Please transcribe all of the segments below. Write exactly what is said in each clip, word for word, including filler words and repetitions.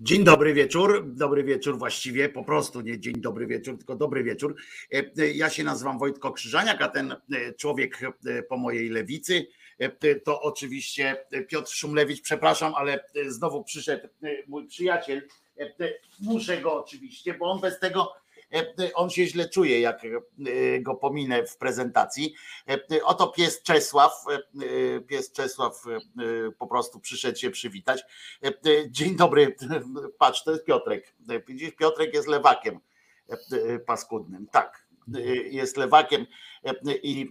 Dzień dobry wieczór, dobry wieczór właściwie, po prostu nie dzień dobry wieczór, tylko dobry wieczór. Ja się nazywam Wojtek Krzyżaniak, a ten człowiek po mojej lewicy to oczywiście Piotr Szumlewicz, przepraszam, ale znowu przyszedł mój przyjaciel. Muszę go oczywiście, bo on bez tego, on się źle czuje, jak go pominę w prezentacji. Oto pies Czesław, pies Czesław po prostu przyszedł się przywitać. Dzień dobry, patrz, to jest Piotrek. Piotrek jest lewakiem paskudnym, tak, jest lewakiem i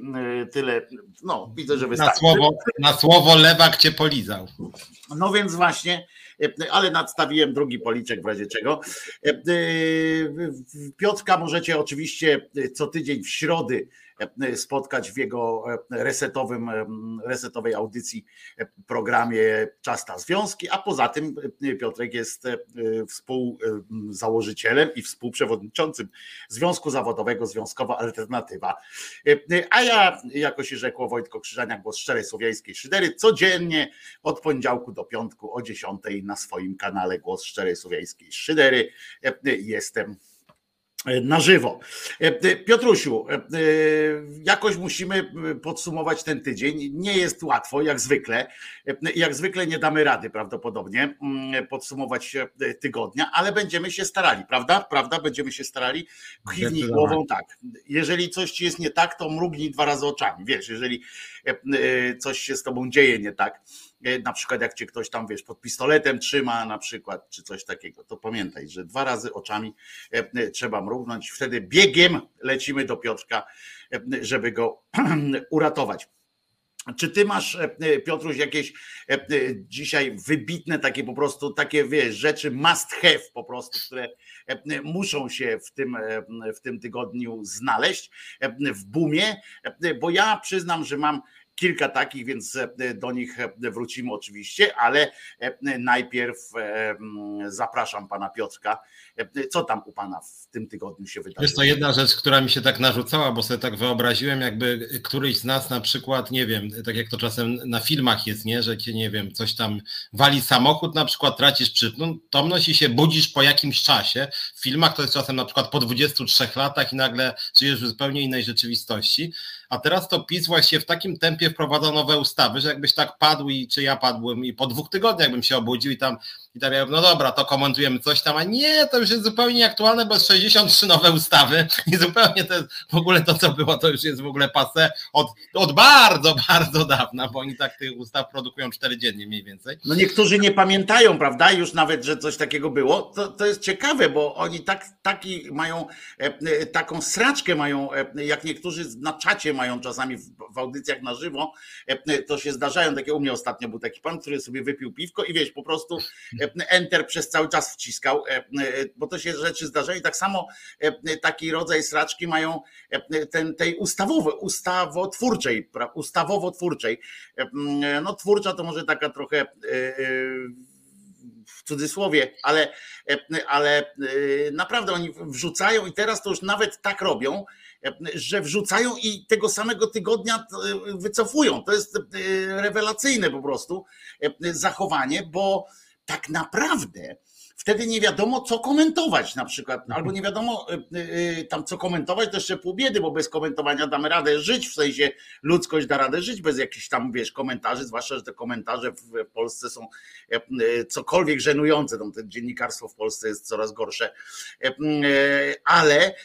tyle, no widzę, że wystarczy. Na słowo, na słowo lewak cię polizał. No więc właśnie, ale nadstawiłem drugi policzek w razie czego. Piotrka możecie oczywiście co tydzień w środy spotkać w jego resetowym, resetowej audycji programie Czas na Związki, a poza tym Piotrek jest współzałożycielem i współprzewodniczącym Związku Zawodowego Związkowa Alternatywa. A ja, jako się rzekło, Wojtko Krzyżaniak, Głos Szczerej Słowiańskiej Szydery, codziennie od poniedziałku do piątku o dziesiątej na swoim kanale Głos Szczerej Słowiańskiej Szydery jestem na żywo. Piotrusiu, jakoś musimy podsumować ten tydzień. Nie jest łatwo, jak zwykle. Jak zwykle nie damy rady prawdopodobnie podsumować tygodnia, ale będziemy się starali, prawda? Prawda? Będziemy się starali. Kiwnij głową, tak. Jeżeli coś ci jest nie tak, to mrugnij dwa razy oczami. Wiesz, jeżeli coś się z tobą dzieje nie tak, na przykład jak cię ktoś tam, wiesz, pod pistoletem trzyma na przykład, czy coś takiego, to pamiętaj, że dwa razy oczami trzeba mrugnąć, wtedy biegiem lecimy do Piotrka, żeby go uratować. Czy ty masz, Piotruś, jakieś dzisiaj wybitne takie po prostu, takie, wiesz, rzeczy must have po prostu, które muszą się w tym, w tym tygodniu znaleźć w boomie, bo ja przyznam, że mam kilka takich, więc do nich wrócimy oczywiście, ale najpierw zapraszam pana Piotrka. Co tam u pana w tym tygodniu się wydarzyło? Jest to jedna rzecz, która mi się tak narzucała, bo sobie tak wyobraziłem, jakby któryś z nas na przykład, nie wiem, tak jak to czasem na filmach jest, nie, że nie wiem, coś tam wali samochód, na przykład tracisz przytomność i się budzisz po jakimś czasie. W filmach to jest czasem na przykład po dwudziestu trzech latach i nagle żyjesz w zupełnie innej rzeczywistości. A teraz to PiS właśnie w takim tempie wprowadza nowe ustawy, że jakbyś tak padł i czy ja padłem i po dwóch tygodniach bym się obudził i tam i tak ja, no dobra, to komentujemy coś tam, a nie, to już jest zupełnie nieaktualne, bo jest sześćdziesiąt trzy nowe ustawy i zupełnie to jest, w ogóle to, co było, to już jest w ogóle passé od, od bardzo, bardzo dawna, bo oni tak tych ustaw produkują cztery dziennie mniej więcej. No niektórzy nie pamiętają, prawda, już nawet, że coś takiego było, to, to jest ciekawe, bo oni tak, taki mają, taką sraczkę mają, jak niektórzy na czacie mają czasami w, w audycjach na żywo, to się zdarzają, takie u mnie ostatnio był taki pan, który sobie wypił piwko i wiesz, po prostu enter przez cały czas wciskał, bo to się rzeczy zdarzają i tak samo taki rodzaj sraczki mają ten, tej ustawowej, ustawotwórczej, ustawowo-twórczej. No twórcza to może taka trochę w cudzysłowie, ale, ale naprawdę oni wrzucają i teraz to już nawet tak robią, że wrzucają i tego samego tygodnia wycofują. To jest rewelacyjne po prostu zachowanie, bo tak naprawdę wtedy nie wiadomo, co komentować na przykład, albo nie wiadomo tam co komentować, to jeszcze pół biedy, bo bez komentowania damy radę żyć, w sensie ludzkość da radę żyć bez jakichś tam, wiesz, komentarzy, zwłaszcza, że te komentarze w Polsce są cokolwiek żenujące, tam to dziennikarstwo w Polsce jest coraz gorsze, ale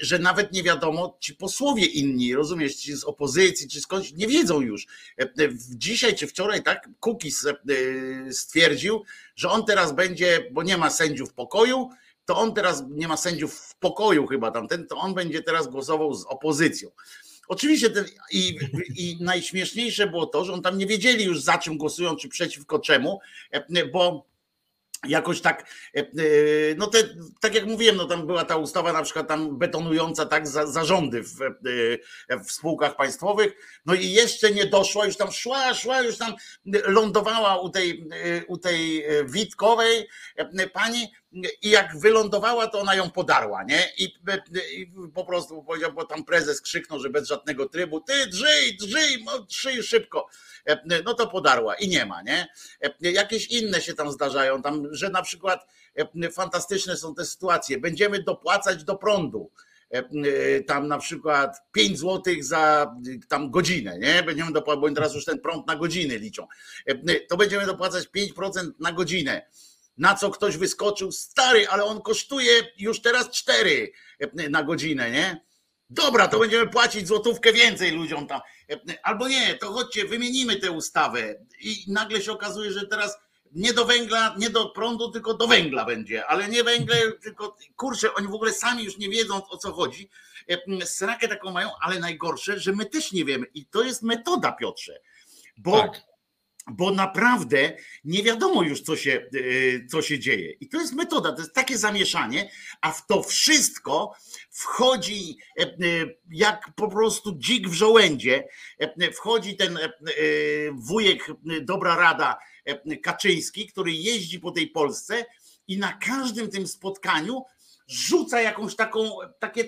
że nawet nie wiadomo, ci posłowie inni, rozumiesz, ci z opozycji, czy skądś, nie wiedzą już. Dzisiaj czy wczoraj, tak, Kukiz stwierdził, że on teraz będzie, bo nie ma sędziów w pokoju, to on teraz nie ma sędziów w pokoju chyba tamten, to on będzie teraz głosował z opozycją. Oczywiście ten, i, i najśmieszniejsze było to, że on tam nie wiedzieli już za czym głosują, czy przeciwko czemu, bo jakoś tak, no te, tak jak mówiłem, no tam była ta ustawa na przykład tam betonująca tak za, zarządy w, w spółkach państwowych, no i jeszcze nie doszła, już tam szła, szła, już tam lądowała u tej, u tej Witkowej pani i jak wylądowała, to ona ją podarła, nie? I, i po prostu powiedział, bo tam prezes krzyknął, że bez żadnego trybu, ty drzyj, drzyj, drzyj szybko, no to podarła i nie ma, nie? Jakieś inne się tam zdarzają, tam że na przykład fantastyczne są te sytuacje. Będziemy dopłacać do prądu tam na przykład pięć złotych za tam godzinę, nie? Będziemy dopłacać, bo teraz już ten prąd na godziny liczą. To będziemy dopłacać pięć procent na godzinę. Na co ktoś wyskoczył, stary, ale on kosztuje już teraz cztery na godzinę, nie? Dobra, to będziemy płacić złotówkę więcej ludziom tam. Albo nie, to chodźcie, wymienimy tę ustawę. I nagle się okazuje, że teraz nie do węgla, nie do prądu, tylko do węgla będzie. Ale nie węgle, tylko kurczę, oni w ogóle sami już nie wiedzą, o co chodzi. Srakę taką mają, ale najgorsze, że my też nie wiemy. I to jest metoda, Piotrze. Bo... Tak. Bo naprawdę nie wiadomo już, co się, co się dzieje. I to jest metoda, to jest takie zamieszanie, a w to wszystko wchodzi jak po prostu dzik w żołędzie. Wchodzi ten wujek, dobra rada, Kaczyński, który jeździ po tej Polsce i na każdym tym spotkaniu rzuca jakąś taką, takie,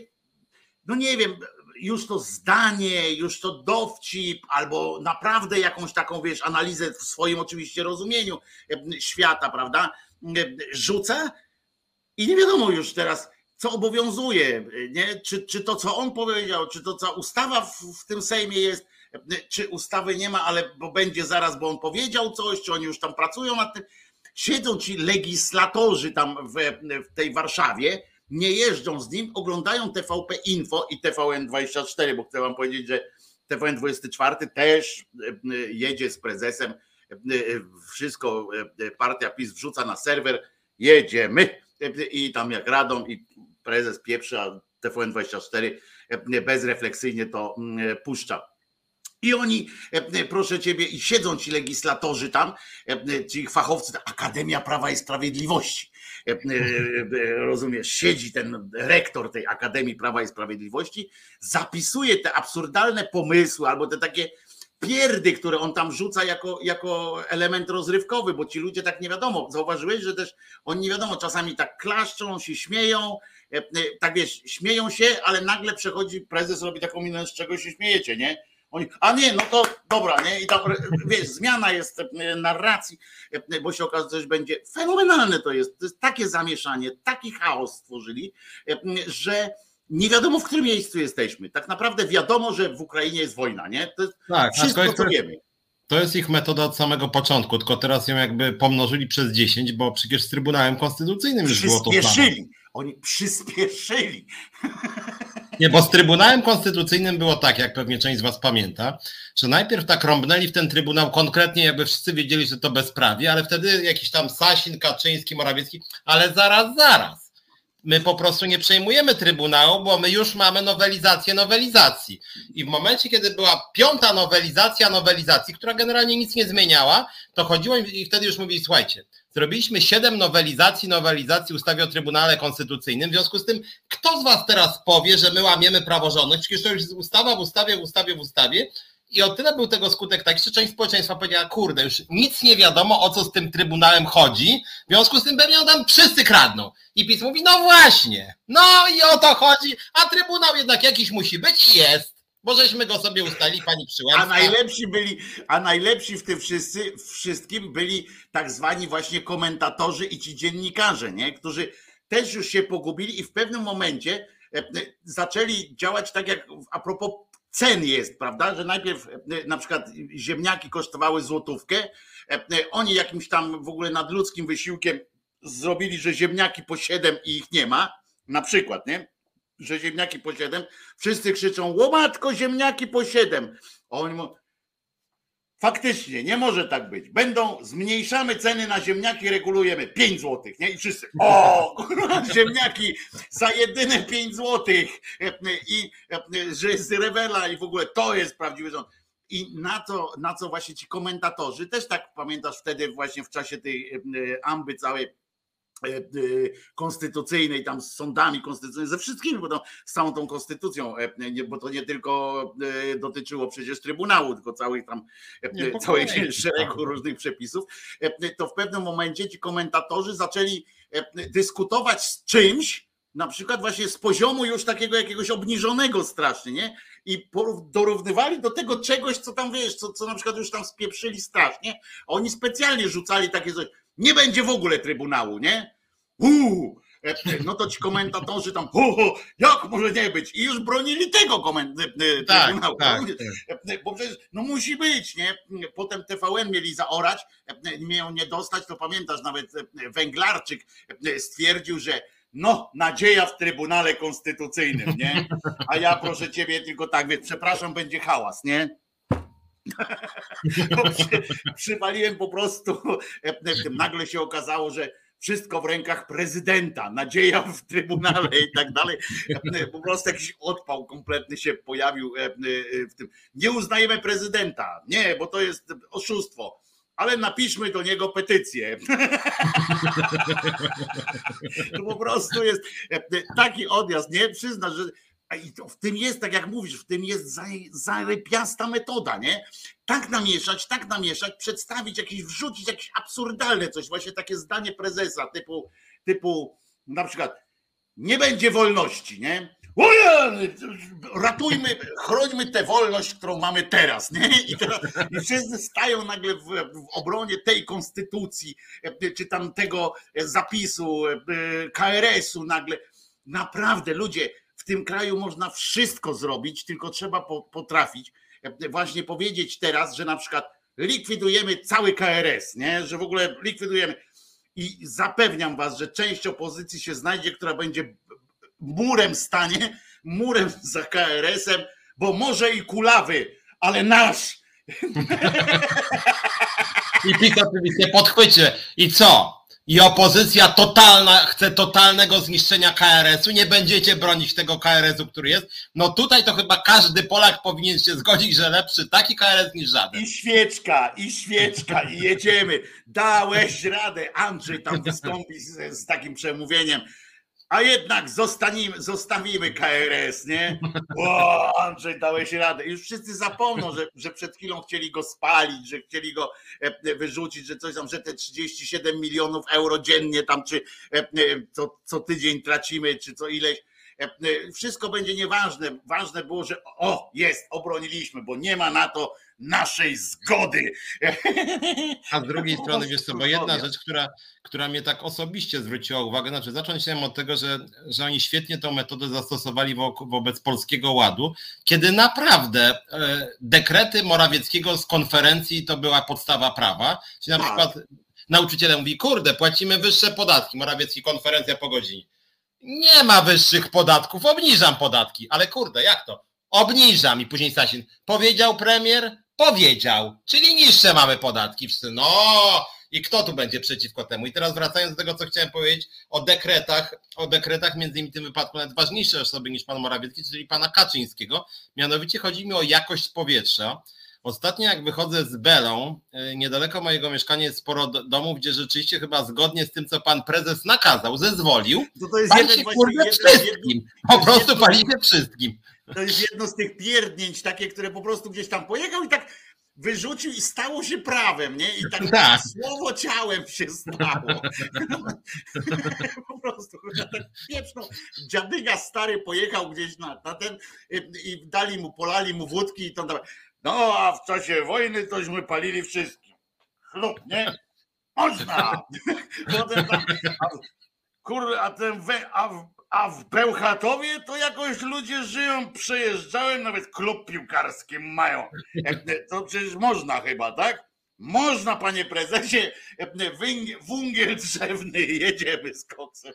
no nie wiem, już to zdanie, już to dowcip, albo naprawdę jakąś taką, wiesz, analizę w swoim oczywiście rozumieniu świata, prawda, rzuca i nie wiadomo już teraz, co obowiązuje, nie? Czy, czy to, co on powiedział, czy to, co ustawa w, w tym Sejmie jest, czy ustawy nie ma, ale bo będzie zaraz, bo on powiedział coś, czy oni już tam pracują nad tym. Siedzą ci legislatorzy tam w, w tej Warszawie, nie jeżdżą z nim, oglądają T V P Info i T V N dwadzieścia cztery, bo chcę wam powiedzieć, że T V N dwadzieścia cztery też jedzie z prezesem, wszystko partia PiS wrzuca na serwer, jedziemy i tam jak radą i prezes pieprzy, a T V N dwadzieścia cztery bezrefleksyjnie to puszcza. I oni, proszę ciebie, i siedzą ci legislatorzy tam, ci fachowcy, Akademia Prawa i Sprawiedliwości, rozumiesz, siedzi ten rektor tej Akademii Prawa i Sprawiedliwości, zapisuje te absurdalne pomysły albo te takie pierdy, które on tam rzuca jako, jako element rozrywkowy, bo ci ludzie tak nie wiadomo, zauważyłeś, że też oni nie wiadomo, czasami tak klaszczą, się śmieją, tak wiesz, śmieją się, ale nagle przechodzi prezes, robi taką minę, z czego się śmiejecie, nie? Oni, a nie, no to dobra, nie? I tam, wiesz, zmiana jest narracji, bo się okazuje, że będzie fenomenalne to jest. To jest takie zamieszanie, taki chaos stworzyli, że nie wiadomo, w którym miejscu jesteśmy. Tak naprawdę wiadomo, że w Ukrainie jest wojna, nie? To jest tak, wszystko, co wiemy. To jest ich metoda od samego początku, tylko teraz ją jakby pomnożyli przez dziesięć, bo przecież z Trybunałem Konstytucyjnym już było to. Przyspieszyli, oni przyspieszyli. Nie, bo z Trybunałem Konstytucyjnym było tak, jak pewnie część z was pamięta, że najpierw tak rąbnęli w ten Trybunał konkretnie, jakby wszyscy wiedzieli, że to bezprawie, ale wtedy jakiś tam Sasin, Kaczyński, Morawiecki, ale zaraz, zaraz. My po prostu nie przejmujemy Trybunału, bo my już mamy nowelizację nowelizacji. I w momencie, kiedy była piąta nowelizacja nowelizacji, która generalnie nic nie zmieniała, to chodziło im i wtedy już mówili, słuchajcie, zrobiliśmy siedem nowelizacji nowelizacji ustawy o Trybunale Konstytucyjnym, w związku z tym kto z was teraz powie, że my łamiemy praworządność, przecież to już jest ustawa w ustawie, w ustawie, w ustawie. I o tyle był tego skutek taki, że część społeczeństwa powiedziała, kurde, już nic nie wiadomo, o co z tym Trybunałem chodzi, w związku z tym pewnie on tam wszyscy kradną. I PiS mówi, no właśnie, no i o to chodzi, a Trybunał jednak jakiś musi być i jest. Bo żeśmy go sobie ustalili, pani Przyłębska. A najlepsi byli, a najlepsi w tym wszyscy, wszystkim byli tak zwani właśnie komentatorzy i ci dziennikarze, nie? Którzy też już się pogubili i w pewnym momencie zaczęli działać tak jak a propos cen jest, prawda? Że najpierw na przykład ziemniaki kosztowały złotówkę, oni jakimś tam w ogóle nadludzkim wysiłkiem zrobili, że ziemniaki po siedem i ich nie ma, na przykład, nie? Że ziemniaki po siedem, wszyscy krzyczą, łomatko, ziemniaki po siedem. Oni mówią, faktycznie, nie może tak być. Będą, zmniejszamy ceny na ziemniaki, regulujemy pięć złotych, nie? I wszyscy, o, ziemniaki za jedyne pięć złotych i że jest rewela i w ogóle to jest prawdziwy rząd. I na to, na co właśnie ci komentatorzy, też tak pamiętasz wtedy właśnie w czasie tej amby całej, konstytucyjnej, tam z sądami konstytucyjnymi, ze wszystkimi, bo tam, z całą tą konstytucją, bo to nie tylko dotyczyło przecież Trybunału, tylko całej tam nie, całej szeregu różnych przepisów, to w pewnym momencie ci komentatorzy zaczęli dyskutować z czymś, na przykład właśnie z poziomu już takiego jakiegoś obniżonego strasznie, nie? I dorównywali do tego czegoś, co tam wiesz, co, co na przykład już tam spieprzyli strasznie, a oni specjalnie rzucali takie coś, Nie będzie w ogóle trybunału, nie? Uuu, no to ci komentatorzy tam, oho, jak może nie być? I już bronili tego koment- trybunału. Tak, tak. Bo przecież, no musi być, nie? Potem T V N mieli zaorać, mieli nie dostać, to pamiętasz, nawet Węglarczyk stwierdził, że no, nadzieja w Trybunale Konstytucyjnym, nie? A ja proszę ciebie tylko tak, więc przepraszam, będzie hałas, nie? przy, przywaliłem po prostu, nagle się okazało, że wszystko w rękach prezydenta, nadzieja w Trybunale i tak dalej. Po prostu jakiś odpał kompletny się pojawił w tym. Nie uznajemy prezydenta, nie, bo to jest oszustwo. Ale napiszmy do niego petycję. To po prostu jest taki odjazd, nie? Przyznasz, że i to w tym jest, tak jak mówisz, w tym jest zarypiasta metoda, nie? Tak namieszać, tak namieszać, przedstawić jakieś, wrzucić jakieś absurdalne coś, właśnie takie zdanie prezesa typu, typu na przykład nie będzie wolności, nie? Ratujmy, chrońmy tę wolność, którą mamy teraz, nie? I, teraz, i wszyscy stają nagle w, w obronie tej konstytucji, czy tam tego zapisu K R S-u nagle. Naprawdę ludzie, w tym kraju można wszystko zrobić, tylko trzeba potrafić właśnie powiedzieć teraz, że na przykład likwidujemy cały K R S, nie? Że w ogóle likwidujemy. I zapewniam was, że część opozycji się znajdzie, która będzie murem stanie, murem za K R S-em, bo może i kulawy, ale nasz. I PiS oczywiście podchwycie. I co? I opozycja totalna chce totalnego zniszczenia K R S-u. Nie będziecie bronić tego K R S-u, który jest. No tutaj to chyba każdy Polak powinien się zgodzić, że lepszy taki K R S niż żaden. I świeczka, i świeczka, i jedziemy. Dałeś radę. Andrzej tam wystąpi z, z takim przemówieniem. A jednak zostawimy, zostawimy K R S, nie? O, Andrzej, dałeś radę. Już wszyscy zapomną, że, że przed chwilą chcieli go spalić, że chcieli go wyrzucić, że coś tam, że te trzydzieści siedem milionów euro dziennie tam, czy co, co tydzień tracimy, czy co ileś. Wszystko będzie nieważne. Ważne było, że o, jest, obroniliśmy, bo nie ma na to naszej zgody. A z drugiej strony, wiesz co, bo jedna rzecz, która, która mnie tak osobiście zwróciła uwagę, znaczy zacząć się od tego, że, że oni świetnie tą metodę zastosowali wobec Polskiego Ładu, kiedy naprawdę dekrety Morawieckiego z konferencji to była podstawa prawa, czyli na przykład nauczyciele mówi, kurde, płacimy wyższe podatki, Morawiecki konferencja po godzinie. Nie ma wyższych podatków, obniżam podatki, ale kurde, jak to? Obniżam. I później Sasin, powiedział premier? Powiedział, czyli niższe mamy podatki. Wszyscy, no i kto tu będzie przeciwko temu? I teraz wracając do tego, co chciałem powiedzieć o dekretach, o dekretach między innymi w tym wypadku nawet ważniejsze osoby niż pan Morawiecki, czyli pana Kaczyńskiego. Mianowicie chodzi mi o jakość powietrza. Ostatnio jak wychodzę z Belą, niedaleko mojego mieszkania jest sporo domów, gdzie rzeczywiście chyba zgodnie z tym, co pan prezes nakazał, zezwolił, no to jest pali się kurde wszystkim. Po prostu pali się wszystkim. To jest jedno z tych pierdnięć takie, które po prostu gdzieś tam pojechał i tak wyrzucił i stało się prawem, nie? I tak, tak. Słowo ciałem się stało. Po prostu tak pieprzno. Dziadyga stary pojechał gdzieś na, na ten i dali mu, polali mu wódki i to tam. No a w czasie wojny tośmy palili wszystkim. Chlub, nie? Można! Tam, a, kur, a ten we, a w, a w Bełchatowie to jakoś ludzie żyją, przejeżdżałem, nawet klub piłkarski mają. To przecież można chyba, tak? Można, panie prezesie, węgiel drzewny, jedziemy z koksem.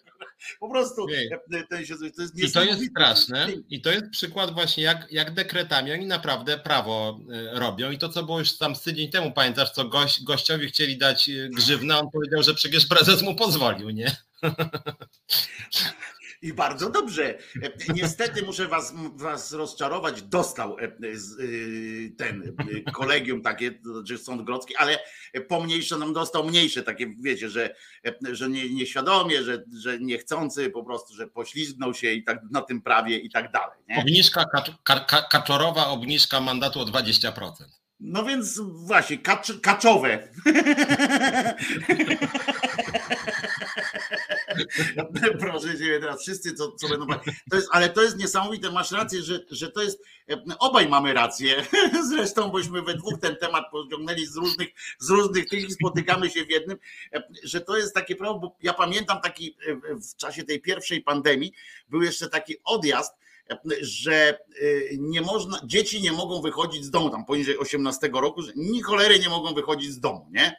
Po prostu ten się, to jest. I to jest straszne i to jest przykład właśnie jak, jak dekretami oni naprawdę prawo robią i to co było już tam z tydzień temu, pamiętasz, co gość, gościowi chcieli dać grzywnę, on powiedział, że przecież prezes mu pozwolił, nie? I bardzo dobrze. Niestety muszę was, was rozczarować. Dostał ten kolegium takie, znaczy Sąd Grodzki, ale pomniejsze nam dostał mniejsze takie, wiecie, że, że nie, nieświadomie, że, że niechcący po prostu, że poślizgnął się i tak na tym prawie i tak dalej. Nie? Obniżka, kaczorowa obniżka mandatu o dwadzieścia procent. No więc właśnie, kacz, kaczowe. Proszę ciebie teraz wszyscy, co, co będą... To jest, ale to jest niesamowite, masz rację, że, że to jest... Obaj mamy rację, zresztą bośmy we dwóch ten temat pociągnęli z różnych, z różnych tych i spotykamy się w jednym, że to jest takie prawo, bo ja pamiętam taki w czasie tej pierwszej pandemii był jeszcze taki odjazd, że nie można, dzieci nie mogą wychodzić z domu, tam poniżej osiemnastego roku, że ni cholery nie mogą wychodzić z domu, nie?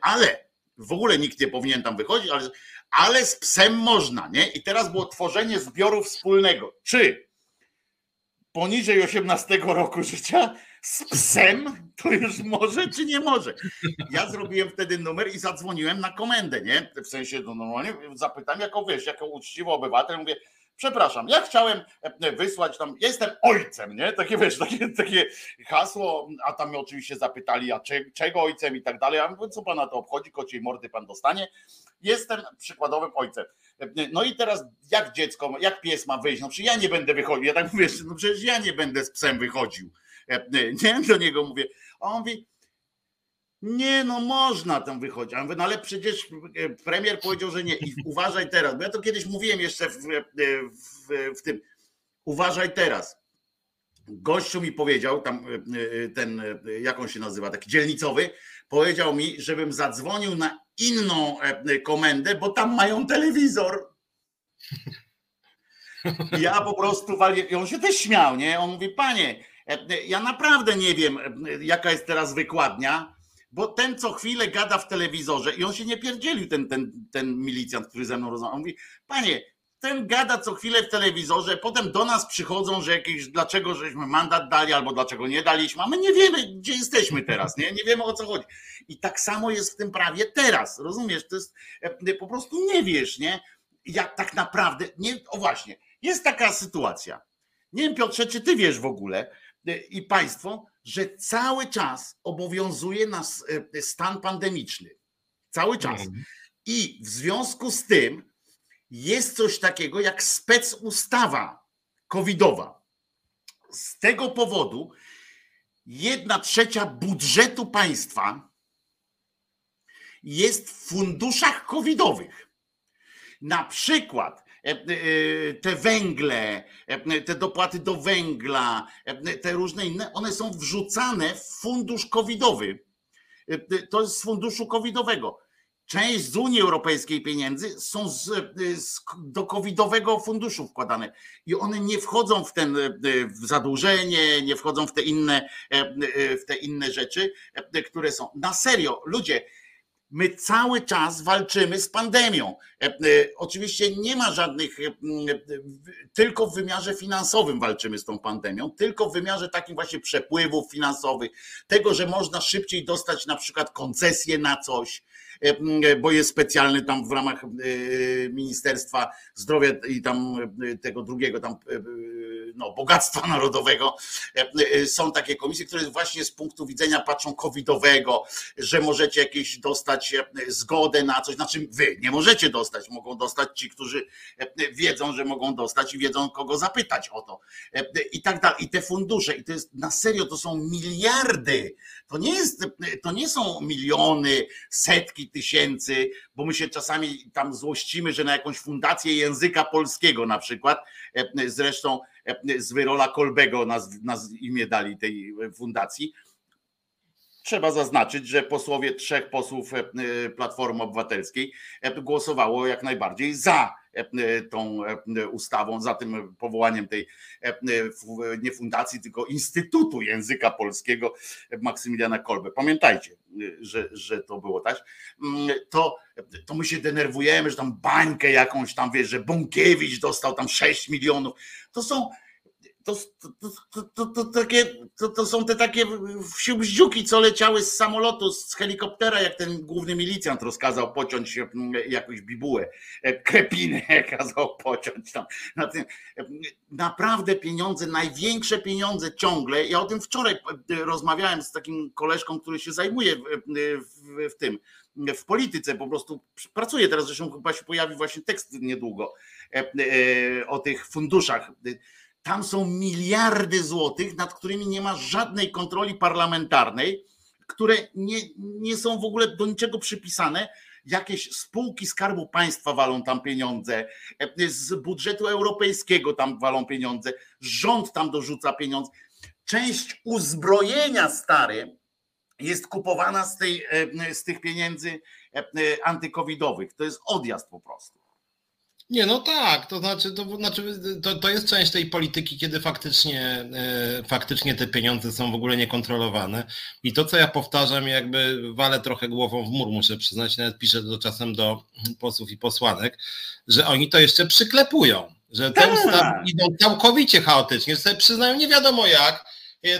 Ale w ogóle nikt nie powinien tam wychodzić, ale, ale z psem można, nie? I teraz było tworzenie zbioru wspólnego. Czy poniżej osiemnastego roku życia z psem to już może, czy nie może? Ja zrobiłem wtedy numer i zadzwoniłem na komendę, nie? W sensie, no normalnie zapytam, jako wiesz, jako uczciwy obywatel, mówię, przepraszam, ja chciałem wysłać tam, jestem ojcem, nie? Takie wiesz, takie, takie hasło, a tam mnie oczywiście zapytali, a czy, czego ojcem i tak dalej, a mówię, co pana to obchodzi, kociej mordy pan dostanie, jestem przykładowym ojcem. No i teraz jak dziecko, jak pies ma wyjść, no przecież ja nie będę wychodził, ja tak mówię, no przecież ja nie będę z psem wychodził, nie? Do niego mówię, a on mówi, nie, no można tam wychodzić. A mówię, no ale przecież premier powiedział, że nie. I uważaj teraz. Bo ja to kiedyś mówiłem jeszcze w, w, w tym. Uważaj teraz. Gościu mi powiedział, tam ten, jak on się nazywa, taki dzielnicowy, powiedział mi, żebym zadzwonił na inną komendę, bo tam mają telewizor. I ja po prostu waliłem. I on się też śmiał, nie? On mówi, panie, ja naprawdę nie wiem, jaka jest teraz wykładnia, bo ten co chwilę gada w telewizorze i on się nie pierdzielił, ten, ten, ten milicjant, który ze mną rozmawiał. On mówi, panie, ten gada co chwilę w telewizorze, potem do nas przychodzą, że jakieś, dlaczego żeśmy mandat dali albo dlaczego nie daliśmy, a my nie wiemy, gdzie jesteśmy teraz, nie, nie wiemy o co chodzi. I tak samo jest w tym prawie teraz, rozumiesz, to jest, po prostu nie wiesz, nie, jak tak naprawdę, nie, o właśnie, jest taka sytuacja, nie wiem Piotrze, czy ty wiesz w ogóle i państwo, że cały czas obowiązuje nas stan pandemiczny. Cały czas. I w związku z tym jest coś takiego jak specustawa covidowa. Z tego powodu jedna trzecia budżetu państwa jest w funduszach covidowych. Na przykład te węgle, te dopłaty do węgla, te różne inne, one są wrzucane w fundusz covidowy. To jest z funduszu covidowego. Część z Unii Europejskiej pieniędzy są z, z, do covidowego funduszu wkładane i one nie wchodzą w ten w zadłużenie, nie wchodzą w te inne, w te inne rzeczy, które są. Na serio, ludzie, my cały czas walczymy z pandemią. Oczywiście nie ma żadnych, tylko w wymiarze finansowym walczymy z tą pandemią, tylko w wymiarze takim właśnie przepływów finansowych, tego, że można szybciej dostać na przykład koncesję na coś, bo jest specjalny tam w ramach Ministerstwa Zdrowia i tam tego drugiego tam no, Bogactwa Narodowego. Są takie komisje, które właśnie z punktu widzenia patrzą covidowego, że możecie jakieś dostać zgodę na coś, znaczy wy nie możecie dostać, mogą dostać ci, którzy wiedzą, że mogą dostać i wiedzą kogo zapytać o to i tak dalej. I te fundusze, i to jest na serio, to są miliardy, to nie jest, to nie są miliony, setki tysięcy, bo my się czasami tam złościmy, że na jakąś fundację języka polskiego na przykład, zresztą z Wyrola Kolbego nas, nas imię dali tej fundacji. Trzeba zaznaczyć, że posłowie trzech posłów Platformy Obywatelskiej głosowało jak najbardziej za tą ustawą, za tym powołaniem tej nie fundacji, tylko Instytutu Języka Polskiego Maksymiliana Kolbe. Pamiętajcie, że, że to było tak. To, to my się denerwujemy, że tam bańkę jakąś tam, wiesz, że Bąkiewicz dostał tam sześć milionów. To są... To, to, to, to, takie, to, to są te takie wsiubździuki, co leciały z samolotu, z helikoptera, jak ten główny milicjant rozkazał pociąć jakąś bibułę, krepinę kazał pociąć tam. Naprawdę pieniądze, największe pieniądze ciągle. Ja o tym wczoraj rozmawiałem z takim koleżką, który się zajmuje w, w tym, w polityce, po prostu pracuje teraz, zresztą chyba się pojawi właśnie tekst niedługo o tych funduszach. Tam są miliardy złotych, nad którymi nie ma żadnej kontroli parlamentarnej, które nie, nie są w ogóle do niczego przypisane, jakieś spółki Skarbu Państwa walą tam pieniądze, z budżetu europejskiego tam walą pieniądze, rząd tam dorzuca pieniądze. Część uzbrojenia, stary, jest kupowana z, tej, z tych pieniędzy antykowidowych. To jest odjazd po prostu. Nie, no tak, to znaczy, to, znaczy to, to jest część tej polityki, kiedy faktycznie, e, faktycznie te pieniądze są w ogóle niekontrolowane i to, co ja powtarzam, jakby walę trochę głową w mur, muszę przyznać, nawet piszę to czasem do posłów i posłanek, że oni to jeszcze przyklepują, że te ustawy idą całkowicie chaotycznie, że sobie przyznają nie wiadomo jak,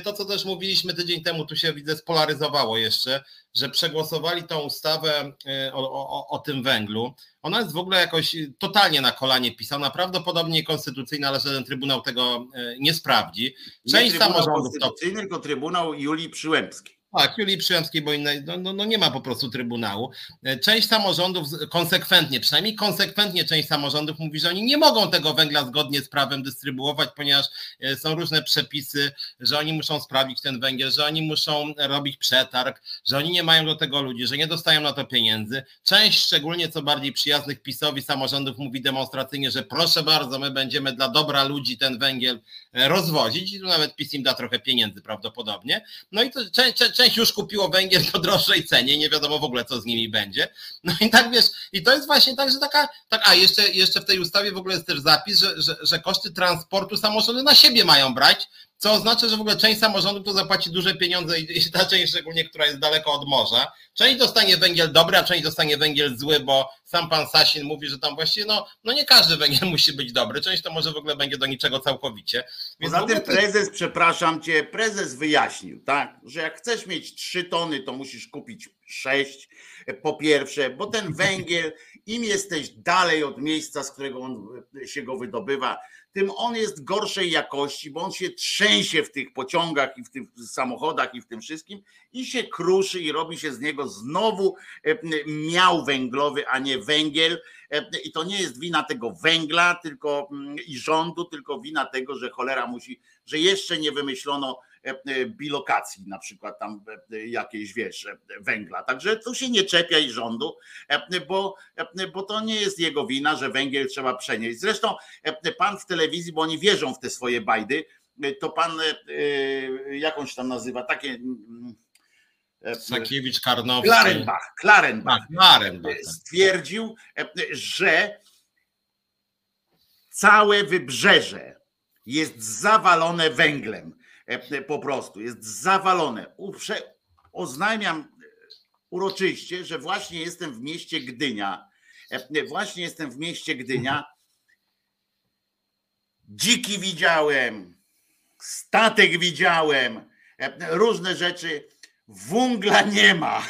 to co też mówiliśmy tydzień temu, tu się widzę spolaryzowało jeszcze, że przegłosowali tą ustawę o, o, o tym węglu. Ona jest w ogóle jakoś totalnie na kolanie pisana, prawdopodobnie niekonstytucyjna, ale żaden trybunał tego nie sprawdzi. Część nie trybunał konstytucyjny, to... tylko Trybunał Julii Przyłębskiej. Tak, Julii Przyłębskiej, bo innej, no, no, no nie ma po prostu trybunału. Część samorządów konsekwentnie, przynajmniej konsekwentnie część samorządów mówi, że oni nie mogą tego węgla zgodnie z prawem dystrybuować, ponieważ są różne przepisy, że oni muszą sprawdzić ten węgiel, że oni muszą robić przetarg, że oni nie mają do tego ludzi, że nie dostają na to pieniędzy. Część szczególnie co bardziej przyjaznych PiS-owi samorządów mówi demonstracyjnie, że proszę bardzo, my będziemy dla dobra ludzi ten węgiel rozwozić i tu nawet PiS im da trochę pieniędzy prawdopodobnie. No i to część Część już kupiło węgiel po droższej cenie, nie wiadomo w ogóle co z nimi będzie. No i tak wiesz, i to jest właśnie tak, że taka, tak, a jeszcze, jeszcze w tej ustawie w ogóle jest też zapis, że, że, że koszty transportu samorządy na siebie mają brać, co oznacza, że w ogóle część samorządów to zapłaci duże pieniądze i ta część szczególnie, która jest daleko od morza. Część dostanie węgiel dobry, a część dostanie węgiel zły, bo sam pan Sasin mówi, że tam właściwie no, no nie każdy węgiel musi być dobry, część to może w ogóle będzie do niczego całkowicie. Więc poza tym prezes, jest... przepraszam cię, prezes wyjaśnił, tak, że jak chcesz mieć trzy tony, to musisz kupić sześć, po pierwsze, bo ten węgiel, im jesteś dalej od miejsca, z którego on się go wydobywa, tym on jest gorszej jakości, bo on się trzęsie w tych pociągach i w tych samochodach i w tym wszystkim i się kruszy i robi się z niego znowu miał węglowy, a nie węgiel. I to nie jest wina tego węgla tylko i rządu, tylko wina tego, że cholera musi, że jeszcze nie wymyślono bilokacji na przykład tam jakiejś, wiesz, węgla. Także tu się nie czepiaj rządu, bo, bo to nie jest jego wina, że węgiel trzeba przenieść. Zresztą pan w telewizji, bo oni wierzą w te swoje bajdy, to pan, jakąś tam nazywa, takie... Sakiewicz, Karnowski. Klarenbach, Klarenbach, Klarenbach stwierdził, że całe wybrzeże jest zawalone węglem. Po prostu jest zawalone. Oznajmiam uroczyście, że właśnie jestem w mieście Gdynia. Właśnie jestem w mieście Gdynia. Dziki widziałem, statek widziałem, różne rzeczy. Węgla nie ma.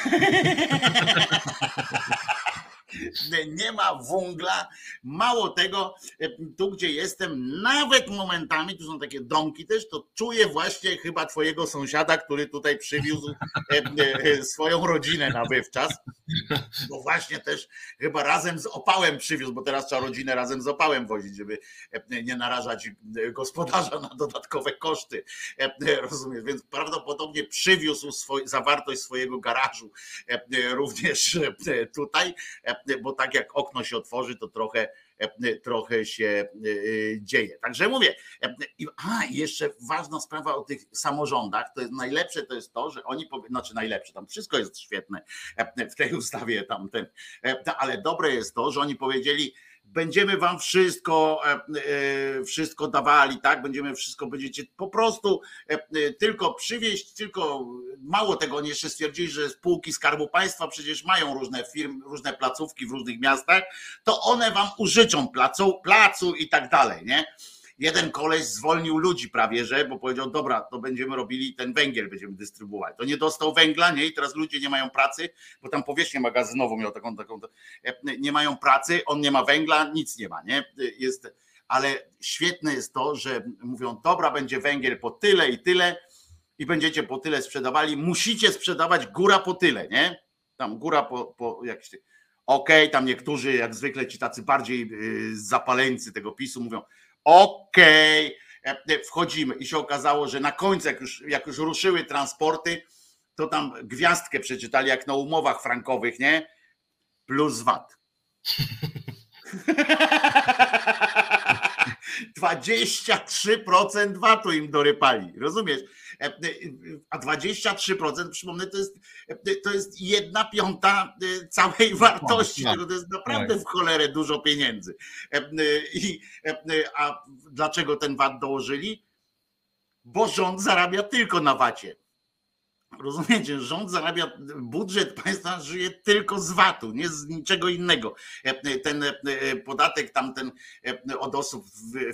Nie ma węgla. Mało tego, tu gdzie jestem, nawet momentami, tu są takie domki też, to czuję właśnie chyba twojego sąsiada, który tutaj przywiózł swoją rodzinę na wywczas. Bo właśnie też chyba razem z opałem przywiózł, bo teraz trzeba rodzinę razem z opałem wozić, żeby nie narażać gospodarza na dodatkowe koszty. Rozumiesz? Więc prawdopodobnie przywiózł swój, zawartość swojego garażu również tutaj, bo tak jak okno się otworzy, to trochę, trochę się dzieje. Także mówię, a jeszcze ważna sprawa o tych samorządach, to jest najlepsze to jest to, że oni, znaczy najlepsze, tam wszystko jest świetne w tej ustawie tamten, ale dobre jest to, że oni powiedzieli, będziemy wam wszystko, wszystko dawali, tak? Będziemy wszystko, będziecie po prostu tylko przywieźć, tylko mało tego, oni jeszcze stwierdzili, że spółki Skarbu Państwa przecież mają różne firmy, różne placówki w różnych miastach, to one wam użyczą placu, placu i tak dalej, nie? Jeden koleś zwolnił ludzi prawie, że, bo powiedział, dobra, to będziemy robili ten węgiel, będziemy dystrybuować. To nie dostał węgla, nie? I teraz ludzie nie mają pracy, bo tam powierzchnię magazynową miał taką, taką, nie mają pracy, on nie ma węgla, nic nie ma, nie? Jest, ale świetne jest to, że mówią, dobra, będzie węgiel po tyle i tyle i będziecie po tyle sprzedawali, musicie sprzedawać góra po tyle, nie? Tam góra po, po jakiś... Okej, okay, tam niektórzy, jak zwykle ci tacy bardziej zapaleńcy tego PiSu mówią, okej, okay, wchodzimy i się okazało, że na końcu jak już, jak już ruszyły transporty, to tam gwiazdkę przeczytali jak na umowach frankowych, nie? plus V A T. dwadzieścia trzy procent V A T-u im dorypali, rozumiesz? A dwadzieścia trzy procent, przypomnę, to jest, to jest jedna piąta całej wartości, tego to jest naprawdę w cholerę dużo pieniędzy. I, a dlaczego ten V A T dołożyli? Bo rząd zarabia tylko na V A T-ie. Rozumiecie, rząd zarabia, budżet państwa żyje tylko z V A T-u, nie z niczego innego. Ten podatek tamten od osób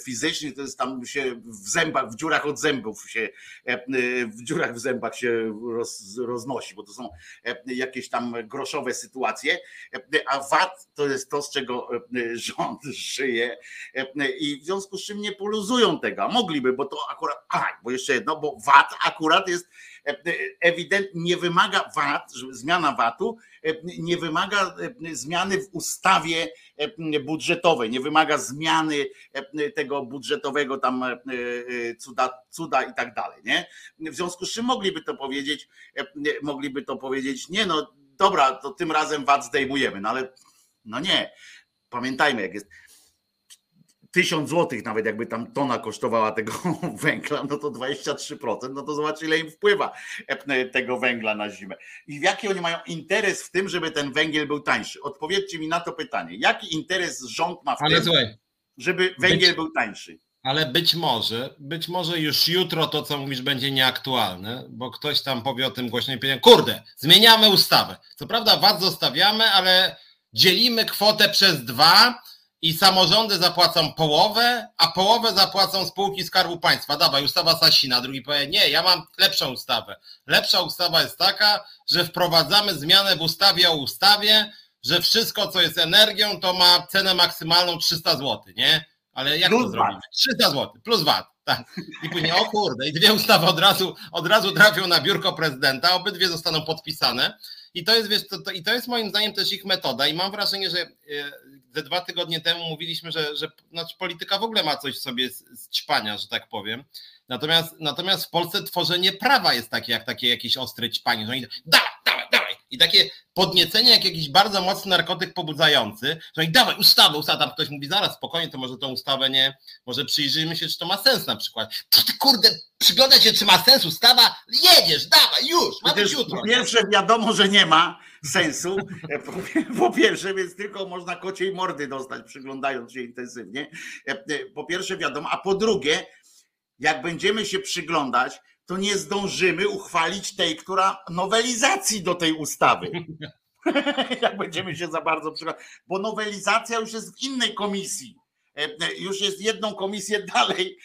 fizycznych, to jest tam się w zębach, w dziurach od zębów się, w dziurach w zębach się roz, roznosi, bo to są jakieś tam groszowe sytuacje, a V A T to jest to, z czego rząd żyje i w związku z czym nie poluzują tego, a mogliby, bo to akurat, a, bo jeszcze jedno, bo V A T akurat jest ewidentnie nie wymaga V A T, zmiana V A T-u nie wymaga zmiany w ustawie budżetowej, nie wymaga zmiany tego budżetowego tam cuda, cuda i tak dalej, nie? W związku z czym mogliby to powiedzieć, mogliby to powiedzieć, nie no dobra, to tym razem V A T zdejmujemy, no ale no nie, pamiętajmy jak jest. Tysiąc złotych nawet jakby tam tona kosztowała tego węgla, no to dwadzieścia trzy procent, no to zobacz ile im wpływa tego węgla na zimę. I jaki oni mają interes w tym, żeby ten węgiel był tańszy? Odpowiedzcie mi na to pytanie. Jaki interes rząd ma w ale tym, słuchaj, żeby węgiel być, był tańszy? Ale być może, być może już jutro to, co mówisz, będzie nieaktualne, bo ktoś tam powie o tym głośno i powie, kurde, zmieniamy ustawę. Co prawda V A T zostawiamy, ale dzielimy kwotę przez dwa, i samorządy zapłacą połowę, a połowę zapłacą spółki Skarbu Państwa. Dawaj, ustawa Sasina. Drugi powie, nie, ja mam lepszą ustawę. Lepsza ustawa jest taka, że wprowadzamy zmianę w ustawie o ustawie, że wszystko, co jest energią, to ma cenę maksymalną trzysta złotych, nie? Ale jak plus to zrobimy? trzysta złotych, plus V A T. Tak. I później, o kurde, i dwie ustawy od razu, od razu trafią na biurko prezydenta, obydwie zostaną podpisane. I to jest, wiesz, to, to, i to jest moim zdaniem też ich metoda i mam wrażenie, że ze dwa tygodnie temu mówiliśmy, że, że znaczy polityka w ogóle ma coś w sobie z, z ćpania, że tak powiem. Natomiast, natomiast w Polsce tworzenie prawa jest takie jak takie jakieś ostre ćpanie, że oni dawaj, dawaj, dawaj. I takie podniecenie jak jakiś bardzo mocny narkotyk pobudzający, że oni dawaj, ustawę, ustawę. Tam ktoś mówi zaraz spokojnie, to może tą ustawę nie, może przyjrzyjmy się, czy to ma sens na przykład. Ty, kurde, przyglądać się, czy ma sens ustawa, jedziesz, dawaj, już, mamy jutro. Po pierwsze wiadomo, że nie ma sensu, po pierwsze, więc tylko można kociej mordy dostać, przyglądając się intensywnie, po pierwsze wiadomo, a po drugie, jak będziemy się przyglądać, to nie zdążymy uchwalić tej, która nowelizacji do tej ustawy. Jak będziemy się za bardzo przyglądać, bo nowelizacja już jest w innej komisji. Już jest jedną komisję dalej,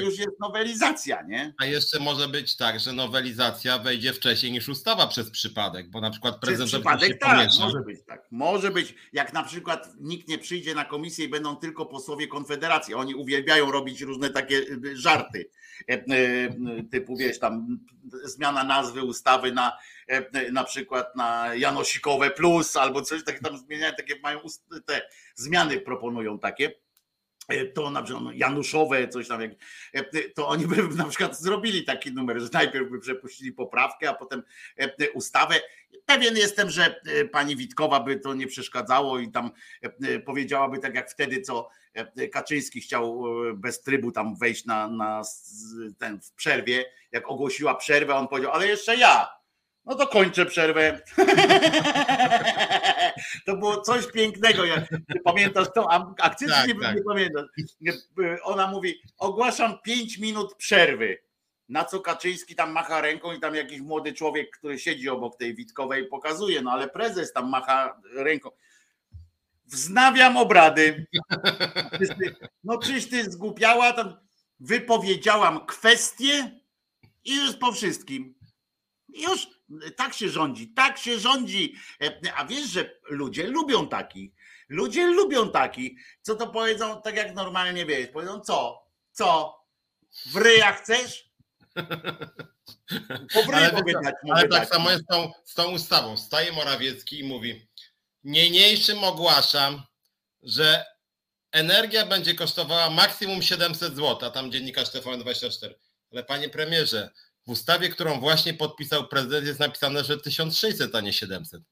już jest nowelizacja, nie? A jeszcze może być tak, że nowelizacja wejdzie wcześniej niż ustawa przez przypadek, bo na przykład prezydent... Przez przypadek, tak, może być tak. Może być, jak na przykład nikt nie przyjdzie na komisję i będą tylko posłowie Konfederacji. Oni uwielbiają robić różne takie żarty, typu wiesz tam zmiana nazwy ustawy na... na przykład na Janosikowe Plus albo coś tak tam zmieniają, takie mają te zmiany proponują takie, to na przykład Januszowe coś tam, to oni by na przykład zrobili taki numer, że najpierw by przepuścili poprawkę, a potem ustawę. Pewien jestem, że pani Witkowa by to nie przeszkadzało i tam powiedziałaby tak jak wtedy, co Kaczyński chciał bez trybu tam wejść na, na ten w przerwie, jak ogłosiła przerwę, on powiedział, ale jeszcze ja. No to kończę przerwę. To było coś pięknego. Ja, pamiętasz tą akcję? Tak, nie, tak. Nie pamiętasz. Ona mówi, ogłaszam pięć minut przerwy. Na co Kaczyński tam macha ręką i tam jakiś młody człowiek, który siedzi obok tej Witkowej pokazuje, no ale prezes tam macha ręką. Wznawiam obrady. No czyś ty zgłupiała, tam wypowiedziałam kwestię i już po wszystkim. Już tak się rządzi, tak się rządzi, a wiesz, że ludzie lubią taki, ludzie lubią taki, co to powiedzą, tak jak normalnie wiesz, powiedzą co, co, w ryja chcesz? Po ale wiesz, dać, ale tak dać. Samo jest tą, z tą ustawą, staje Morawiecki i mówi, niniejszym ogłaszam, że energia będzie kosztowała maksimum siedemset złotych, a tam dziennikarz T V N dwadzieścia cztery, ale panie premierze, w ustawie, którą właśnie podpisał prezydent, jest napisane, że tysiąc sześćset, a nie siedemset.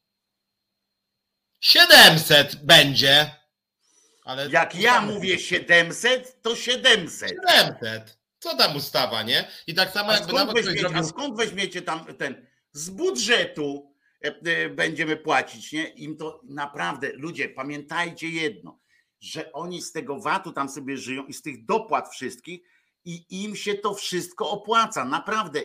siedemset będzie. Ale jak ja mówię siedemset, to siedemset. siedemset. Co tam ustawa, nie? I tak samo jakby nawet weźmiecie, zrobił... A skąd weźmiecie tam ten... Z budżetu będziemy płacić, nie? Im to naprawdę... Ludzie, pamiętajcie jedno, że oni z tego vatu tam sobie żyją i z tych dopłat wszystkich i im się to wszystko opłaca. Naprawdę.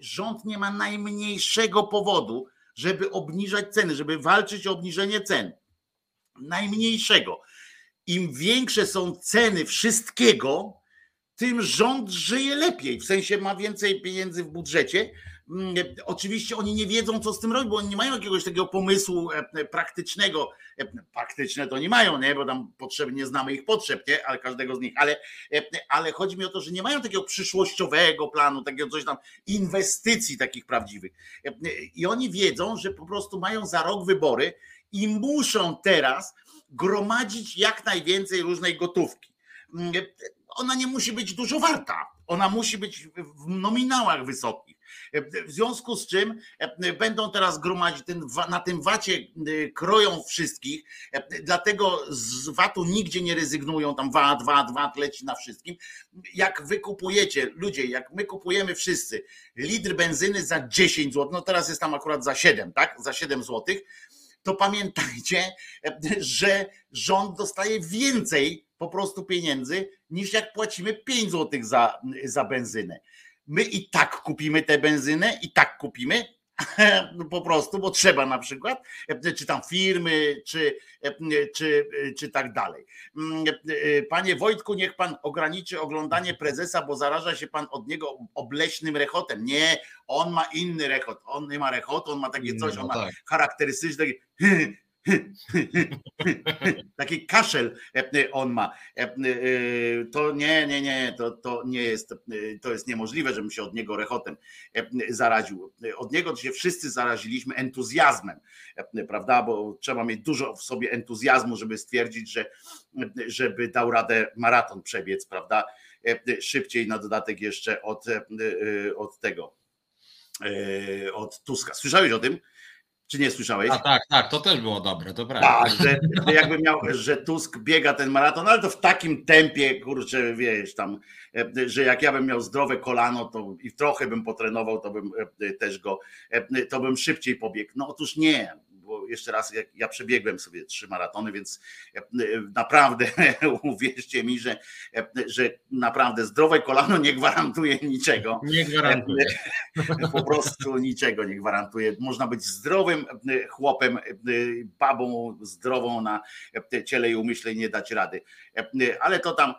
Rząd nie ma najmniejszego powodu, żeby obniżać ceny, żeby walczyć o obniżenie cen. Najmniejszego. Im większe są ceny wszystkiego, tym rząd żyje lepiej. W sensie ma więcej pieniędzy w budżecie. Oczywiście oni nie wiedzą, co z tym robić, bo oni nie mają jakiegoś takiego pomysłu praktycznego. Praktyczne to nie mają, nie? Bo tam potrzeby, nie znamy ich potrzeb, nie? Ale każdego z nich. Ale, ale chodzi mi o to, że nie mają takiego przyszłościowego planu, takiego coś tam, inwestycji takich prawdziwych. I oni wiedzą, że po prostu mają za rok wybory i muszą teraz gromadzić jak najwięcej różnej gotówki. Ona nie musi być dużo warta, ona musi być w nominałach wysokich. W związku z czym będą teraz gromadzić, ten, na tym vacie kroją wszystkich, dlatego z vatu nigdzie nie rezygnują, tam VAT, VAT, VAT leci na wszystkim. Jak wy kupujecie, ludzie, jak my kupujemy wszyscy litr benzyny za dziesięć złotych, no teraz jest tam akurat za siedem, tak? Za siedem złotych, to pamiętajcie, że rząd dostaje więcej po prostu pieniędzy niż jak płacimy pięć złotych za, za benzynę. My i tak kupimy tę benzynę, i tak kupimy po prostu, bo trzeba na przykład, czy tam firmy, czy, czy, czy tak dalej. Panie Wojtku, niech pan ograniczy oglądanie prezesa, bo zaraża się pan od niego obleśnym rechotem. Nie, on ma inny rechot, on nie ma rechotu, on ma takie coś, on ma charakterystyczne... Taki kaszel on ma. To nie, nie, nie, to, to nie jest, to jest niemożliwe, żebym się od niego rechotem zaraził. Od niego to się wszyscy zaraziliśmy entuzjazmem, prawda? Bo trzeba mieć dużo w sobie entuzjazmu, żeby stwierdzić, że żeby dał radę maraton przebiec, prawda? Szybciej na dodatek jeszcze od, od tego, od Tuska. Słyszałeś o tym? Czy nie słyszałeś? A tak, tak, to też było dobre, to prawda. Tak, że, że jakby miał, że Tusk biega ten maraton, ale to w takim tempie, kurczę, wiesz, tam, że jak ja bym miał zdrowe kolano to i trochę bym potrenował, to bym też go, to bym szybciej pobiegł. No otóż nie, bo jeszcze raz, ja przebiegłem sobie trzy maratony, więc naprawdę uwierzcie mi, że, że naprawdę zdrowe kolano nie gwarantuje niczego. Nie gwarantuje. Po prostu niczego nie gwarantuje. Można być zdrowym chłopem, babą zdrową na ciele i umyśle i nie dać rady. Ale to tam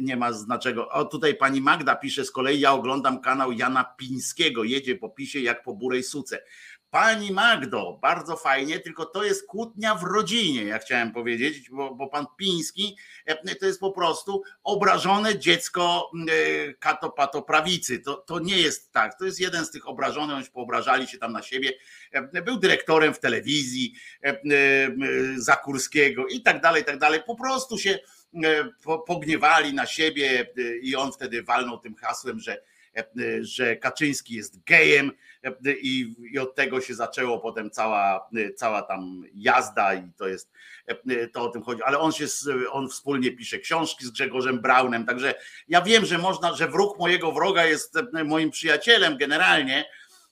nie ma znaczenia. O, tutaj pani Magda pisze z kolei, ja oglądam kanał Jana Pińskiego, jedzie po PiSie jak po burej suce. Pani Magdo, bardzo fajnie, tylko to jest kłótnia w rodzinie, ja chciałem powiedzieć, bo, bo pan Piński to jest po prostu obrażone dziecko katopatoprawicy. To, to nie jest tak, to jest jeden z tych obrażonych, oni poobrażali się tam na siebie, był dyrektorem w telewizji Zakurskiego i tak dalej, i tak dalej, po prostu się pogniewali na siebie i on wtedy walnął tym hasłem, że że Kaczyński jest gejem i, i od tego się zaczęło potem cała, cała tam jazda i to jest, to o tym chodzi, ale on się, on wspólnie pisze książki z Grzegorzem Braunem, także ja wiem, że można, że wróg mojego wroga jest moim przyjacielem generalnie,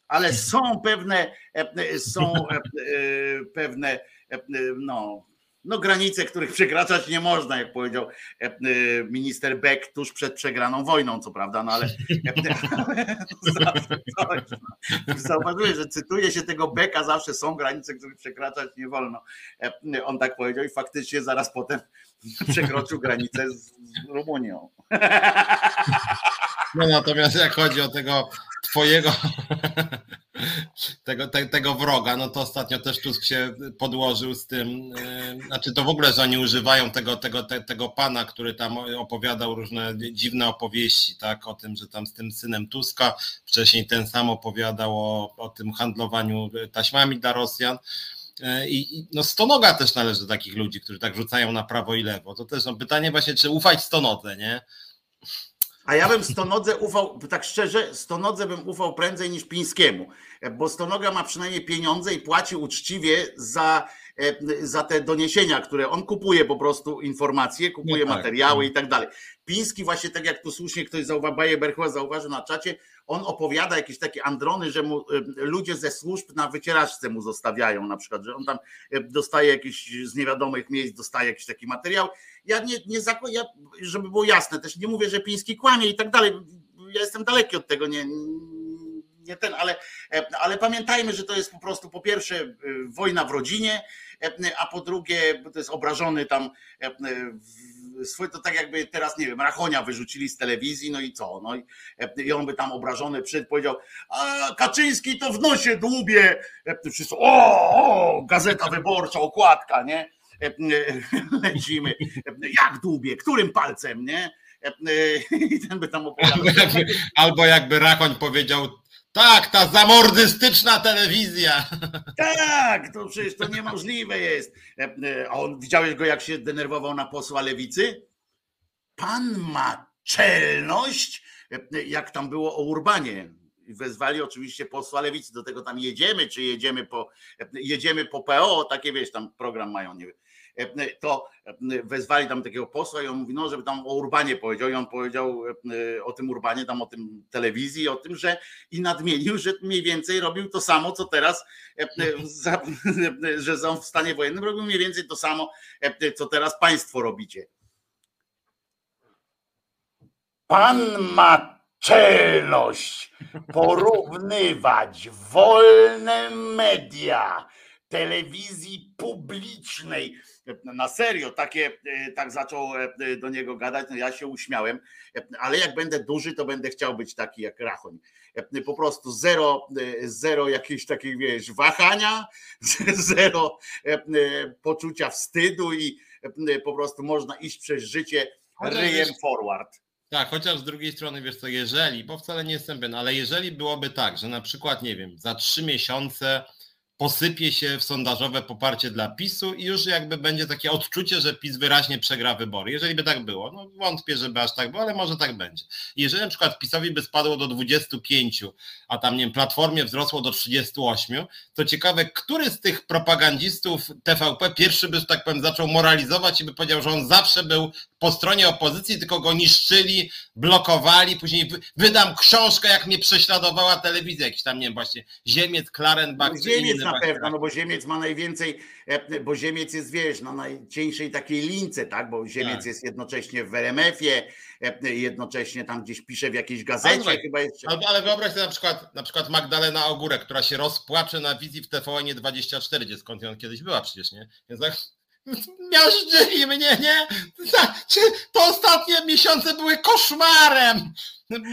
ale są pewne, są pewne, no, No granice, których przekraczać nie można, jak powiedział minister Beck tuż przed przegraną wojną, co prawda, no ale zauważyłem, że cytuje się tego Becka, zawsze są granice, których przekraczać nie wolno. On tak powiedział i faktycznie zaraz potem przekroczył granicę z Rumunią. No natomiast jak chodzi o tego twojego tego, te, tego wroga, no to ostatnio też Tusk się podłożył z tym, yy, znaczy to w ogóle, że oni używają tego, tego, te, tego pana, który tam opowiadał różne dziwne opowieści, tak, o tym, że tam z tym synem Tuska, wcześniej ten sam opowiadał o, o tym handlowaniu taśmami dla Rosjan. I no Stonoga też należy do takich ludzi, którzy tak rzucają na prawo i lewo. To też no, pytanie właśnie, czy ufać Stonodze, nie? A ja bym Stonodze ufał, tak szczerze, Stonodze bym ufał prędzej niż Pińskiemu, bo Stonoga ma przynajmniej pieniądze i płaci uczciwie za, za te doniesienia, które on kupuje po prostu informacje, kupuje tak, materiały tak. i tak dalej. Piński właśnie, tak jak tu słusznie ktoś zauważył, Bajeber chyba zauważył na czacie, on opowiada jakieś takie androny, że mu ludzie ze służb na wycieraczce mu zostawiają na przykład, że on tam dostaje jakieś z niewiadomych miejsc, dostaje jakiś taki materiał. Ja nie, nie ja, żeby było jasne, też nie mówię, że Piński kłamie i tak dalej. Ja jestem daleki od tego, nie... Nie ten, ale, ale pamiętajmy, że to jest po prostu po pierwsze wojna w rodzinie, a po drugie to jest obrażony tam swój, to tak jakby teraz nie wiem, Rachonia wyrzucili z telewizji, no i co? No i, i on by tam obrażony przyszedł, powiedział, a Kaczyński to w nosie dłubie, wszyscy, o, o, Gazeta Wyborcza, okładka, nie? Lecimy, jak dłubie, którym palcem, nie? I ten by tam opowiadał. Albo jakby Rachoń powiedział, tak, ta zamordystyczna telewizja. Tak, to przecież to niemożliwe jest. A on, widziałeś go, jak się denerwował na posła Lewicy? Pan ma czelność, jak tam było o Urbanie. Wezwali oczywiście posła Lewicy, do tego tam jedziemy, czy jedziemy po, jedziemy po P O, takie wiesz, tam program mają, nie wiem. To wezwali tam takiego posła i on mówi, no, żeby tam o Urbanie powiedział i on powiedział o tym Urbanie, tam o tym telewizji, o tym, że i nadmienił, że mniej więcej robił to samo, co teraz, za, że są w stanie wojennym, robił mniej więcej to samo, co teraz państwo robicie. Pan ma czelność porównywać wolne media telewizji publicznej. Na serio, takie, tak zaczął do niego gadać, no ja się uśmiałem, ale jak będę duży, to będę chciał być taki jak Rachoń. Po prostu zero, zero jakiejś takiej, wiesz, wahania, zero poczucia wstydu i po prostu można iść przez życie ryjem forward. Tak, chociaż z drugiej strony, wiesz co, jeżeli, bo wcale nie jestem pewien, ale jeżeli byłoby tak, że na przykład, nie wiem, za trzy miesiące posypie się w sondażowe poparcie dla PiSu i już jakby będzie takie odczucie, że PiS wyraźnie przegra wybory. Jeżeli by tak było, no wątpię, żeby aż tak było, ale może tak będzie. Jeżeli na przykład PiSowi by spadło do dwudziestu pięciu, a tam, nie wiem, Platformie wzrosło do trzydziestu ośmiu, to ciekawe, który z tych propagandistów T V P pierwszy by, że tak powiem, zaczął moralizować i by powiedział, że on zawsze był po stronie opozycji, tylko go niszczyli, blokowali, później wydam książkę, jak mnie prześladowała telewizja, jakiś tam, nie wiem, właśnie Ziemiec, Klarenbach, no, Ziemiec inny, na pewno, no bo Ziemiec ma najwięcej, bo Ziemiec jest, wiesz, na najcieńszej takiej lince, tak, bo Ziemiec tak. jest jednocześnie w R M F ie, jednocześnie tam gdzieś pisze w jakiejś gazecie ale, chyba jeszcze. Ale, ale wyobraź sobie na przykład, na przykład Magdalena Ogórek, która się rozpłacze na wizji w T V N dwadzieścia cztery, gdzie skąd ją kiedyś była przecież, nie? Więc tak... Miażdżyli mnie, nie? To ostatnie miesiące były koszmarem.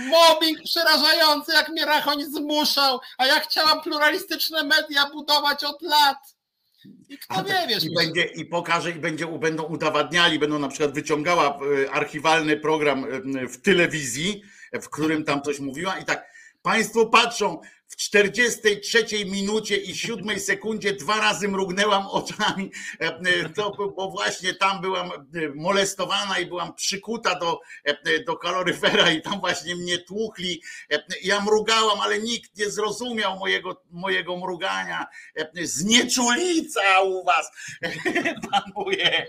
Mobbing przerażający, jak mnie Rachoń zmuszał, a ja chciałam pluralistyczne media budować od lat. I kto wie, wiesz, i, będzie, i pokaże, i będzie, będą udowadniali, będą na przykład wyciągała archiwalny program w telewizji, w którym tam coś mówiła i tak, państwo patrzą, w czterdziestej trzeciej minucie i siódmej sekundzie dwa razy mrugnęłam oczami, to, bo właśnie tam byłam molestowana i byłam przykuta do, do kaloryfera i tam właśnie mnie tłukli. Ja mrugałam, ale nikt nie zrozumiał mojego, mojego mrugania. Znieczulica u was panuje,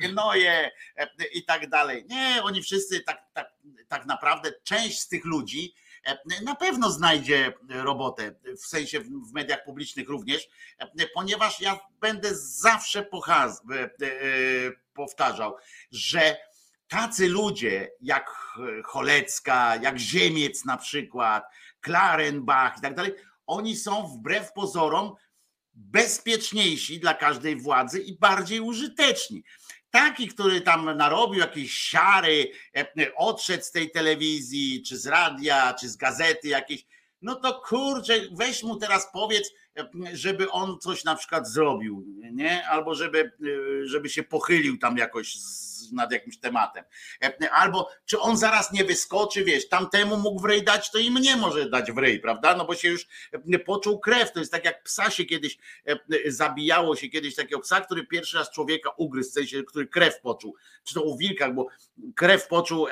gnoje i tak dalej. Nie, oni wszyscy tak, tak, tak naprawdę, część z tych ludzi na pewno znajdzie robotę, w sensie w mediach publicznych również, ponieważ ja będę zawsze powtarzał, że tacy ludzie jak Cholecka, jak Ziemiec na przykład, Klarenbach i tak dalej, oni są wbrew pozorom bezpieczniejsi dla każdej władzy i bardziej użyteczni. Taki, który tam narobił jakieś siary, odszedł z tej telewizji, czy z radia, czy z gazety jakiejś, no to kurczę, weź mu teraz powiedz, żeby on coś na przykład zrobił, nie? Albo żeby, żeby się pochylił tam jakoś z, nad jakimś tematem. Albo czy on zaraz nie wyskoczy, wiesz, tamtemu mógł w rej dać, to i mnie może dać w rej, prawda? No bo się już poczuł krew, to jest tak jak psa się kiedyś, zabijało się kiedyś takiego psa, który pierwszy raz człowieka ugryzł, w sensie, który krew poczuł, czy to u wilkach, bo krew poczuł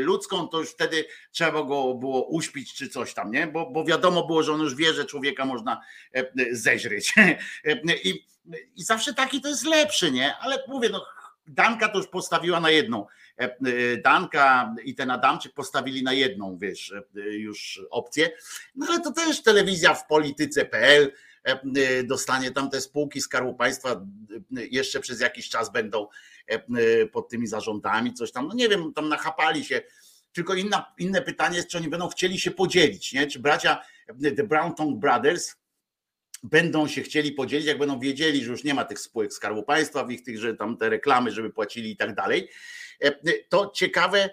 ludzką, to już wtedy trzeba go było uśpić czy coś tam, nie? Bo, bo wiadomo było, że on już wie, że człowieka można zeźryć. I, I zawsze taki to jest lepszy, nie? Ale mówię, no Danka to już postawiła na jedną. Danka i ten Adamczyk postawili na jedną, wiesz, już opcję. No ale to też telewizja w polityce kropka pe el dostanie tam te spółki Skarbu Państwa, jeszcze przez jakiś czas będą pod tymi zarządami, coś tam, no nie wiem, tam nachapali się. Tylko inna, inne pytanie jest, czy oni będą chcieli się podzielić, nie? Czy bracia The Brown Tongue Brothers będą się chcieli podzielić, jak będą wiedzieli, że już nie ma tych spółek Skarbu Państwa, w ich tych, że tam te reklamy, żeby płacili i tak dalej. To ciekawe,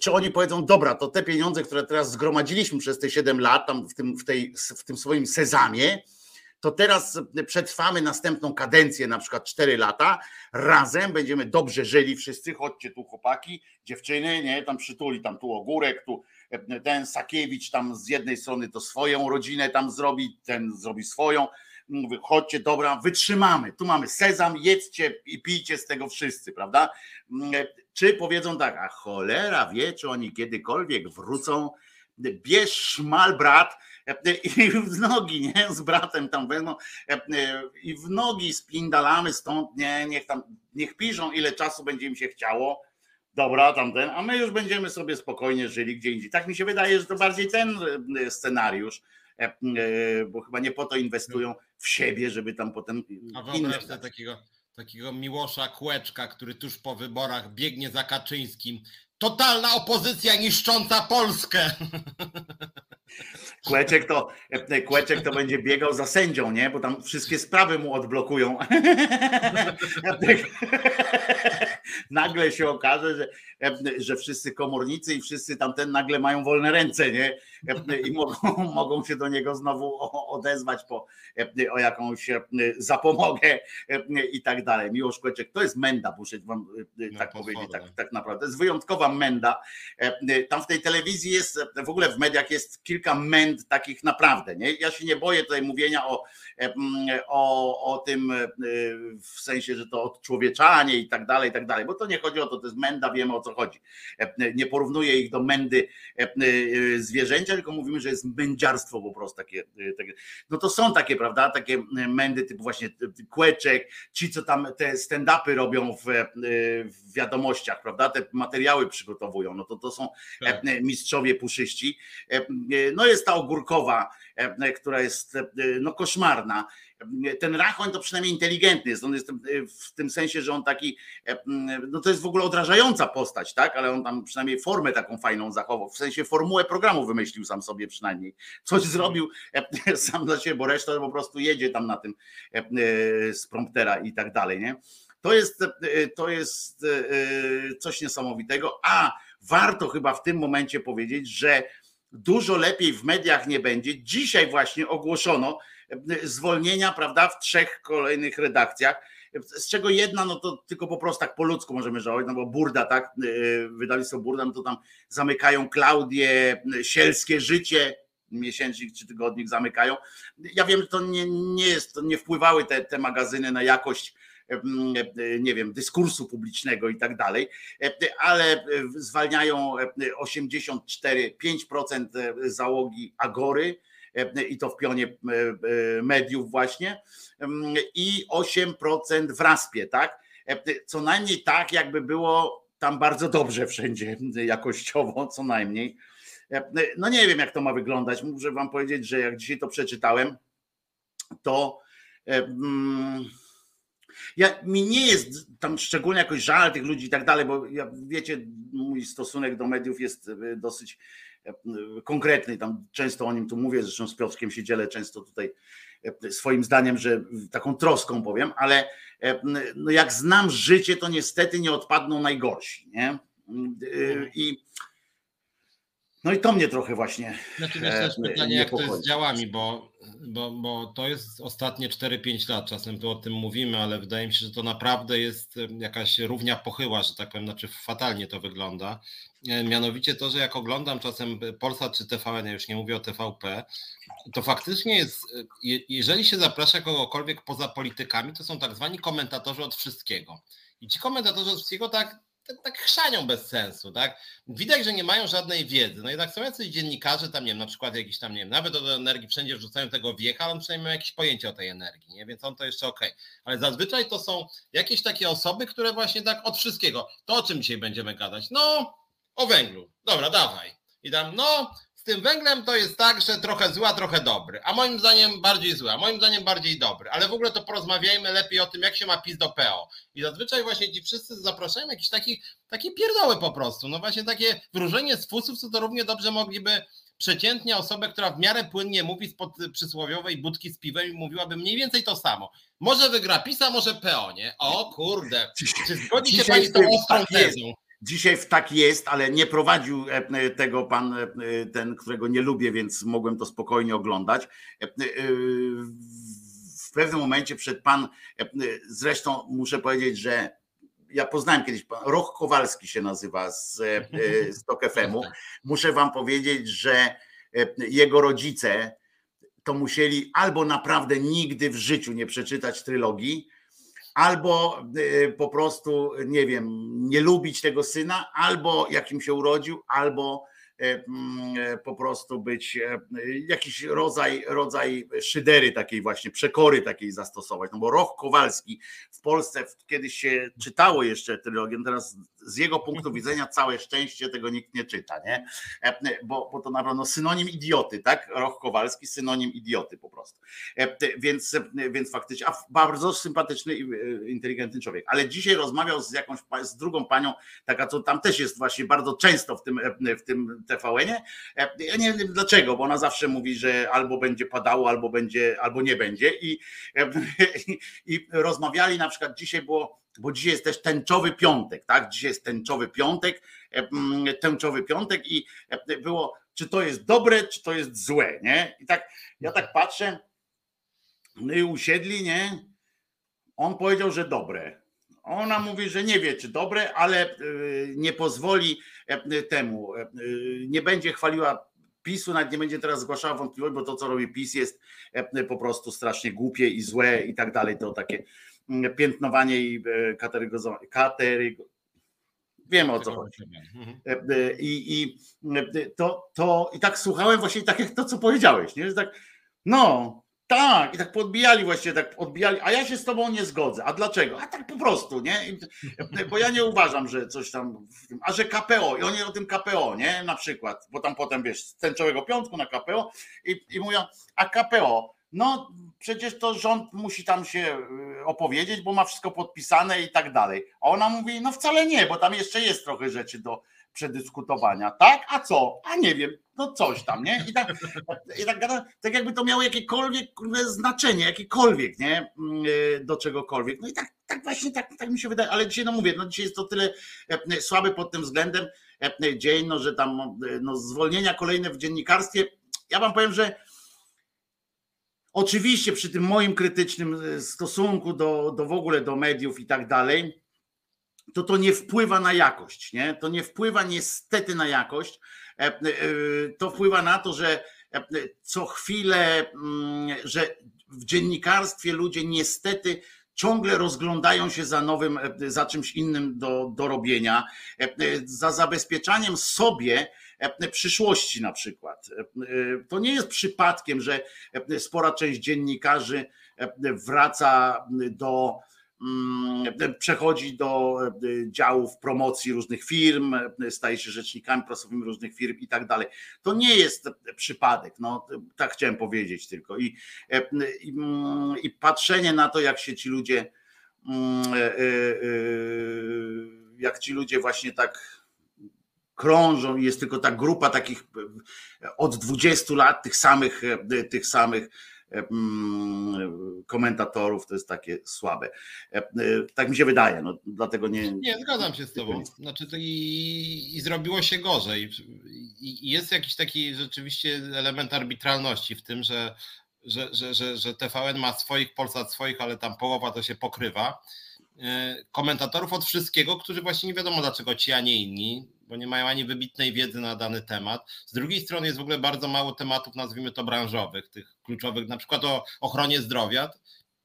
czy oni powiedzą, dobra, to te pieniądze, które teraz zgromadziliśmy przez te siedem lat tam w tym, w tej, w tym swoim sezamie, to teraz przetrwamy następną kadencję, na przykład cztery lata, razem będziemy dobrze żyli wszyscy, chodźcie tu chłopaki, dziewczyny, nie, tam przytuli, tam tu Ogórek, tu ten Sakiewicz tam z jednej strony to swoją rodzinę tam zrobi, ten zrobi swoją, mówię, chodźcie, dobra, wytrzymamy, tu mamy sezam, jedzcie i pijcie z tego wszyscy, prawda? Czy powiedzą tak, a cholera wie, czy oni kiedykolwiek wrócą, bierz szmal brat i w nogi, nie? Z bratem tam wezmą i w nogi spindalamy stąd, nie? Niech tam, niech piszą ile czasu będzie im się chciało, dobra, tamten, a my już będziemy sobie spokojnie żyli gdzie indziej. Tak mi się wydaje, że to bardziej ten scenariusz, bo chyba nie po to inwestują w siebie, żeby tam potem... A wyobraź sobie takiego, takiego Miłosza Kłeczka, który tuż po wyborach biegnie za Kaczyńskim. Totalna opozycja niszcząca Polskę. Kłeczek to, Kłeczek to będzie biegał za sędzią, nie? Bo tam wszystkie sprawy mu odblokują. Nagle się okaże, że, że wszyscy komornicy i wszyscy tamten nagle mają wolne ręce, nie? I mogą, mogą się do niego znowu odezwać po, o jakąś zapomogę i tak dalej. Miłosz Kłeczek to jest menda, muszę wam tak no, powiedzieć, tak, tak naprawdę. To jest wyjątkowa menda. Tam w tej telewizji jest, w ogóle w mediach jest kilka mend takich naprawdę, nie? Ja się nie boję tutaj mówienia o, o, o tym w sensie, że to odczłowieczanie i tak dalej, i tak dalej, bo to nie chodzi o to, to jest menda, wiemy o co chodzi. Nie porównuję ich do mędy zwierzęcia, tylko mówimy, że jest mędziarstwo po prostu takie, takie. No to są takie, prawda, takie mędy typu właśnie Kłeczek, ci co tam te stand-upy robią w, w wiadomościach, prawda, te materiały przygotowują, no to to są tak. Mistrzowie puszyści. No jest ta Ogórkowa, która jest no koszmarna. Ten Rachoń to przynajmniej inteligentny jest, on jest w tym sensie, że on taki, no to jest w ogóle odrażająca postać, tak, ale on tam przynajmniej formę taką fajną zachował, w sensie formułę programu wymyślił sam sobie przynajmniej, coś zrobił sam dla siebie, bo reszta po prostu jedzie tam na tym z promptera i tak dalej, nie? To jest, to jest coś niesamowitego, a warto chyba w tym momencie powiedzieć, że dużo lepiej w mediach nie będzie. Dzisiaj właśnie ogłoszono zwolnienia, prawda, w trzech kolejnych redakcjach, z czego jedna, no to tylko po prostu tak po ludzku możemy żałować, no bo Burda, tak, wydawnictwo Burda, no to tam zamykają Klaudię, Sielskie Życie, miesięcznik czy tygodnik zamykają. Ja wiem, że to nie, nie jest, to nie wpływały te, te magazyny na jakość, nie wiem, dyskursu publicznego i tak dalej, ale zwalniają osiemdziesiąt cztery przecinek pięć procent załogi Agory i to w pionie mediów właśnie i osiem procent w Raspie, tak? Co najmniej tak, jakby było tam bardzo dobrze wszędzie jakościowo, co najmniej. No nie wiem, jak to ma wyglądać. Muszę wam powiedzieć, że jak dzisiaj to przeczytałem, to... Ja, mi nie jest tam szczególnie jakoś żal tych ludzi i tak dalej, bo ja, wiecie, mój stosunek do mediów jest dosyć konkretny. Tam często o nim tu mówię, zresztą z Piotrkiem się dzielę często tutaj swoim zdaniem, że taką troską powiem, ale no jak znam życie, to niestety nie odpadną najgorsi, nie? I no i to mnie trochę właśnie. Znaczy jest też pytanie, jak to jest z działami, bo, bo, bo to jest ostatnie cztery pięć lat, czasem tu o tym mówimy, ale wydaje mi się, że to naprawdę jest jakaś równia pochyła, że tak powiem, znaczy fatalnie to wygląda. Mianowicie to, że jak oglądam czasem Polsat czy T V N, ja już nie mówię o T V P, to faktycznie jest, jeżeli się zaprasza kogokolwiek poza politykami, to są tak zwani komentatorzy od wszystkiego. I ci komentatorzy od wszystkiego tak tak chrzanią bez sensu, tak? Widać, że nie mają żadnej wiedzy. No i tak są jacyś dziennikarze, tam nie wiem, na przykład jakiś tam, nie wiem, nawet do energii wszędzie wrzucają tego wiecha, ale on przynajmniej ma jakieś pojęcie o tej energii, nie? Więc on to jeszcze okej. Okay. Ale zazwyczaj to są jakieś takie osoby, które właśnie tak od wszystkiego. To o czym dzisiaj będziemy gadać? No, o węglu. Dobra, dawaj. I tam, no, z tym węglem to jest tak, że trochę zły, a trochę dobry. A moim zdaniem bardziej zły, a moim zdaniem bardziej dobry. Ale w ogóle to porozmawiajmy lepiej o tym, jak się ma PiS do P O. I zazwyczaj właśnie ci wszyscy zapraszają jakiś taki, takie pierdoły po prostu. No właśnie takie wróżenie z fusów, co to równie dobrze mogliby przeciętnie osobę, która w miarę płynnie mówi spod przysłowiowej budki z piwem i mówiłaby mniej więcej to samo. Może wygra PiS, a może P O, nie? O kurde, czy zgodzi się pani z tą ostrą tezą? Dzisiaj w tak jest, ale nie prowadził tego pan, ten, którego nie lubię, więc mogłem to spokojnie oglądać. W pewnym momencie przed pan, zresztą muszę powiedzieć, że ja poznałem kiedyś, pan Roch Kowalski się nazywa z, z Tok F M-u. Muszę wam powiedzieć, że jego rodzice to musieli albo naprawdę nigdy w życiu nie przeczytać trylogii, albo po prostu, nie wiem, nie lubić tego syna, albo jakim się urodził, albo po prostu być jakiś rodzaj, rodzaj szydery takiej właśnie, przekory takiej zastosować. No bo Roch Kowalski w Polsce kiedyś się czytało jeszcze trylogię, teraz z jego punktu widzenia całe szczęście tego nikt nie czyta, nie? Bo, bo to na pewno synonim idioty, tak? Roch Kowalski, synonim idioty po prostu. Więc, więc faktycznie, a bardzo sympatyczny i inteligentny człowiek. Ale dzisiaj rozmawiał z jakąś, z drugą panią, taka co tam też jest właśnie bardzo często w tym, w tym T V N-ie. Ja nie wiem dlaczego, bo ona zawsze mówi, że albo będzie padało, albo będzie, albo nie będzie. I, i, i rozmawiali na przykład dzisiaj było, bo dzisiaj jest też tęczowy piątek, tak? Dzisiaj jest tęczowy piątek, tęczowy piątek i było, czy to jest dobre, czy to jest złe, nie? I tak, ja tak patrzę, no i usiedli, nie? On powiedział, że dobre. Ona mówi, że nie wie, czy dobre, ale nie pozwoli temu, nie będzie chwaliła PiS-u, nawet nie będzie teraz zgłaszała wątpliwości, bo to, co robi PiS, jest po prostu strasznie głupie i złe i tak dalej, to takie piętnowanie i kategoryzowanie. Katery... Wiemy o co chodzi. I, i, to, to, I tak słuchałem właśnie tak jak to, co powiedziałeś, nie? Że tak, no tak, i tak podbijali właśnie, tak odbijali, a ja się z tobą nie zgodzę. A dlaczego? A tak po prostu, nie? Bo ja nie uważam, że coś tam, a że K P O, i oni o tym K P O, nie? Na przykład, bo tam potem wiesz, z tęczowego piątku na K P O i, i mówią, a K P O, no przecież to rząd musi tam się opowiedzieć, bo ma wszystko podpisane i tak dalej. A ona mówi, no wcale nie, bo tam jeszcze jest trochę rzeczy do przedyskutowania. Tak? A co? A nie wiem, no coś tam, nie? I tak, i tak, tak jakby to miało jakiekolwiek znaczenie, jakiekolwiek, nie? Do czegokolwiek. No i tak, tak właśnie, tak, tak mi się wydaje, ale dzisiaj no mówię, no dzisiaj jest to tyle słaby pod tym względem dzień, no że tam no, zwolnienia kolejne w dziennikarstwie. Ja wam powiem, że oczywiście przy tym moim krytycznym stosunku do, do w ogóle do mediów i tak dalej, to to nie wpływa na jakość, nie? To nie wpływa niestety na jakość. To wpływa na to, że co chwilę, że w dziennikarstwie ludzie niestety ciągle rozglądają się za nowym, za czymś innym do, do robienia, za zabezpieczaniem sobie przyszłości na przykład. To nie jest przypadkiem, że spora część dziennikarzy wraca do, przechodzi do działów promocji różnych firm, staje się rzecznikami prasowymi różnych firm i tak dalej. To nie jest przypadek, no tak chciałem powiedzieć tylko. I, i, i patrzenie na to, jak się ci ludzie, jak ci ludzie właśnie tak krążą, jest tylko ta grupa takich od dwudziestu lat tych samych, tych samych komentatorów, to jest takie słabe. Tak mi się wydaje, no dlatego nie... Nie, zgadzam się z tobą. Znaczy to i, i zrobiło się gorzej. I jest jakiś taki rzeczywiście element arbitralności w tym, że, że, że, że, że T V N ma swoich, Polsat swoich, ale tam połowa to się pokrywa. Komentatorów od wszystkiego, którzy właśnie nie wiadomo dlaczego ci, a nie inni, bo nie mają ani wybitnej wiedzy na dany temat. Z drugiej strony jest w ogóle bardzo mało tematów, nazwijmy to branżowych, tych kluczowych, na przykład o ochronie zdrowia.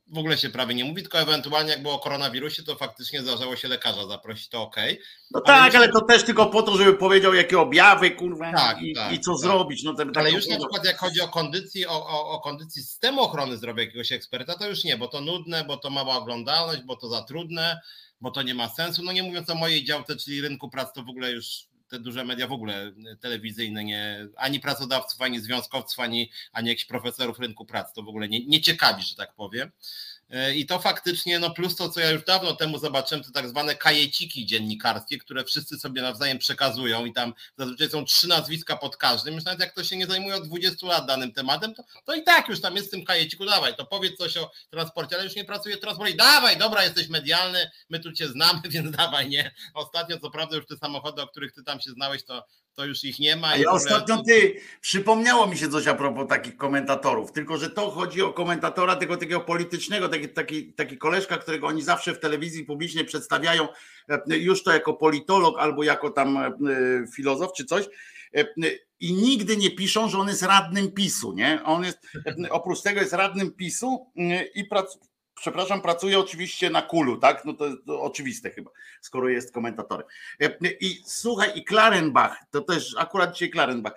w ogóle się prawie nie mówi, tylko ewentualnie jak było o koronawirusie, to faktycznie zdarzało się lekarza zaprosić, to okej. Okay. No ale tak, już... ale to też tylko po to, żeby powiedział, jakie objawy, kurwa, tak, i, tak, i co tak. zrobić. No, ten, ale już na przykład jak chodzi o kondycji, o, o, o kondycji systemu ochrony zdrowia jakiegoś eksperta, to już nie, bo to nudne, bo to mała oglądalność, bo to za trudne, bo to nie ma sensu. No nie mówiąc o mojej działce, czyli rynku pracy, to w ogóle już te duże media w ogóle telewizyjne, nie, ani pracodawców, ani związkowców, ani, ani jakichś profesorów rynku pracy, to w ogóle nie, nie ciekawi, że tak powiem. I to faktycznie, no plus to, co ja już dawno temu zobaczyłem, to tak zwane kajeciki dziennikarskie, które wszyscy sobie nawzajem przekazują i tam zazwyczaj są trzy nazwiska pod każdym. Już nawet jak ktoś się nie zajmuje od dwudziestu lat danym tematem, to, to i tak już tam jest w tym kajeciku, dawaj, to powiedz coś o transporcie, ale już nie pracuje w transporcie, dawaj, dobra, jesteś medialny, my tu cię znamy, więc dawaj, nie. Ostatnio, co prawda, już te samochody, o których ty tam się znałeś, to to już ich nie ma. Ale ostatnio ty, przypomniało mi się coś a propos takich komentatorów, tylko że to chodzi o komentatora tego takiego politycznego, taki, taki, taki koleżka, którego oni zawsze w telewizji publicznie przedstawiają już to jako politolog albo jako tam filozof czy coś i nigdy nie piszą, że on jest radnym PiSu, nie? On jest, oprócz tego jest radnym PiSu i pracuje, przepraszam, pracuje oczywiście na Kulu, tak? No to jest oczywiste chyba, skoro jest komentatorem. I słuchaj, i Klarenbach, to też akurat dzisiaj Klarenbach,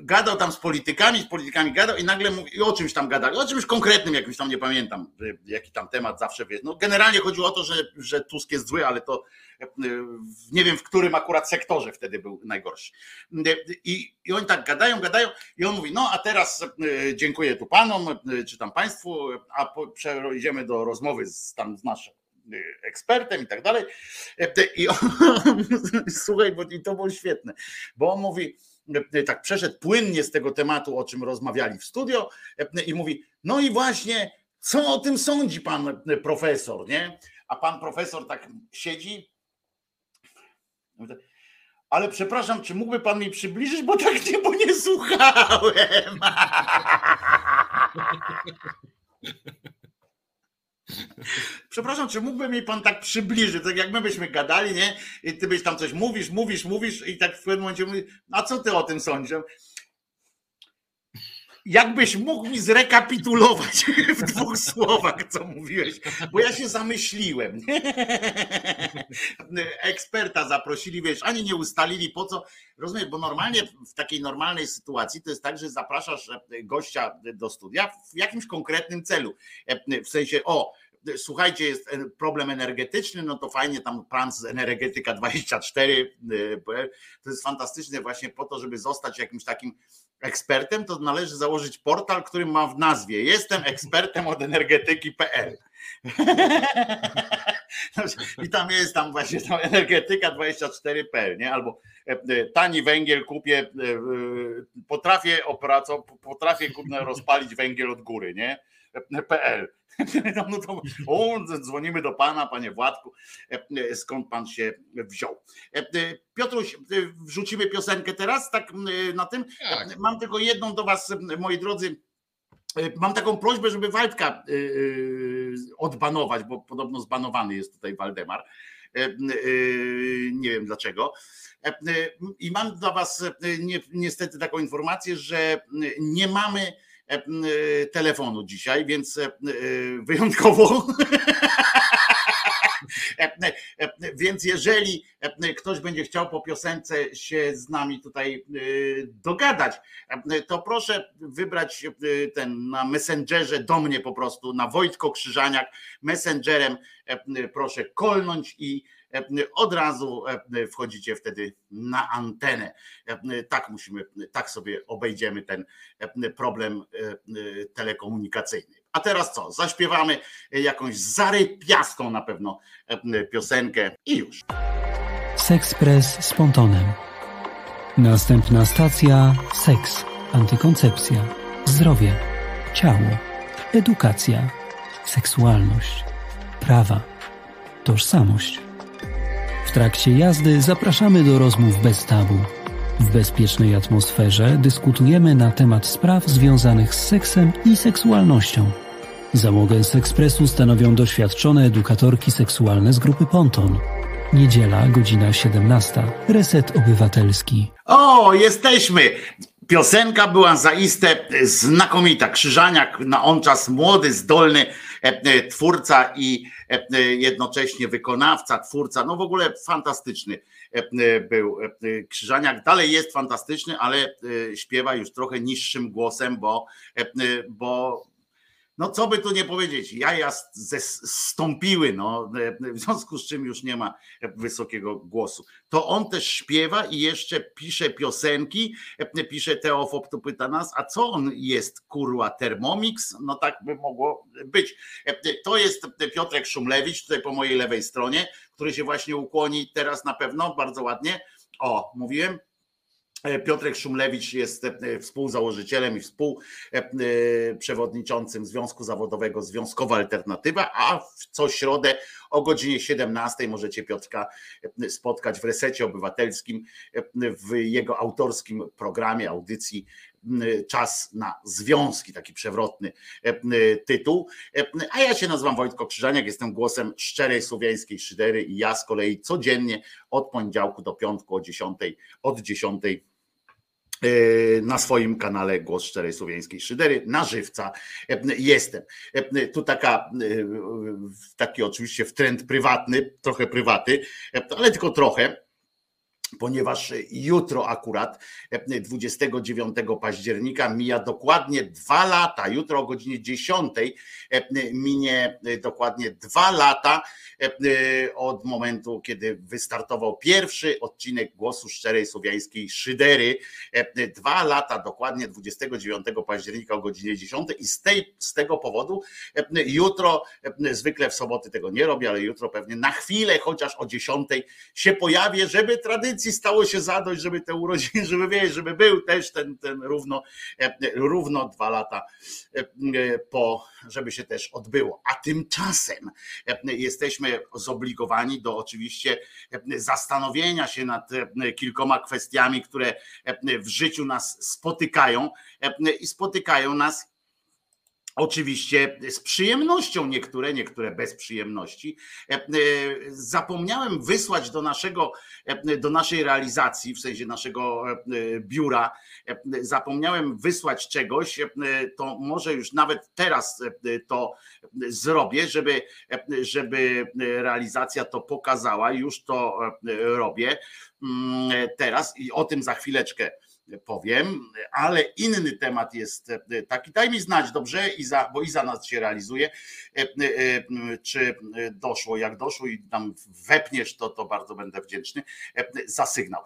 gadał tam z politykami, z politykami gadał i nagle mówi, i o czymś tam gadali, o czymś konkretnym jakimś tam, nie pamiętam, jaki tam temat zawsze wiesz. No generalnie chodziło o to, że, że Tusk jest zły, ale to nie wiem, w którym akurat sektorze wtedy był najgorszy. I, i oni tak gadają, gadają i on mówi, no a teraz dziękuję tu panom, czy tam państwu, a po, przejdziemy do rozmowy z, tam z naszym ekspertem i tak dalej. I on, słuchaj, bo i to było świetne, bo on mówi, tak przeszedł płynnie z tego tematu, o czym rozmawiali w studio i mówi, no i właśnie, co o tym sądzi pan profesor, nie? A pan profesor tak siedzi, ale przepraszam, czy mógłby pan mi przybliżyć, bo tak nie, bo nie słuchałem. Przepraszam, czy mógłby mi pan tak przybliżyć, tak jak my byśmy gadali, nie? I ty byś tam coś mówisz, mówisz, mówisz i tak w pewnym momencie mówisz, a co ty o tym sądzisz? Jakbyś mógł mi zrekapitulować w dwóch słowach, co mówiłeś, bo ja się zamyśliłem. Eksperta zaprosili, wiesz, ani nie ustalili po co. Rozumiesz, bo normalnie w takiej normalnej sytuacji to jest tak, że zapraszasz gościa do studia w jakimś konkretnym celu. W sensie, o, słuchajcie, jest problem energetyczny, no to fajnie tam plan z Energetyka dwadzieścia cztery, to jest fantastyczne właśnie po to, żeby zostać jakimś takim ekspertem, to należy założyć portal, który ma w nazwie jestem ekspertem od energetyki kropka pe el. I tam jest tam właśnie tam energetyka dwadzieścia cztery kropka pe el, nie? Albo tani węgiel kupię, potrafię opracować, potrafię rozpalić węgiel od góry, nie? .pl. No to, o, dzwonimy do pana, panie Władku, skąd pan się wziął. Piotruś, wrzucimy piosenkę teraz, tak na tym. Tak. Mam tylko jedną do was, moi drodzy. Mam taką prośbę, żeby Waldka odbanować, bo podobno zbanowany jest tutaj Waldemar. Nie wiem dlaczego. I mam dla was niestety taką informację, że nie mamy telefonu dzisiaj, więc wyjątkowo. Więc jeżeli ktoś będzie chciał po piosence się z nami tutaj dogadać, to proszę wybrać ten na Messengerze do mnie po prostu, na Wojtko Krzyżaniak, Messengerem proszę kolnąć i od razu wchodzicie wtedy na antenę. Tak musimy, tak sobie obejdziemy ten problem telekomunikacyjny. A teraz co? Zaśpiewamy jakąś zarypiastą na pewno piosenkę i już. Sexpress z Pontonem. Następna stacja seks, antykoncepcja, zdrowie, ciało, edukacja, seksualność, prawa, tożsamość. W trakcie jazdy zapraszamy do rozmów bez tabu. W bezpiecznej atmosferze dyskutujemy na temat spraw związanych z seksem i seksualnością. Załogę Sexpressu stanowią doświadczone edukatorki seksualne z grupy Ponton. Niedziela, godzina siedemnasta. Reset Obywatelski. O, jesteśmy! Piosenka była zaiste znakomita. Krzyżaniak, na on czas młody, zdolny twórca i jednocześnie wykonawca, twórca, no w ogóle fantastyczny był Krzyżaniak. Dalej jest fantastyczny, ale śpiewa już trochę niższym głosem, bo, bo no co by tu nie powiedzieć, jaja zstąpiły, no, w związku z czym już nie ma wysokiego głosu. To on też śpiewa i jeszcze pisze piosenki, pisze Teofob, tu pyta nas, a co on jest, kurwa, Thermomix? No tak by mogło być. To jest Piotrek Szumlewicz, tutaj po mojej lewej stronie, który się właśnie ukłoni teraz na pewno, bardzo ładnie. O, mówiłem. Piotrek Szumlewicz jest współzałożycielem i współprzewodniczącym Związku Zawodowego Związkowa Alternatywa, a w co środę o godzinie siedemnastej możecie Piotrka spotkać w Resecie Obywatelskim w jego autorskim programie, audycji Czas na Związki, taki przewrotny tytuł. A ja się nazywam Wojtko Krzyżaniak, jestem głosem Szczerej Słowiańskiej Szydery i ja z kolei codziennie od poniedziałku do piątku o dziesiątej, od dziesiątej na swoim kanale Głos Szczerej Słowiańskiej Szydery na żywca jestem. Tu taka, taki oczywiście wtręt prywatny, trochę prywaty, ale tylko trochę, ponieważ jutro akurat dwudziestego dziewiątego października mija dokładnie dwa lata, jutro o godzinie dziesiątej minie dokładnie dwa lata od momentu, kiedy wystartował pierwszy odcinek Głosu Szczerej Słowiańskiej Szydery. Dwa lata dokładnie, dwudziestego dziewiątego października o godzinie dziesiątej i z, tej, z tego powodu jutro, zwykle w soboty tego nie robię, ale jutro pewnie na chwilę chociaż o dziesiątej się pojawię, żeby tradycyjnie stało się zadość, żeby te urodziny, żeby wiedzieć, żeby był też ten, ten równo, równo dwa lata po, żeby się też odbyło. A tymczasem jesteśmy zobligowani do oczywiście zastanowienia się nad kilkoma kwestiami, które w życiu nas spotykają i spotykają nas oczywiście z przyjemnością, niektóre, niektóre bez przyjemności. Zapomniałem wysłać do naszego, do naszej realizacji, w sensie naszego biura, zapomniałem wysłać czegoś, to może już nawet teraz to zrobię, żeby, żeby realizacja to pokazała, już to robię teraz i o tym za chwileczkę powiem, ale inny temat jest taki, daj mi znać, dobrze, Iza, bo Iza nas się realizuje, czy doszło, jak doszło i tam wepniesz to, to bardzo będę wdzięczny za sygnał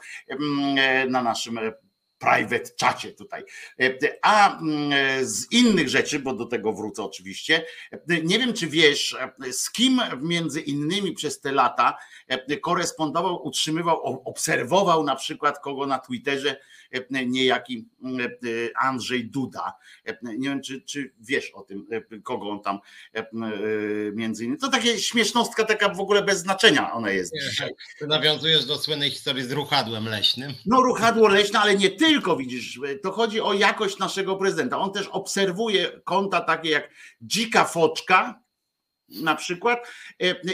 na naszym private czacie tutaj. A z innych rzeczy, bo do tego wrócę oczywiście, nie wiem czy wiesz, z kim między innymi przez te lata korespondował, utrzymywał, obserwował na przykład kogo na Twitterze niejaki Andrzej Duda. Nie wiem czy, czy wiesz o tym, kogo on tam między innymi. To takie śmiesznostka taka w ogóle bez znaczenia ona jest. Ty nawiązujesz do słynnej historii z ruchadłem leśnym. No ruchadło leśne, ale nie ty tylko widzisz, to chodzi o jakość naszego prezydenta. On też obserwuje konta takie jak Dzika Foczka na przykład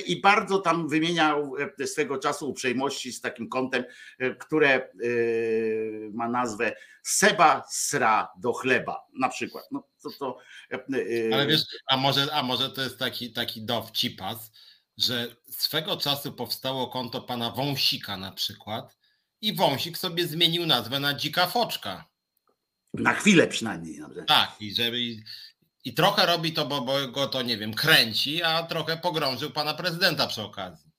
i bardzo tam wymieniał swego czasu uprzejmości z takim kontem, które ma nazwę Seba sra do chleba na przykład. No, to, to... Ale wiesz, a może, a może to jest taki, taki dowcipas, że swego czasu powstało konto pana Wąsika na przykład, i Wąsik sobie zmienił nazwę na Dzika Foczka. Na chwilę przynajmniej. Dobrze. Tak, i, żeby, i trochę robi to, bo, bo go to, nie wiem, kręci, a trochę pogrążył pana prezydenta przy okazji.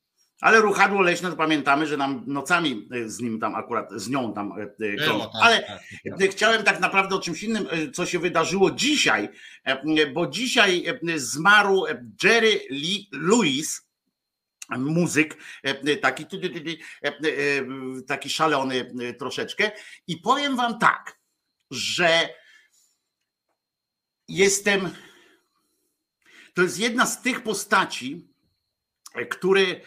Ale ruchadło leśne, to pamiętamy, że nam nocami z nim tam akurat, z nią tam krążył. Ale tak, tak, tak. Chciałem tak naprawdę o czymś innym, co się wydarzyło dzisiaj, bo dzisiaj zmarł Jerry Lee Lewis, muzyk, taki, taki szalony troszeczkę i powiem wam tak, że jestem, to jest jedna z tych postaci, który,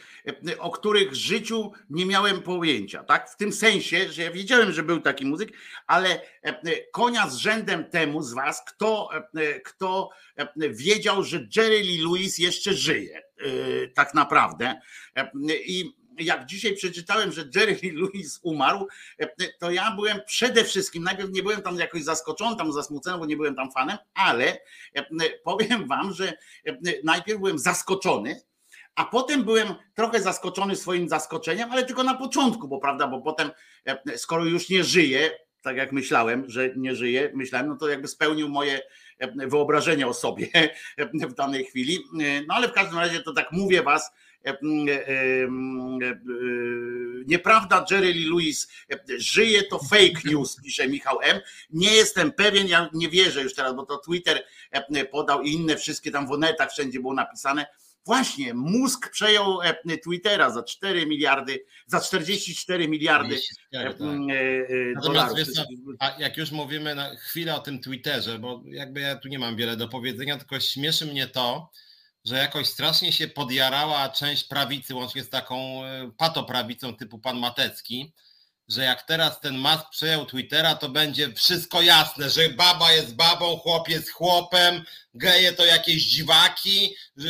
o których życiu nie miałem pojęcia, tak? W tym sensie, że ja wiedziałem, że był taki muzyk, ale konia z rzędem temu z was, kto, kto wiedział, że Jerry Lee Lewis jeszcze żyje tak naprawdę i jak dzisiaj przeczytałem, że Jerry Lee Lewis umarł, to ja byłem przede wszystkim, najpierw nie byłem tam jakoś zaskoczony, tam zasmucony, bo nie byłem tam fanem, ale powiem wam, że najpierw byłem zaskoczony, a potem byłem trochę zaskoczony swoim zaskoczeniem, ale tylko na początku, bo prawda, bo potem, skoro już nie żyje, tak jak myślałem, że nie żyje, myślałem, no to jakby spełnił moje wyobrażenie o sobie w danej chwili. No ale w każdym razie to tak mówię was, nieprawda, Jerry Lee Lewis żyje, to fake news, pisze Michał M. Nie jestem pewien, ja nie wierzę już teraz, bo to Twitter podał i inne wszystkie tam w onetach wszędzie było napisane. Właśnie, Musk przejął Twittera za cztery miliardy, za czterdzieści cztery miliardy tak. dolarów. A jak już mówimy na chwilę o tym Twitterze, bo jakby ja tu nie mam wiele do powiedzenia, tylko śmieszy mnie to, że jakoś strasznie się podjarała część prawicy, łącznie z taką patoprawicą typu pan Matecki, że jak teraz ten Musk przejął Twittera, to będzie wszystko jasne, że baba jest babą, chłop jest chłopem, geje to jakieś dziwaki, że,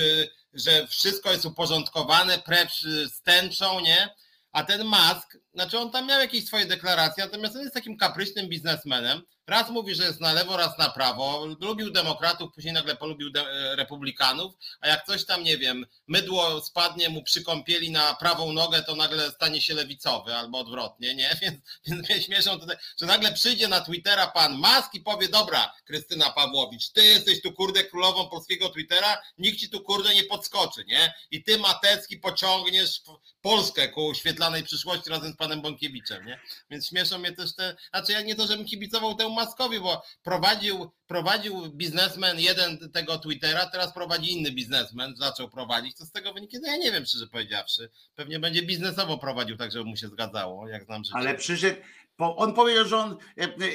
że wszystko jest uporządkowane, precz z tęczą, nie? A ten Musk, znaczy on tam miał jakieś swoje deklaracje, natomiast on jest takim kapryśnym biznesmenem. Raz mówi, że jest na lewo, raz na prawo. Lubił demokratów, później nagle polubił de- republikanów, a jak coś tam, nie wiem, mydło spadnie mu przy kąpieli na prawą nogę, to nagle stanie się lewicowy albo odwrotnie, nie? Więc, więc mnie śmieszą tutaj, że nagle przyjdzie na Twittera pan Musk i powie, dobra, Krystyna Pawłowicz, ty jesteś tu kurde królową polskiego Twittera, nikt ci tu kurde nie podskoczy, nie? I ty, Matecki, pociągniesz Polskę ku świetlanej przyszłości razem z panem Bąkiewiczem, nie? Więc śmieszą mnie też te, znaczy ja nie to, żebym kibicował temu Muskowi, bo prowadził, prowadził biznesmen jeden tego Twittera, teraz prowadzi inny biznesmen, zaczął prowadzić, co z tego wyniknie, no ja nie wiem, szczerze powiedziawszy, pewnie będzie biznesowo prowadził tak, żeby mu się zgadzało, jak znam życie. Ale przyszedł, bo on powiedział, że on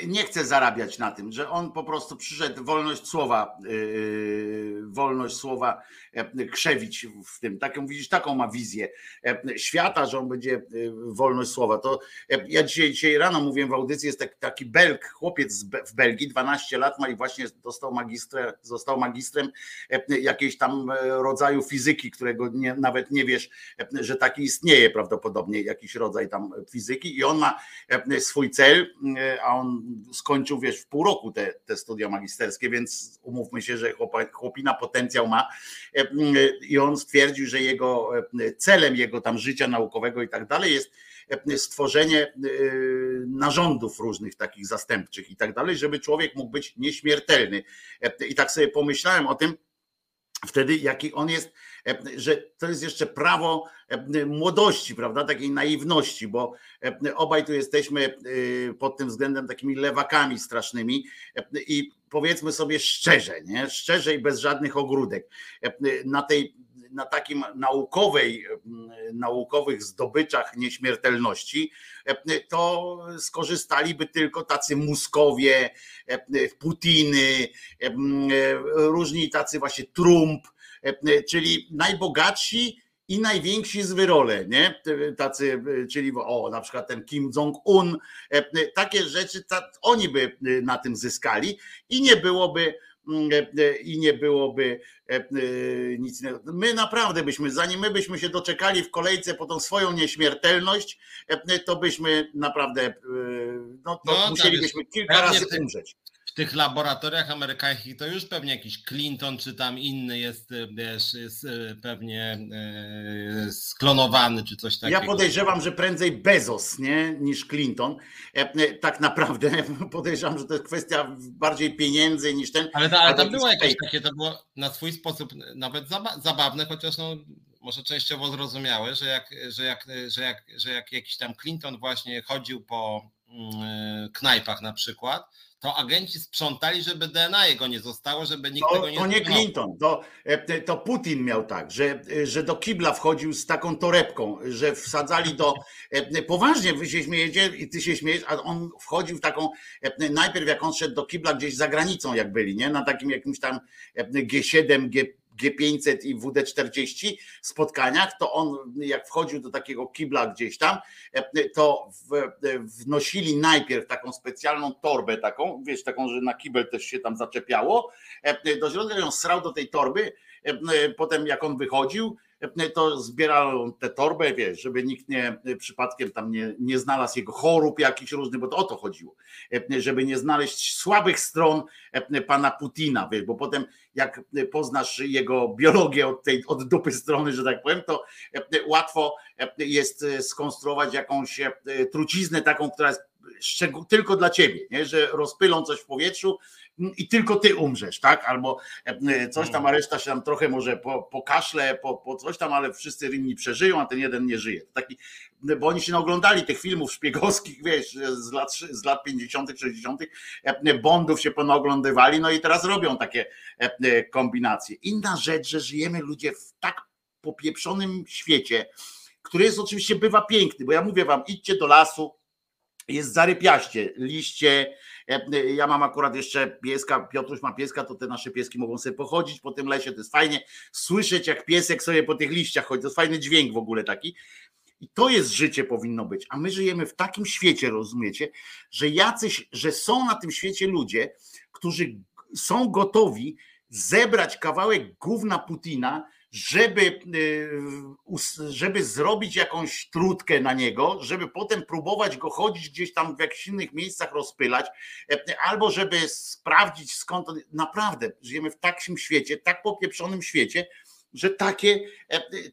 nie chce zarabiać na tym, że on po prostu przyszedł wolność słowa, yy, wolność słowa yy, krzewić w tym. Taką, widzisz, taką ma wizję yy, świata, że on będzie yy, wolność słowa. To yy, ja dzisiaj, dzisiaj rano mówiłem w audycji, jest taki, taki Belg, chłopiec z Be- w Belgii, dwanaście lat ma i właśnie dostał magistrę, został magistrem yy, jakiejś tam yy, rodzaju fizyki, którego nie, nawet nie wiesz, yy, że taki istnieje prawdopodobnie, jakiś rodzaj tam fizyki i on ma yy, swój cel, a on skończył, wiesz, w pół roku te, te studia magisterskie, więc umówmy się, że chłopina potencjał ma i on stwierdził, że jego celem, jego tam życia naukowego i tak dalej jest stworzenie narządów różnych takich zastępczych i tak dalej, żeby człowiek mógł być nieśmiertelny. I tak sobie pomyślałem o tym wtedy, jaki on jest, że to jest jeszcze prawo młodości, prawda, takiej naiwności, bo obaj tu jesteśmy pod tym względem takimi lewakami strasznymi i powiedzmy sobie szczerze, nie? Szczerze i bez żadnych ogródek. Na tej, na takim naukowej, naukowych zdobyczach nieśmiertelności, to skorzystaliby tylko tacy Muskowie, Putiny, różni tacy właśnie Trump, czyli najbogatsi i najwięksi zwyrole, nie? Tacy, czyli o, na przykład ten Kim Jong-un, takie rzeczy, ta, oni by na tym zyskali i nie byłoby i nie byłoby nic innego. My naprawdę byśmy, zanim my byśmy się doczekali w kolejce po tą swoją nieśmiertelność, to byśmy naprawdę, no to no, musielibyśmy tak kilka razy w tym, umrzeć. W tych laboratoriach amerykańskich to już pewnie jakiś Clinton czy tam inny jest, wiesz, jest pewnie sklonowany czy coś takiego. Ja podejrzewam, że prędzej Bezos, nie, niż Clinton. Tak naprawdę podejrzewam, że to jest kwestia bardziej pieniędzy niż ten. Ale, ta, ale tam było jakieś takie, to było na swój sposób nawet zabawne, chociaż no może częściowo zrozumiałe, że jak, że jak, że jak, że jak jakiś tam Clinton właśnie chodził po knajpach na przykład, to agenci sprzątali, żeby D N A jego nie zostało, żeby nikt to, tego nie To nie Clinton, to, to Putin miał tak, że, że do kibla wchodził z taką torebką, że wsadzali do... Poważnie, wy się śmiejecie i ty się śmiejesz, a on wchodził w taką... Najpierw jak on szedł do kibla gdzieś za granicą, jak byli, nie? Na takim jakimś tam G siedem, G pięćset i W D czterdzieści spotkaniach, to on jak wchodził do takiego kibla gdzieś tam, to wnosili najpierw taką specjalną torbę taką, wiesz, taką, że na kibel też się tam zaczepiało, do środka ją srał do tej torby, potem jak on wychodził, to zbierał tę torbę, wiesz, żeby nikt nie przypadkiem tam nie, nie znalazł jego chorób jakichś różnych, bo to o to chodziło, żeby nie znaleźć słabych stron pana Putina, wiesz, bo potem jak poznasz jego biologię od tej od dupy strony, że tak powiem, to łatwo jest skonstruować jakąś truciznę taką, która jest tylko dla ciebie, nie? Że rozpylą coś w powietrzu i tylko ty umrzesz, tak? Albo coś tam, a reszta się tam trochę może po, po kaszle, po, po coś tam, ale wszyscy inni przeżyją, a ten jeden nie żyje. Taki, bo oni się naoglądali tych filmów szpiegowskich, wiesz, z lat, z lat pięćdziesiątych, sześćdziesiątych, Bondów się ponaoglądywali, no i teraz robią takie kombinacje. Inna rzecz, że żyjemy ludzie w tak popieprzonym świecie, który jest oczywiście bywa piękny, bo ja mówię wam, idźcie do lasu, jest zarypiaście, liście, ja mam akurat jeszcze pieska, Piotruś ma pieska, to te nasze pieski mogą sobie pochodzić po tym lesie, to jest fajnie słyszeć, jak piesek sobie po tych liściach chodzi, to jest fajny dźwięk w ogóle taki. I to jest życie powinno być, a my żyjemy w takim świecie, rozumiecie, że jacyś, że są na tym świecie ludzie, którzy są gotowi zebrać kawałek gówna Putina, żeby, żeby zrobić jakąś trutkę na niego, żeby potem próbować go chodzić gdzieś tam w jakichś innych miejscach rozpylać, albo żeby sprawdzić skąd. Naprawdę żyjemy w takim świecie, tak popieprzonym świecie, że takie,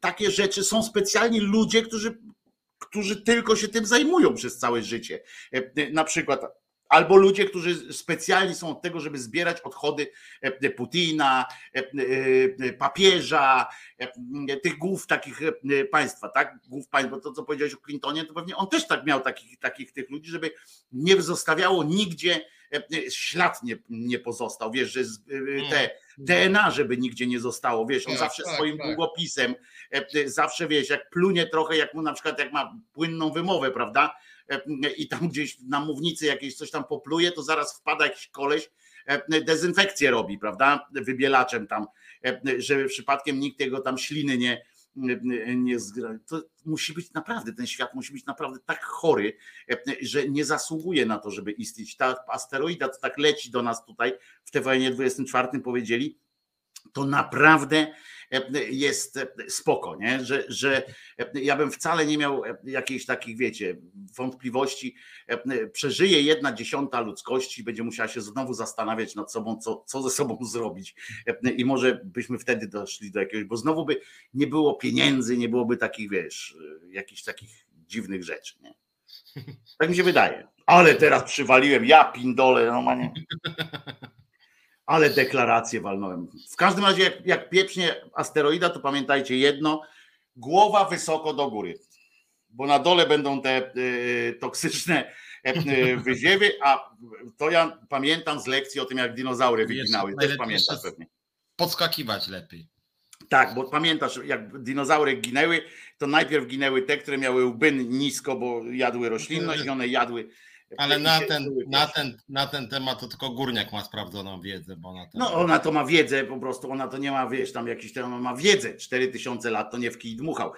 takie rzeczy są specjalni ludzie, którzy, którzy tylko się tym zajmują przez całe życie. Na przykład albo ludzie, którzy specjalni są od tego, żeby zbierać odchody Putina, papieża, tych głów takich państwa, tak? Głów państw, bo to, co powiedziałeś o Clintonie, to pewnie on też tak miał takich, takich tych ludzi, żeby nie zostawiało nigdzie, ślad nie, nie pozostał, wiesz, że te D N A, żeby nigdzie nie zostało, wiesz, on tak, zawsze tak, swoim tak. długopisem, zawsze, wiesz, jak plunie trochę, jak mu na przykład, jak ma płynną wymowę, prawda? I tam gdzieś na mównicy jakieś coś tam popluje, to zaraz wpada jakiś koleś, dezynfekcję robi, prawda, wybielaczem tam, żeby przypadkiem nikt jego tam śliny nie, nie zgra. To musi być naprawdę, ten świat musi być naprawdę tak chory, że nie zasługuje na to, żeby istnieć. Ta asteroida, co tak leci do nas tutaj, w T V N dwudziestym czwartym powiedzieli, to naprawdę jest spoko, nie? Że, że ja bym wcale nie miał jakichś takich, wiecie, wątpliwości. Przeżyje jedna dziesiąta ludzkości, będzie musiała się znowu zastanawiać nad sobą, co, co ze sobą zrobić. I może byśmy wtedy doszli do jakiegoś, bo znowu by nie było pieniędzy, nie byłoby takich, wiesz, jakichś takich dziwnych rzeczy, nie? Tak mi się wydaje. Ale teraz przywaliłem, ja pindolę, no manie. Ale deklarację walnąłem. W każdym razie jak, jak pieprznie asteroida, to pamiętajcie jedno, głowa wysoko do góry, bo na dole będą te y, toksyczne y, wyziewy, a to ja pamiętam z lekcji o tym, jak dinozaury wyginały. Wiesz, też pamiętasz pewnie. Podskakiwać lepiej. Tak, bo pamiętasz, jak dinozaury ginęły, to najpierw ginęły te, które miały łby nisko, bo jadły roślinność i one jadły. Ale na ten, na, ten, na ten temat to tylko Górniak ma sprawdzoną wiedzę. Bo na ten... No ona to ma wiedzę, po prostu ona to nie ma, wiesz, tam jakiś, ona ma wiedzę, cztery tysiące lat to nie w kij dmuchał.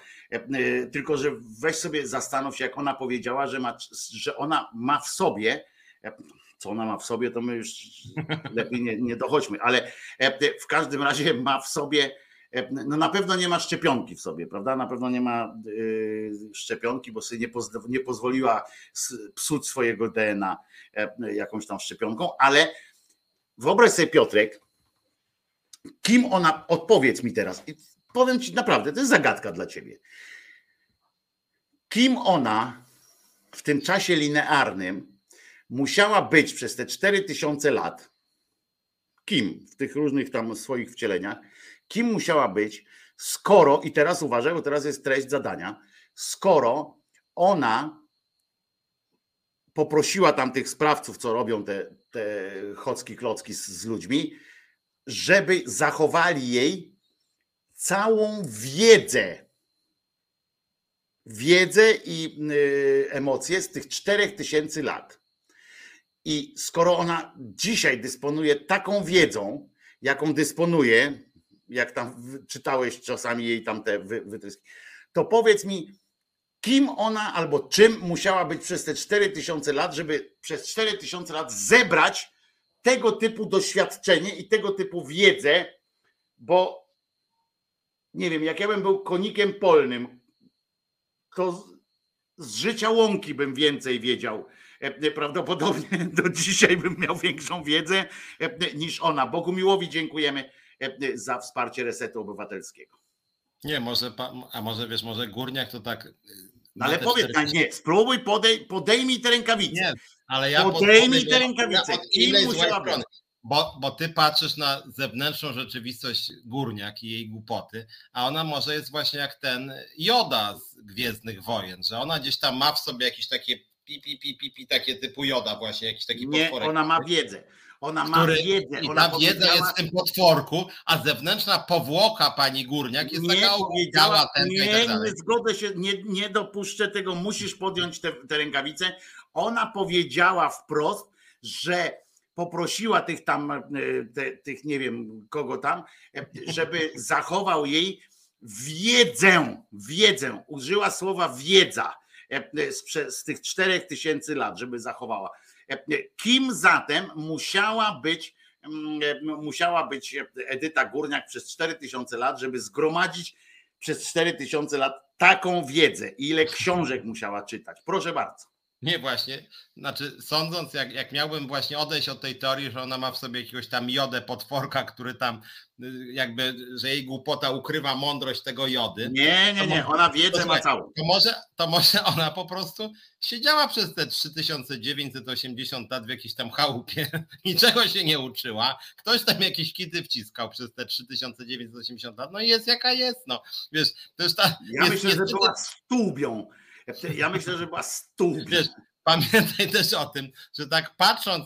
Tylko, że weź sobie zastanów się, jak ona powiedziała, że, ma, że ona ma w sobie, co ona ma w sobie, to my już lepiej nie, nie dochodźmy, ale w każdym razie ma w sobie, no na pewno nie ma szczepionki w sobie, prawda? Na pewno nie ma yy, szczepionki, bo sobie nie, poz- nie pozwoliła psuć swojego D N A yy, jakąś tam szczepionką, ale wyobraź sobie, Piotrek, kim ona, odpowiedz mi teraz, i powiem ci naprawdę, to jest zagadka dla ciebie. Kim ona w tym czasie linearnym musiała być przez te cztery tysiące lat, kim w tych różnych tam swoich wcieleniach, kim musiała być, skoro, i teraz uważaj, bo teraz jest treść zadania, skoro ona poprosiła tam tych sprawców, co robią te, te chocki klocki z, z ludźmi, żeby zachowali jej całą wiedzę, wiedzę i yy, emocje z tych czterech tysięcy lat. I skoro ona dzisiaj dysponuje taką wiedzą, jaką dysponuje, jak tam czytałeś czasami jej tam te wytryski, to powiedz mi, kim ona albo czym musiała być przez te cztery tysiące lat, żeby przez cztery tysiące lat zebrać tego typu doświadczenie i tego typu wiedzę, bo nie wiem, jak ja bym był konikiem polnym, to z, z życia łąki bym więcej wiedział. Prawdopodobnie do dzisiaj bym miał większą wiedzę niż ona. Bogu miłowi dziękujemy za wsparcie Resetu Obywatelskiego. Nie, może, a może wiesz, może Górniak to tak... No ale powiedz, czterdzieści... nie, spróbuj, podej, podejmij te rękawice. Nie, ale ja podejmij pod, te rękawice. Ja ile strony, bo, bo ty patrzysz na zewnętrzną rzeczywistość Górniak i jej głupoty, a ona może jest właśnie jak ten Joda z Gwiezdnych Wojen, że ona gdzieś tam ma w sobie jakieś takie pi, pi, pi, pi, pi takie typu Joda właśnie, jakiś taki nie, potworek. Ona ma wiedzę. Ona ma który, wiedzę. I ona ta wiedza powiedziała... jest w tym potworku, a zewnętrzna powłoka pani Górniak jest nie, taka ogłupiała. Nie, tak nie zgodzę się, nie, nie dopuszczę tego, musisz podjąć te, te rękawice. Ona powiedziała wprost, że poprosiła tych tam, te, tych nie wiem kogo tam, żeby zachował jej wiedzę, wiedzę, użyła słowa wiedza z, z tych czterech tysięcy lat, żeby zachowała. Kim zatem musiała być, musiała być Edyta Górniak przez cztery tysiące lat, żeby zgromadzić przez cztery tysiące lat taką wiedzę? Ile książek musiała czytać? Proszę bardzo. Nie właśnie, znaczy sądząc, jak, jak miałbym właśnie odejść od tej teorii, że ona ma w sobie jakiegoś tam Jodę potworka, który tam jakby, że jej głupota ukrywa mądrość tego Jody. Nie, nie, nie, ona wiedzę ma całą. To może, to może ona po prostu siedziała przez te trzy tysiące dziewięćset osiemdziesiąt lat w jakiejś tam chałupie, niczego się nie uczyła, ktoś tam jakieś kity wciskał przez te trzy tysiące dziewięćset osiemdziesiąt lat, no i jest jaka jest, no wiesz, to już ta... Ja jest, myślę, jest, że była stłubią. Ja myślę, że była stłubią. Pamiętaj też o tym, że tak patrząc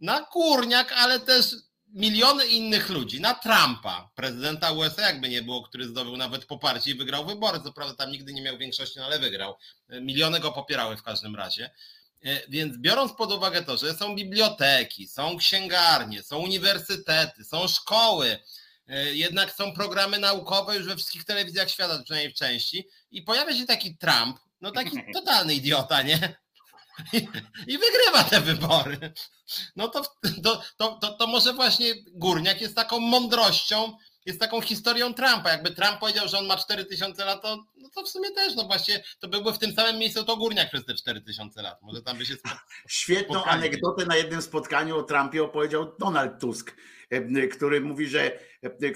na Górniak, ale też miliony innych ludzi, na Trumpa, prezydenta U S A jakby nie było, który zdobył nawet poparcie i wygrał wybory. Co prawda tam nigdy nie miał większości, no ale wygrał. Miliony go popierały w każdym razie. Więc biorąc pod uwagę to, że są biblioteki, są księgarnie, są uniwersytety, są szkoły, jednak są programy naukowe już we wszystkich telewizjach świata, przynajmniej w części, i pojawia się taki Trump, no taki totalny idiota, nie? I, i wygrywa te wybory. No to, to, to, to może właśnie Górniak jest taką mądrością, jest taką historią Trumpa. Jakby Trump powiedział, że on ma cztery tysiące lat, to, no to w sumie też, no właśnie, to byłby w tym samym miejscu, to Górniak przez te cztery tysiące lat. Może tam by się spotkali. Świetną anegdotę na jednym spotkaniu o Trumpie opowiedział Donald Tusk, który mówi, że,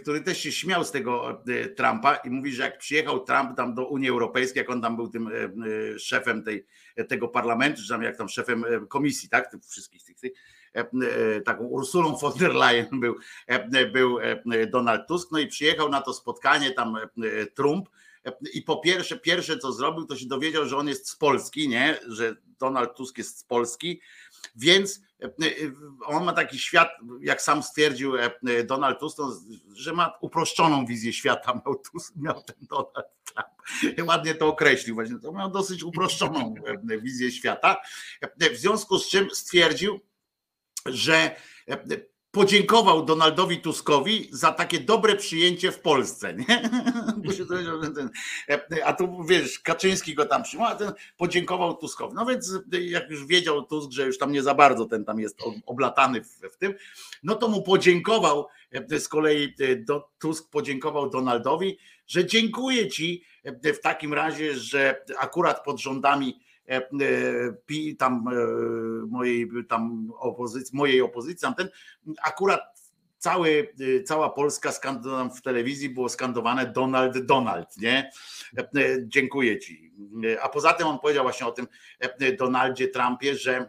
który też się śmiał z tego Trumpa i mówi, że jak przyjechał Trump tam do Unii Europejskiej, jak on tam był tym szefem tej, tego parlamentu, czy tam jak tam szefem komisji, tak, tych wszystkich tych, tych taką Ursulą von der Leyen był, był Donald Tusk, no i przyjechał na to spotkanie tam Trump i po pierwsze, pierwsze co zrobił, to się dowiedział, że on jest z Polski, nie, że Donald Tusk jest z Polski, więc on ma taki świat, jak sam stwierdził Donald Tusk, że ma uproszczoną wizję świata, miał, Tusk, miał ten Donald Trump. Ładnie to określił, właśnie, to miał dosyć uproszczoną wizję świata, w związku z czym stwierdził, że podziękował Donaldowi Tuskowi za takie dobre przyjęcie w Polsce. Nie? A tu wiesz, Kaczyński go tam przyjmował, a ten podziękował Tuskowi. No więc jak już wiedział Tusk, że już tam nie za bardzo ten tam jest oblatany w, w tym, no to mu podziękował, z kolei do, Tusk podziękował Donaldowi, że dziękuję ci w takim razie, że akurat pod rządami tam mojej tam opozycji, mojej opozycji, tamten, akurat cały, cała Polska w telewizji było skandowane Donald, Donald, nie? Dziękuję ci. A poza tym on powiedział właśnie o tym Donaldzie Trumpie, że,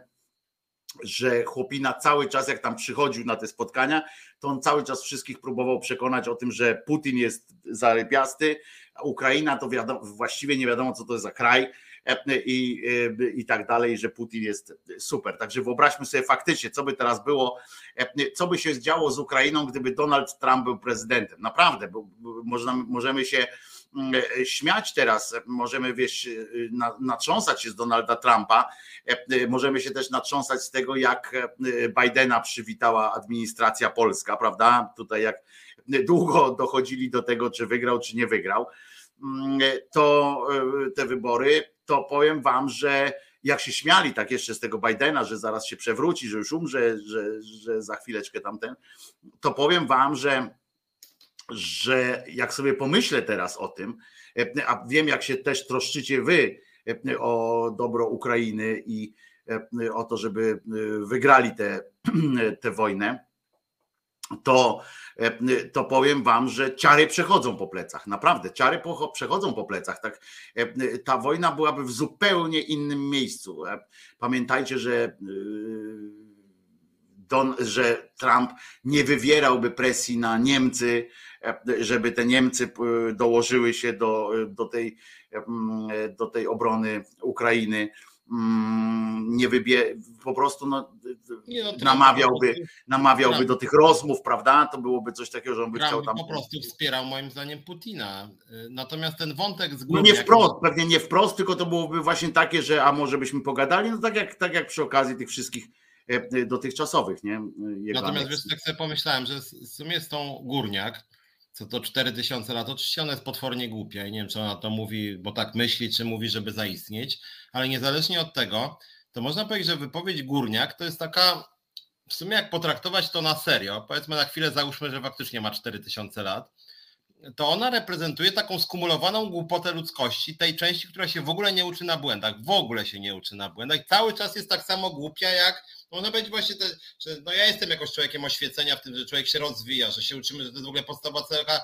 że chłopina cały czas, jak tam przychodził na te spotkania, to on cały czas wszystkich próbował przekonać o tym, że Putin jest zarypiasty, a Ukraina to wiadomo, właściwie nie wiadomo, co to jest za kraj, I, i tak dalej, że Putin jest super. Także wyobraźmy sobie faktycznie, co by teraz było, co by się działo z Ukrainą, gdyby Donald Trump był prezydentem. Naprawdę, bo można, możemy się śmiać teraz, możemy wiesz, natrząsać się z Donalda Trumpa, możemy się też natrząsać z tego, jak Bidena przywitała administracja polska, prawda? Tutaj jak długo dochodzili do tego, czy wygrał, czy nie wygrał, to te wybory, to powiem wam, że jak się śmiali tak jeszcze z tego Bidena, że zaraz się przewróci, że już umrze, że, że za chwileczkę tamten, to powiem wam, że że jak sobie pomyślę teraz o tym, a wiem, jak się też troszczycie wy o dobro Ukrainy i o to, żeby wygrali tę wojnę, to, to powiem wam, że ciary przechodzą po plecach. Naprawdę, ciary po, przechodzą po plecach. Tak, ta wojna byłaby w zupełnie innym miejscu. Pamiętajcie, że, Don, że Trump nie wywierałby presji na Niemcy, żeby te Niemcy dołożyły się do, do, tej, do tej obrony Ukrainy. Nie wybie, po prostu no, nie, no, namawiałby, namawiałby Trump do tych rozmów, prawda? To byłoby coś takiego, że on by Trump chciał tam. Po prostu wspierał moim zdaniem Putina. Natomiast ten wątek z góry. No nie wprost, jak... pewnie nie wprost, tylko to byłoby właśnie takie, że a może byśmy pogadali, no tak jak, tak jak przy okazji tych wszystkich dotychczasowych, nie? Jego Natomiast wiesz, tak sobie pomyślałem, że w sumie z tą Górniak, co to cztery tysiące lat, oczywiście ona jest potwornie głupia i nie wiem, czy ona to mówi, bo tak myśli, czy mówi, żeby zaistnieć, ale niezależnie od tego, to można powiedzieć, że wypowiedź Górniak to jest taka, w sumie jak potraktować to na serio, powiedzmy na chwilę załóżmy, że faktycznie ma cztery tysiące lat, to ona reprezentuje taką skumulowaną głupotę ludzkości, tej części, która się w ogóle nie uczy na błędach, w ogóle się nie uczy na błędach, cały czas jest tak samo głupia jak, ona będzie właśnie, te, że no ja jestem jakoś człowiekiem oświecenia w tym, że człowiek się rozwija, że się uczymy, że to jest w ogóle podstawa cecha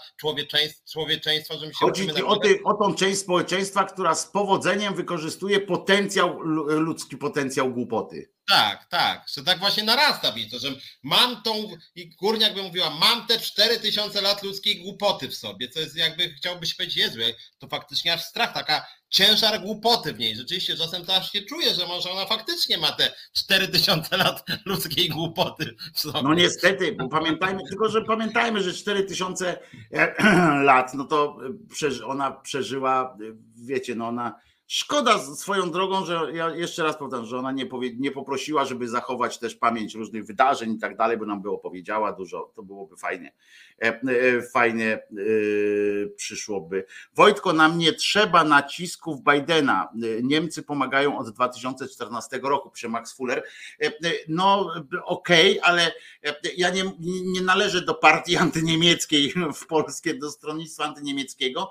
człowieczeństwa, że my się Chodzi uczymy. Chodzi o, o tą część społeczeństwa, która z powodzeniem wykorzystuje potencjał, ludzki potencjał głupoty. Tak, tak, że tak właśnie narasta, widzę, że mam tą, i Górniak by mówiła, mam te cztery tysiące lat ludzkiej głupoty w sobie, co jest jakby, chciałbyś powiedzieć, Jezu, to faktycznie aż strach, taka ciężar głupoty w niej. Rzeczywiście czasem to aż się czuje, że może ona faktycznie ma te cztery tysiące lat ludzkiej głupoty w sobie. No niestety, bo pamiętajmy, tylko że pamiętajmy, że cztery tysiące lat, no to ona przeżyła, wiecie, no ona... Szkoda swoją drogą, że ja jeszcze raz powtarzam, że ona nie, powie, nie poprosiła, żeby zachować też pamięć różnych wydarzeń i tak dalej, bo nam było powiedziała dużo, to byłoby fajnie. Fajnie yy, przyszłoby. Wojtko, nam nie trzeba nacisków Bidena. Niemcy pomagają od dwa tysiące czternastego roku, pisze Max Fuller. No okej, okay, ale ja nie, nie należę do partii antyniemieckiej w Polsce, do stronnictwa antyniemieckiego,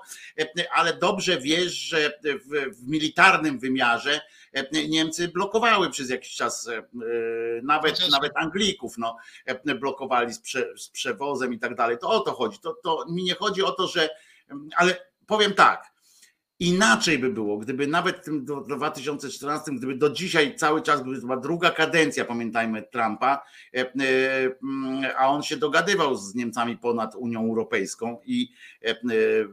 ale dobrze wiesz, że w, w militarnym wymiarze Niemcy blokowały przez jakiś czas nawet, Chociaż... nawet Anglików, no, blokowali z, prze, z przewozem i tak dalej. To o to chodzi. To, to mi nie chodzi o to, że... Ale powiem tak, inaczej by było, gdyby nawet w tym dwa tysiące czternastym, gdyby do dzisiaj cały czas była druga kadencja, pamiętajmy, Trumpa, a on się dogadywał z Niemcami ponad Unią Europejską i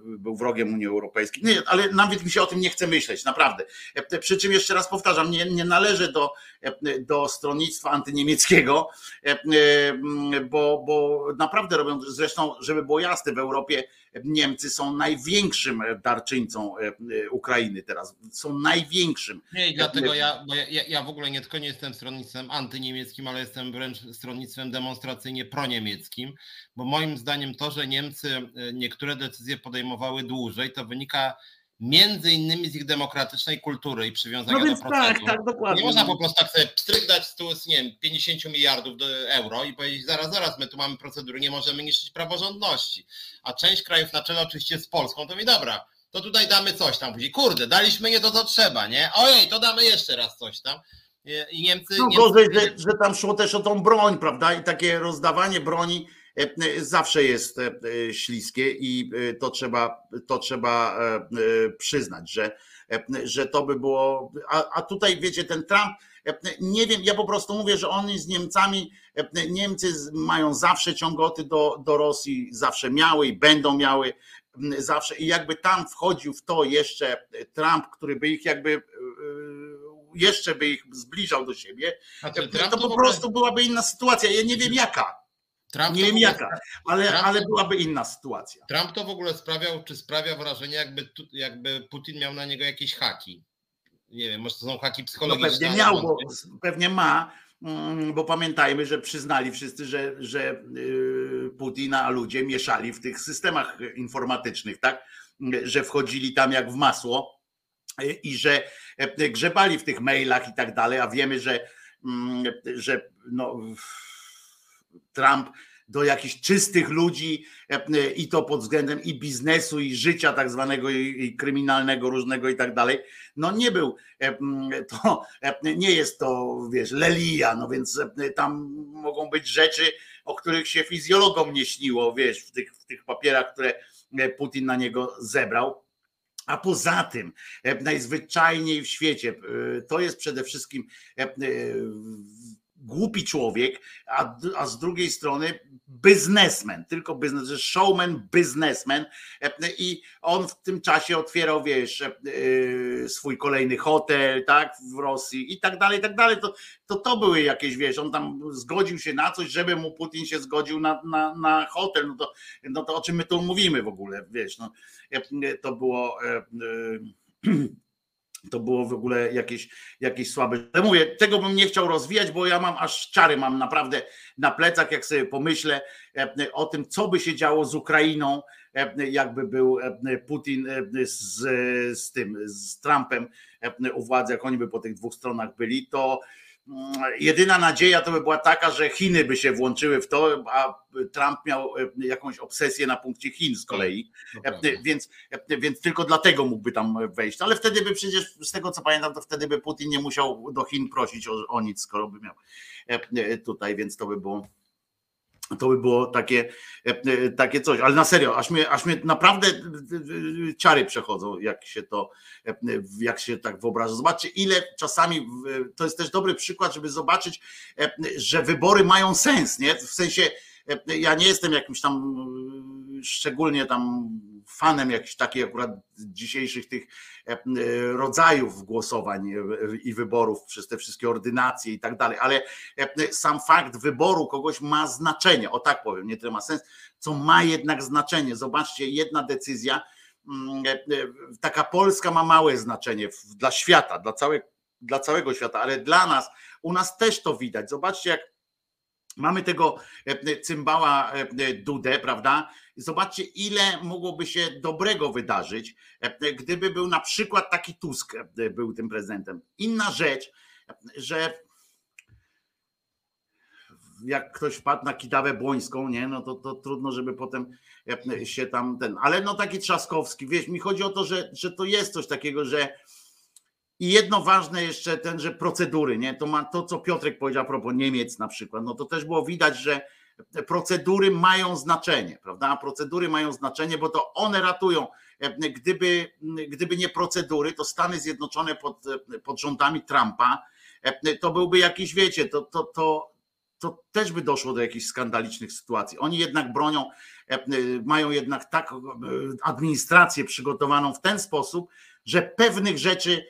był wrogiem Unii Europejskiej. Nie, ale nawet mi się o tym nie chce myśleć, naprawdę. Przy czym jeszcze raz powtarzam, nie, nie należę do, do stronnictwa antyniemieckiego, bo, bo naprawdę robią, zresztą, żeby było jasne, w Europie Niemcy są największym darczyńcą Ukrainy teraz. Są największym. Nie, i dlatego ja, bo ja, ja w ogóle nie tylko nie jestem stronnictwem antyniemieckim, ale jestem wręcz stronnictwem demonstracyjnie proniemieckim, bo moim zdaniem to, że Niemcy niektóre decyzje podejmowały dłużej, to wynika między innymi z ich demokratycznej kultury i przywiązania no do procesu. Tak, tak, dokładnie. Nie można po prostu tak sobie pstrykdać z tyłu, nie wiem, pięćdziesiąt miliardów euro i powiedzieć zaraz, zaraz, my tu mamy procedury, nie możemy niszczyć praworządności. A część krajów na czele oczywiście z Polską, to mi dobra, to tutaj damy coś tam. Później, kurde, daliśmy nie to, co trzeba, nie? Ojej, to damy jeszcze raz coś tam. I Niemcy... No gorzej, Niemcy... że, że tam szło też o tą broń, prawda? I takie rozdawanie broni zawsze jest śliskie i to trzeba, to trzeba przyznać, że, że to by było... A, a tutaj wiecie, ten Trump, nie wiem, ja po prostu mówię, że oni z Niemcami, Niemcy mają zawsze ciągoty do, do Rosji, zawsze miały i będą miały zawsze i jakby tam wchodził w to jeszcze Trump, który by ich jakby... jeszcze by ich zbliżał do siebie, znaczy, to, to po prostu byłaby inna sytuacja, ja nie wiem jaka. Trump nie wiem jaka, ale, Trump, ale byłaby inna sytuacja. Trump to w ogóle sprawiał, czy sprawia wrażenie, jakby, jakby Putin miał na niego jakieś haki. Nie wiem, może to są haki psychologiczne. No pewnie miał, bo pewnie ma, bo pamiętajmy, że przyznali wszyscy, że, że Putina a ludzie mieszali w tych systemach informatycznych, tak, że wchodzili tam jak w masło i że grzebali w tych mailach i tak dalej, a wiemy, że, że no... Trump do jakichś czystych ludzi i to pod względem i biznesu, i życia tak zwanego, i kryminalnego różnego i tak dalej. No nie był, to nie jest to, wiesz, Lelia, no więc tam mogą być rzeczy, o których się fizjologom nie śniło, wiesz, w tych, w tych papierach, które Putin na niego zebrał. A poza tym, najzwyczajniej w świecie, to jest przede wszystkim głupi człowiek, a, a z drugiej strony biznesmen, tylko biznes, showman, biznesmen, i on w tym czasie otwierał, wiesz, swój kolejny hotel, tak, w Rosji i tak dalej, i tak dalej. To, to to były jakieś, wiesz, on tam zgodził się na coś, żeby mu Putin się zgodził na, na, na hotel, no to, no to o czym my tu mówimy w ogóle, wiesz, no to było... To było w ogóle jakieś, jakieś słabe. Ale mówię, tego bym nie chciał rozwijać, bo ja mam aż czary mam naprawdę na plecach, jak sobie pomyślę o tym, co by się działo z Ukrainą, jakby był Putin z, z tym, z Trumpem u władzy, jak oni by po tych dwóch stronach byli, to jedyna nadzieja to by była taka, że Chiny by się włączyły w to, a Trump miał jakąś obsesję na punkcie Chin z kolei, więc, więc tylko dlatego mógłby tam wejść. Ale wtedy by przecież, z tego co pamiętam, to wtedy by Putin nie musiał do Chin prosić o, o nic, skoro by miał tutaj, więc to by było... To by było takie, takie coś, ale na serio, aż mnie, aż mnie naprawdę ciary przechodzą, jak się to, jak się tak wyobraża. Zobaczcie, ile czasami, to jest też dobry przykład, żeby zobaczyć, że wybory mają sens, nie? W sensie, ja nie jestem jakimś tam szczególnie tam fanem jakichś takich akurat dzisiejszych tych rodzajów głosowań i wyborów przez te wszystkie ordynacje i tak dalej, ale sam fakt wyboru kogoś ma znaczenie, o tak powiem, nie tyle ma sens, co ma jednak znaczenie. Zobaczcie, jedna decyzja, taka Polska ma małe znaczenie dla świata, dla, całe, dla całego świata, ale dla nas, u nas też to widać. Zobaczcie, jak mamy tego cymbała Dudę, prawda? Zobaczcie, ile mogłoby się dobrego wydarzyć, gdyby był na przykład taki Tusk był tym prezydentem. Inna rzecz, że jak ktoś wpadł na Kidawę Błońską, nie, no to, to trudno, żeby potem się tam ten... Ale no taki Trzaskowski, wiesz, mi chodzi o to, że, że to jest coś takiego, że... I jedno ważne jeszcze, ten, że procedury, nie? To, ma, to co Piotrek powiedział a propos Niemiec na przykład, no to też było widać, że procedury mają znaczenie, prawda? A procedury mają znaczenie, bo to one ratują. Gdyby, gdyby nie procedury, to Stany Zjednoczone pod, pod rządami Trumpa, to byłby jakiś, wiecie, to, to, to, to też by doszło do jakichś skandalicznych sytuacji. Oni jednak bronią, mają jednak tak administrację przygotowaną w ten sposób, że pewnych rzeczy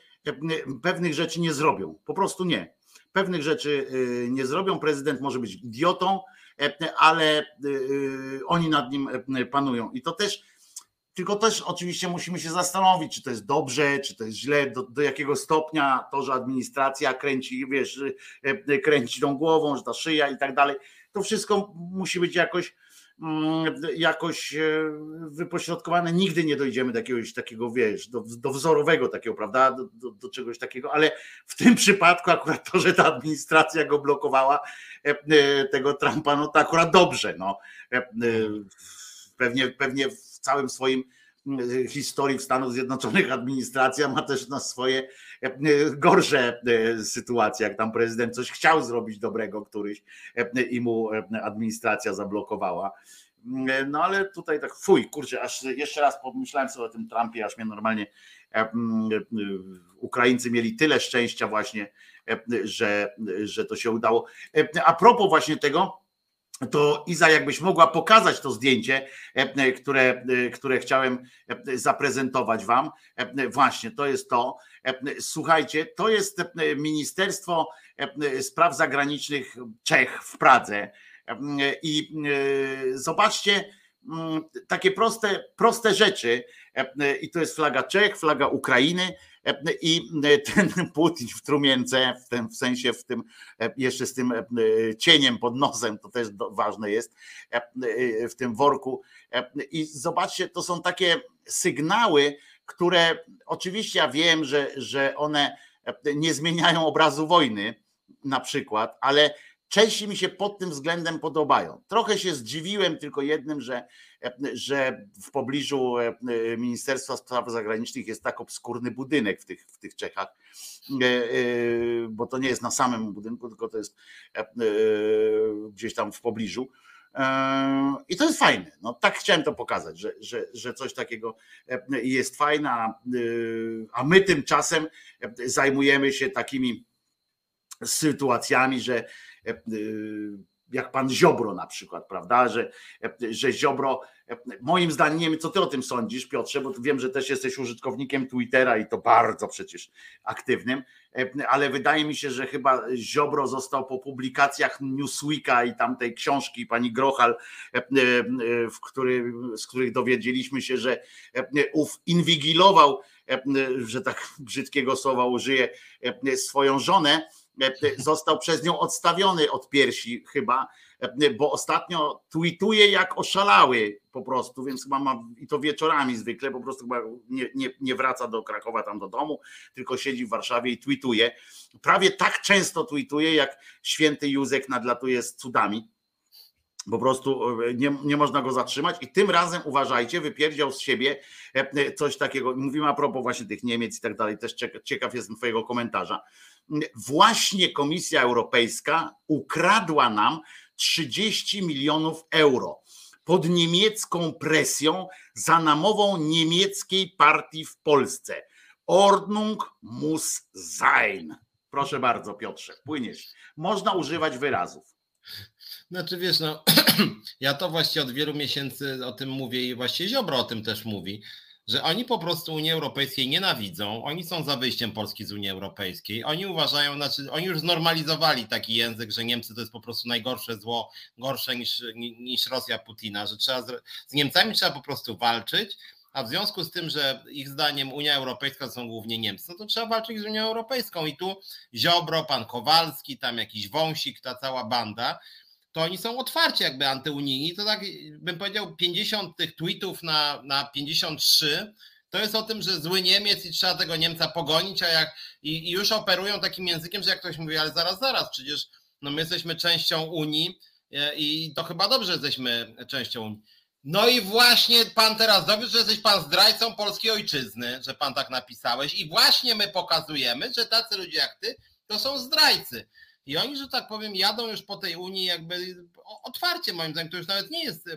Pewnych rzeczy nie zrobią, po prostu nie. Pewnych rzeczy nie zrobią. Prezydent może być idiotą, ale oni nad nim panują. I to też, tylko też oczywiście musimy się zastanowić, czy to jest dobrze, czy to jest źle, do, do jakiego stopnia to, że administracja kręci, wiesz, kręci tą głową, że ta szyja i tak dalej. To wszystko musi być jakoś. jakoś wypośrodkowane, nigdy nie dojdziemy do jakiegoś takiego, wiesz, do, do wzorowego takiego, prawda, do, do, do czegoś takiego, ale w tym przypadku akurat to, że ta administracja go blokowała, tego Trumpa, no to akurat dobrze, no. Pewnie, pewnie w całym swoim historii w Stanach Zjednoczonych administracja ma też na swoje gorsze sytuacje, jak tam prezydent coś chciał zrobić dobrego któryś i mu administracja zablokowała. No ale tutaj tak fuj, kurczę, aż jeszcze raz pomyślałem sobie o tym Trumpie, aż mnie normalnie Ukraińcy mieli tyle szczęścia właśnie, że, że to się udało. A propos właśnie tego, to Iza, jakbyś mogła pokazać to zdjęcie, które, które chciałem zaprezentować wam. Właśnie, to jest to. Słuchajcie, to jest Ministerstwo Spraw Zagranicznych Czech w Pradze. I zobaczcie takie proste, proste rzeczy. I to jest flaga Czech, flaga Ukrainy. I ten Putin w trumience, w, tym, w sensie w tym jeszcze z tym cieniem pod nosem, to też ważne jest, w tym worku. I zobaczcie, to są takie sygnały, które oczywiście ja wiem, że, że one nie zmieniają obrazu wojny na przykład, ale Czesi mi się pod tym względem podobają. Trochę się zdziwiłem tylko jednym, że, że w pobliżu Ministerstwa Spraw Zagranicznych jest tak obskurny budynek w tych, w tych Czechach, bo to nie jest na samym budynku, tylko to jest gdzieś tam w pobliżu. I to jest fajne. No, tak chciałem to pokazać, że, że, że coś takiego jest fajne, a my tymczasem zajmujemy się takimi sytuacjami, że jak pan Ziobro na przykład, prawda, że, że Ziobro, moim zdaniem, nie wiem, co ty o tym sądzisz, Piotrze, bo wiem, że też jesteś użytkownikiem Twittera i to bardzo przecież aktywnym, ale wydaje mi się, że chyba Ziobro został po publikacjach Newsweeka i tamtej książki pani Grochal, w który, z których dowiedzieliśmy się, że ów inwigilował, że tak brzydkiego słowa użyję, swoją żonę, został przez nią odstawiony od piersi chyba, bo ostatnio tweetuje jak oszalały po prostu, więc chyba ma, i to wieczorami zwykle, po prostu chyba nie, nie, nie wraca do Krakowa tam do domu, tylko siedzi w Warszawie i tweetuje. Prawie tak często tweetuje, jak święty Józek nadlatuje z cudami. Po prostu nie, nie można go zatrzymać i tym razem, uważajcie, wypierdział z siebie coś takiego. Mówimy a propos właśnie tych Niemiec i tak dalej, też ciekaw jestem twojego komentarza. Właśnie Komisja Europejska ukradła nam trzydzieści milionów euro pod niemiecką presją za namową niemieckiej partii w Polsce. Ordnung muss sein. Proszę bardzo, Piotrze, płyniesz. Można używać wyrazów. Znaczy wiesz, no ja to właściwie od wielu miesięcy o tym mówię i właściwie Ziobro o tym też mówi, że oni po prostu Unii Europejskiej nienawidzą, oni są za wyjściem Polski z Unii Europejskiej, oni uważają, znaczy oni już znormalizowali taki język, że Niemcy to jest po prostu najgorsze zło, gorsze niż, niż Rosja Putina, że trzeba z, z Niemcami trzeba po prostu walczyć, a w związku z tym, że ich zdaniem Unia Europejska to są głównie Niemcy, no to trzeba walczyć z Unią Europejską i tu Ziobro, pan Kowalski, tam jakiś Wąsik, ta cała banda, to oni są otwarci jakby antyunijni, to tak bym powiedział pięćdziesiąt tych tweetów na, na pięćdziesiąt trzy to jest o tym, że zły Niemiec i trzeba tego Niemca pogonić, a jak i, i już operują takim językiem, że jak ktoś mówi, ale zaraz, zaraz, przecież no my jesteśmy częścią Unii i to chyba dobrze jesteśmy częścią Unii. No i właśnie pan teraz dowiódł, że jesteś pan zdrajcą polskiej ojczyzny, że pan tak napisałeś i właśnie my pokazujemy, że tacy ludzie jak ty to są zdrajcy. I oni, że tak powiem, jadą już po tej Unii jakby otwarcie, moim zdaniem. To już nawet nie jest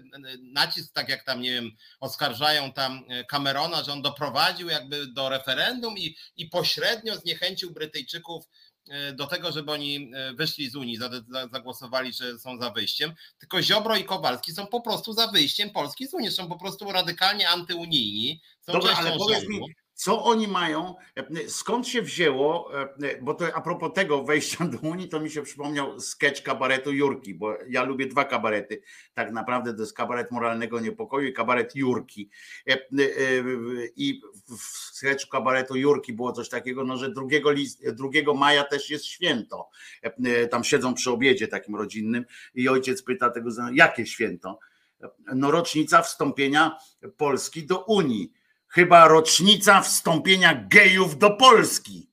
nacisk, tak jak tam, nie wiem, oskarżają tam Camerona, że on doprowadził jakby do referendum i, i pośrednio zniechęcił Brytyjczyków do tego, żeby oni wyszli z Unii, zagłosowali, że są za wyjściem. Tylko Ziobro i Kowalski są po prostu za wyjściem Polski z Unii, są po prostu radykalnie antyunijni. Są Dobra, ale powiedz mi, co oni mają, skąd się wzięło, bo to a propos tego wejścia do Unii, to mi się przypomniał sketch kabaretu Jurki, bo ja lubię dwa kabarety, tak naprawdę to jest kabaret moralnego niepokoju i kabaret Jurki. I w sketchu kabaretu Jurki było coś takiego, no, że drugiego maja też jest święto. Tam siedzą przy obiedzie takim rodzinnym i ojciec pyta tego, jakie święto? No rocznica wstąpienia Polski do Unii. Chyba rocznica wstąpienia gejów do Polski.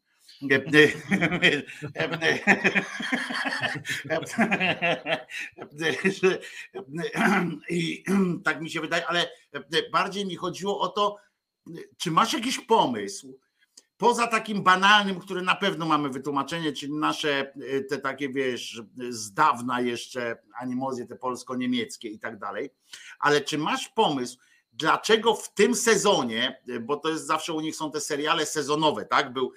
I tak mi się wydaje, ale bardziej mi chodziło o to, czy masz jakiś pomysł, poza takim banalnym, który na pewno mamy wytłumaczenie, czyli nasze te takie, wiesz, z dawna jeszcze animozje te polsko-niemieckie i tak dalej, ale czy masz pomysł, dlaczego w tym sezonie, bo to jest zawsze u nich są te seriale sezonowe, tak? Był,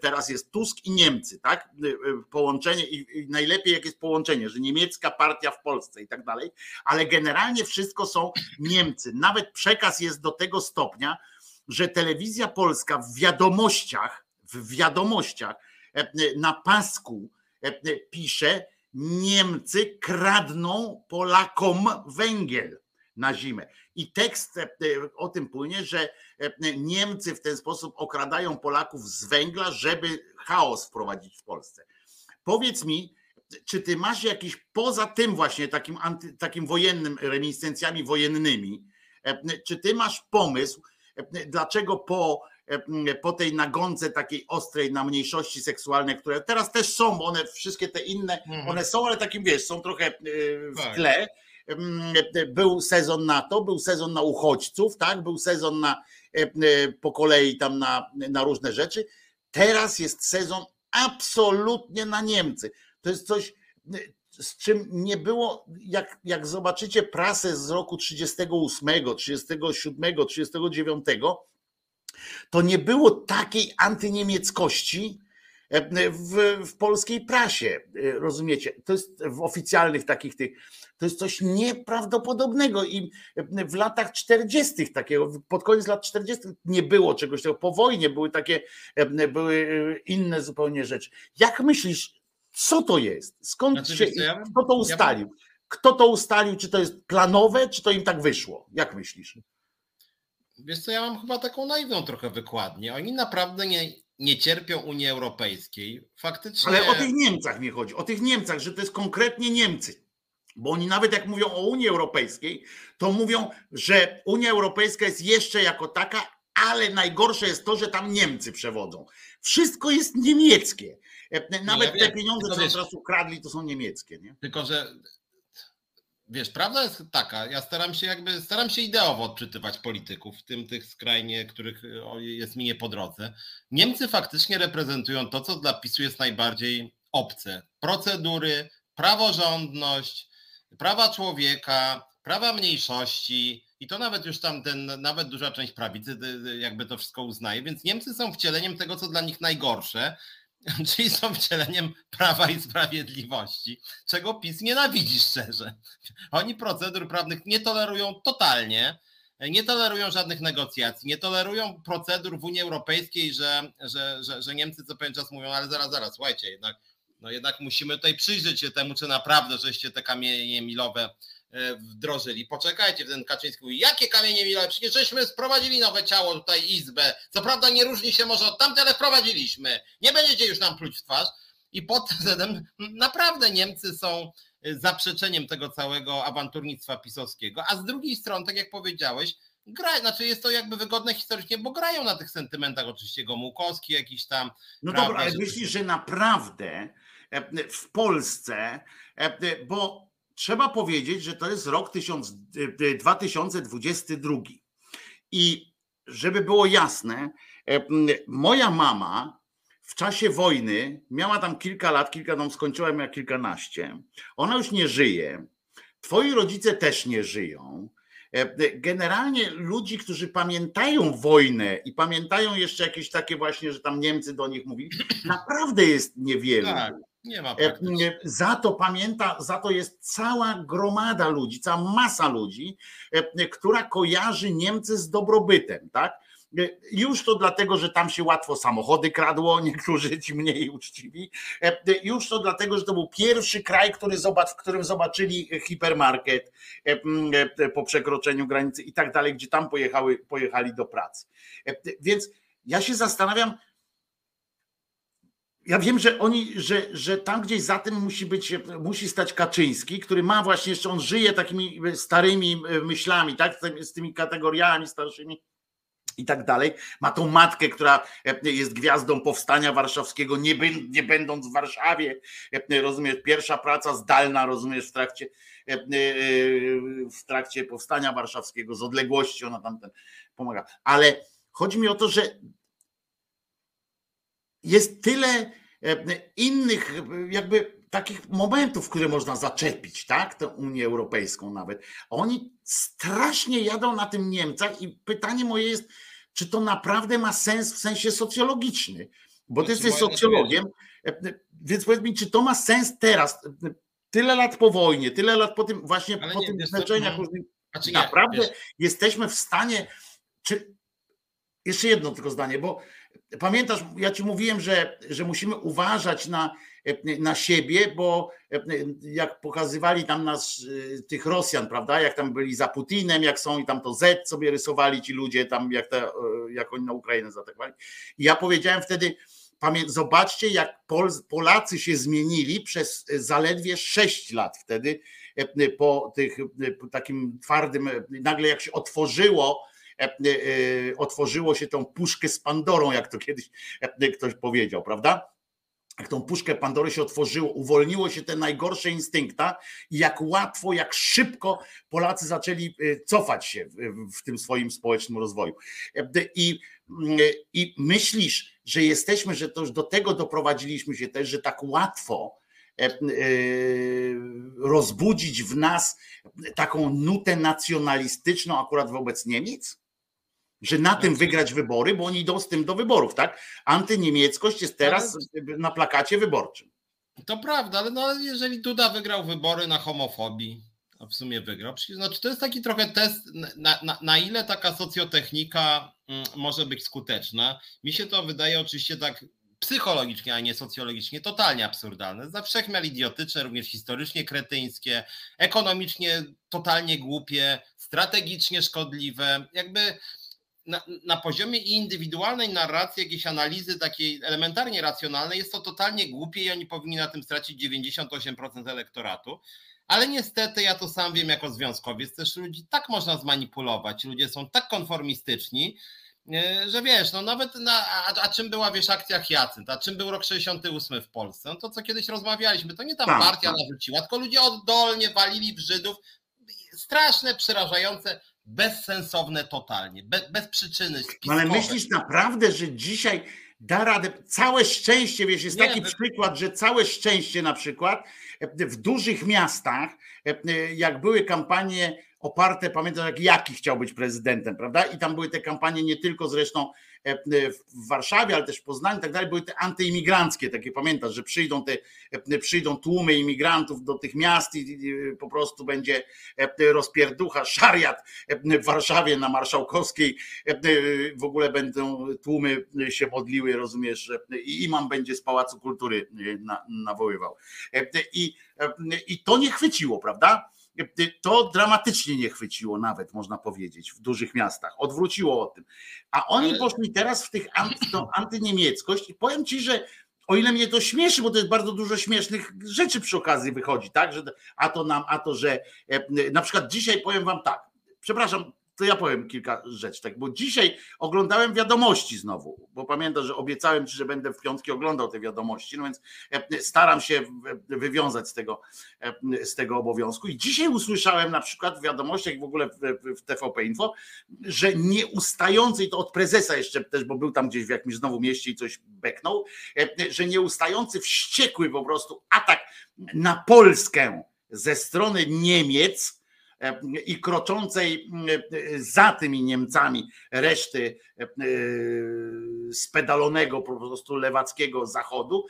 teraz jest Tusk i Niemcy, tak? Połączenie i najlepiej jak jest połączenie, że niemiecka partia w Polsce i tak dalej, ale generalnie wszystko są Niemcy. Nawet przekaz jest do tego stopnia, że telewizja polska w wiadomościach, w wiadomościach na pasku pisze: Niemcy kradną Polakom węgiel na zimę. I tekst o tym płynie, że Niemcy w ten sposób okradają Polaków z węgla, żeby chaos wprowadzić w Polsce. Powiedz mi, czy ty masz jakiś, poza tym właśnie takim, anty, takim wojennym, reminiscencjami wojennymi, czy ty masz pomysł, dlaczego po po tej nagonce takiej ostrej na mniejszości seksualne, które teraz też są, one wszystkie te inne, mhm. one są, ale takim wiesz, są trochę w tle. Był sezon na to, był sezon na uchodźców, tak, był sezon na po kolei tam na, na różne rzeczy. Teraz jest sezon absolutnie na Niemcy. To jest coś, z czym nie było, jak, jak zobaczycie prasę z roku trzydziestego ósmego, trzydziestego siódmego, trzydziestego dziewiątego, to nie było takiej antyniemieckości w, w polskiej prasie, rozumiecie? To jest w oficjalnych takich tych, to jest coś nieprawdopodobnego i w latach czterdziestych takiego, pod koniec lat czterdziestych nie było czegoś takiego, po wojnie były takie, były inne zupełnie rzeczy. Jak myślisz, co to jest? Skąd znaczy, się, co, ja bym, kto to ustalił? Ja bym... Kto to ustalił? Czy to jest planowe, czy to im tak wyszło? Jak myślisz? Wiesz co, ja mam chyba taką naiwną trochę wykładnię. Oni naprawdę nie, nie cierpią Unii Europejskiej. Faktycznie. Ale o tych Niemcach nie chodzi. O tych Niemcach, że to jest konkretnie Niemcy. Bo oni nawet jak mówią o Unii Europejskiej, to mówią, że Unia Europejska jest jeszcze jako taka, ale najgorsze jest to, że tam Niemcy przewodzą. Wszystko jest niemieckie. Nawet nie, te pieniądze, co od razu kradli, to są niemieckie. Nie? Tylko, że... Wiesz, prawda jest taka, ja staram się jakby, staram się ideowo odczytywać polityków, w tym tych skrajnie, których jest mi nie po drodze. Niemcy faktycznie reprezentują to, co dla PiSu jest najbardziej obce. Procedury, praworządność, prawa człowieka, prawa mniejszości i to nawet już tam ten, nawet duża część prawicy jakby to wszystko uznaje, więc Niemcy są wcieleniem tego, co dla nich najgorsze. Czyli są wcieleniem Prawa i Sprawiedliwości, czego PiS nienawidzi szczerze. Oni procedur prawnych nie tolerują totalnie, nie tolerują żadnych negocjacji, nie tolerują procedur w Unii Europejskiej, że, że, że, że Niemcy co pewien czas mówią, ale zaraz, zaraz, słuchajcie, jednak, no jednak musimy tutaj przyjrzeć się temu, czy naprawdę żeście te kamienie milowe wdrożyli. Poczekajcie, ten Kaczyński mówi, jakie kamienie milowe, przecież żeśmy sprowadzili nowe ciało tutaj, izbę, co prawda nie różni się może od tamtej, ale wprowadziliśmy, nie będziecie już nam pluć w twarz i pod tym naprawdę Niemcy są zaprzeczeniem tego całego awanturnictwa pisowskiego, a z drugiej strony, tak jak powiedziałeś, gra, znaczy jest to jakby wygodne historycznie, bo grają na tych sentymentach oczywiście Gomułkowski jakiś tam. No prawda, dobra, ale że... myślisz, że naprawdę w Polsce, bo trzeba powiedzieć, że to jest rok dwa tysiące dwudziesty drugi i żeby było jasne, moja mama w czasie wojny miała tam kilka lat, kilka tam skończyła, miała kilkanaście, ona już nie żyje, twoi rodzice też nie żyją. Generalnie ludzi, którzy pamiętają wojnę i pamiętają jeszcze jakieś takie właśnie, że tam Niemcy do nich mówili, naprawdę jest niewielu. Tak. Nie ma praktycznie. Za to pamięta, za to jest cała gromada ludzi, cała masa ludzi, która kojarzy Niemcy z dobrobytem, tak? Już to dlatego, że tam się łatwo samochody kradło, niektórzy ci mniej uczciwi. Już to dlatego, że to był pierwszy kraj, który zobacz, w którym zobaczyli hipermarket po przekroczeniu granicy i tak dalej, gdzie tam pojechały, pojechali do pracy. Więc ja się zastanawiam. Ja wiem, że oni, że, że tam gdzieś za tym musi być, musi stać Kaczyński, który ma właśnie jeszcze, on żyje takimi starymi myślami, tak, z tymi kategoriami starszymi i tak dalej. Ma tą matkę, która jest gwiazdą powstania warszawskiego, nie, by, nie będąc w Warszawie, rozumiesz, pierwsza praca zdalna, rozumiesz, w trakcie, w trakcie powstania warszawskiego, z odległości ona tam ten pomaga. Ale chodzi mi o to, że jest tyle innych jakby takich momentów, które można zaczepić, tak, tę Unię Europejską nawet. Oni strasznie jadą na tym Niemcach i pytanie moje jest, czy to naprawdę ma sens w sensie socjologiczny, bo ty jesteś socjologiem, więc powiedz mi, czy to ma sens teraz, tyle lat po wojnie, tyle lat po tym właśnie, ale po nie, tym znaczeniach to... różnych, znaczy, naprawdę nie, jesteśmy w stanie, czy jeszcze jedno tylko zdanie, bo pamiętasz, ja ci mówiłem, że, że musimy uważać na, na siebie, bo jak pokazywali tam nas, tych Rosjan, prawda, jak tam byli za Putinem, jak są i tam to Z sobie rysowali ci ludzie, tam jak, te, jak oni na Ukrainę zaatakowali. I ja powiedziałem wtedy, zobaczcie jak Polacy się zmienili przez zaledwie sześć lat wtedy po tych, po takim twardym, nagle jak się otworzyło otworzyło się tą puszkę z Pandorą, jak to kiedyś ktoś powiedział, prawda? Jak tą puszkę Pandory się otworzyło, uwolniło się te najgorsze instynkta i jak łatwo, jak szybko Polacy zaczęli cofać się w tym swoim społecznym rozwoju. I, i myślisz, że jesteśmy, że to już do tego doprowadziliśmy się też, że tak łatwo rozbudzić w nas taką nutę nacjonalistyczną akurat wobec Niemiec? Że na tym wygrać wybory, bo oni idą z tym do wyborów, tak? Antyniemieckość jest teraz na plakacie wyborczym. To prawda, ale no jeżeli Duda wygrał wybory na homofobii, a w sumie wygrał, znaczy to jest taki trochę test, na, na, na ile taka socjotechnika może być skuteczna. Mi się to wydaje oczywiście tak psychologicznie, a nie socjologicznie, totalnie absurdalne. Za wszechmiar idiotyczne, również historycznie kretyńskie, ekonomicznie totalnie głupie, strategicznie szkodliwe, jakby... Na, na poziomie indywidualnej narracji, jakiejś analizy takiej elementarnie racjonalnej jest to totalnie głupie i oni powinni na tym stracić dziewięćdziesiąt osiem procent elektoratu. Ale niestety ja to sam wiem jako związkowiec, też ludzi tak można zmanipulować, ludzie są tak konformistyczni, że wiesz, no nawet, na, a, a czym była wiesz akcja Hyacynt, a czym był rok sześćdziesiąty ósmy w Polsce, no to co kiedyś rozmawialiśmy, to nie tam tak, partia tak. narzuciła, tylko ludzie oddolnie walili w Żydów, straszne, przerażające, bezsensowne totalnie, bez, bez przyczyny spiskowej. Ale myślisz naprawdę, że dzisiaj da radę, całe szczęście, wiesz, jest nie, taki bez... przykład, że całe szczęście na przykład w dużych miastach, jak były kampanie oparte, pamiętam jak Jaki chciał być prezydentem, prawda? I tam były te kampanie nie tylko zresztą w Warszawie, ale też w Poznaniu i tak dalej, były te antyimigranckie, takie pamiętasz, że przyjdą te, przyjdą tłumy imigrantów do tych miast i po prostu będzie rozpierducha, szariat w Warszawie na Marszałkowskiej, w ogóle będą tłumy się modliły, rozumiesz, i imam będzie z Pałacu Kultury nawoływał. I, i to nie chwyciło, prawda? To dramatycznie nie chwyciło nawet, można powiedzieć, w dużych miastach. Odwróciło o tym. A oni poszli teraz w tych anty, tą antyniemieckość i powiem ci, że o ile mnie to śmieszy, bo to jest bardzo dużo śmiesznych rzeczy przy okazji wychodzi, tak? Że a to nam, a to, że na przykład dzisiaj powiem wam tak, przepraszam, to ja powiem kilka rzeczy, tak? Bo dzisiaj oglądałem wiadomości znowu, bo pamiętam, że obiecałem ci, że będę w piątki oglądał te wiadomości, no więc staram się wywiązać z tego, z tego obowiązku. I dzisiaj usłyszałem na przykład w wiadomościach i w ogóle w T V P Info, że nieustający, i to od prezesa jeszcze też, bo był tam gdzieś w jakimś znowu mieście i coś beknął, że nieustający wściekły po prostu atak na Polskę ze strony Niemiec, i kroczącej za tymi Niemcami reszty spedalonego po prostu lewackiego zachodu.